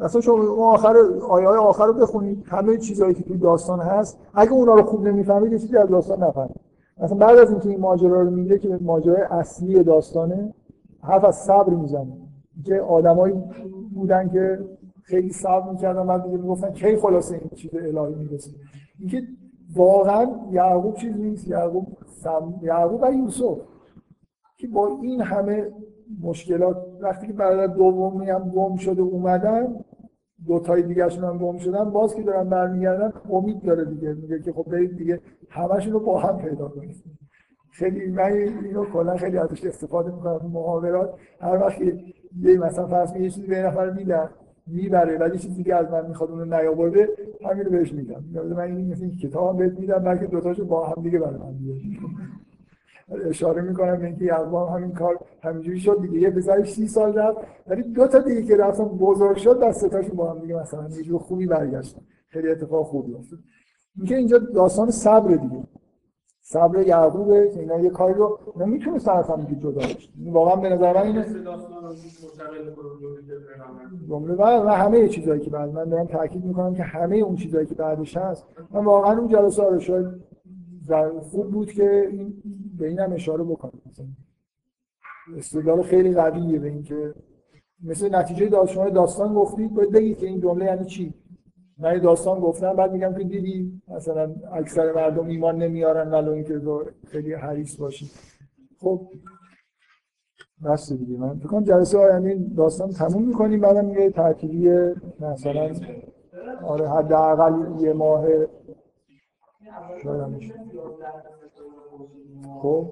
اصلا شما اون آخر آیه های آخر رو بخونید، همه چیزایی که توی داستان هست اگه اونا رو خوب نمیفهمید یه چیزی از داستان نفهمید. اصلا بعد از اینکه این ماجرا رو میگه که ماجرای اصلی داستانه، حرف از صبر میزنه که آدمایی بودن که خیلی صبر میکردن، بعد دیگه میگفتن کی خلاصه این چیز الهی میرسه. اینکه واقعا یعقوب چیز نیست، یعقوب سم... یعقوب و یوسف که با این همه مشکلات وقتی که برادر دوم هم گم شده اومدن، دوتای دیگرشون هم گم شدن، باز که دارن برمیگردن امید داره دیگه، میگه که خب برید دیگه همشون رو با هم پیدا کنید. خیلی من اینو کلا خیلی ازش استفاده میکنم محاورات، هر وقت یه مثلا فرض کنید یه چیزی به نفر میدن میبره ولی چیزی دیگه از من میخواد اون رو نیاورده، همین رو بهش میدم. من این مثلا کتابم بهت میدم بلکه دوتاشو با هم دیگه برام اشاره میکنم به اینکه یعقوب همین کار همینجوری شد دیگه، یه پسرش سی سال رفت ولی دو تا دیگه که رفتن بزرگ شد دست تاشون با هم دیگه مثلا یه جور خوبی برگشتن. خیلی اتفاق خوبی افتاد. اینکه اینجا داستان صبر دیگه، صبر یعقوبه که اینا یه کاری رو نمیتونه صرفا دیگه جدا بشه. واقعا به نظر من اینه داستان رو مستقل کنه و همه چیزایی که بعد من دارم تاکید میکنم که همه اون چیزایی که بعدش هست، من واقعا اون جلسه رو شاید خوب بود که این به این هم اشاره بکنم. استدلال خیلی قویه به این که مثل نتیجه داستان داستان گفتید باید بگید که این جمله یعنی چی. من داستان گفتم بعد میگم که دیدی مثلا اکثر مردم ایمان نمیارن ولو اینکه خیلی حریص باشید. خب بس دیگه من فکر کنم جلسه آینده داستان تموم میکنیم، بعدم میگه تعطیلی مثلا آره حداقل یه ماه شاید میشه. خب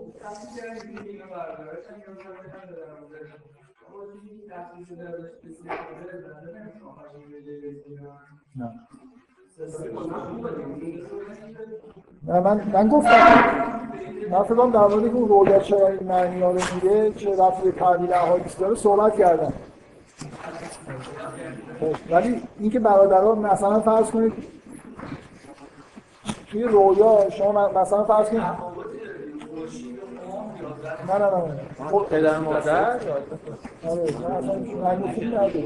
نه نه من من گفتم من فکر کنم در مورد اینکه رویا چه این معنی‌ها رو میده چه رفت به تعبیر احادیث داره صحبت کردم، ولی اینکه برادران مثلا فرض کنید توی رویا شما مثلا فرض کنید نه نه نه پدر مادر آره مثلا شما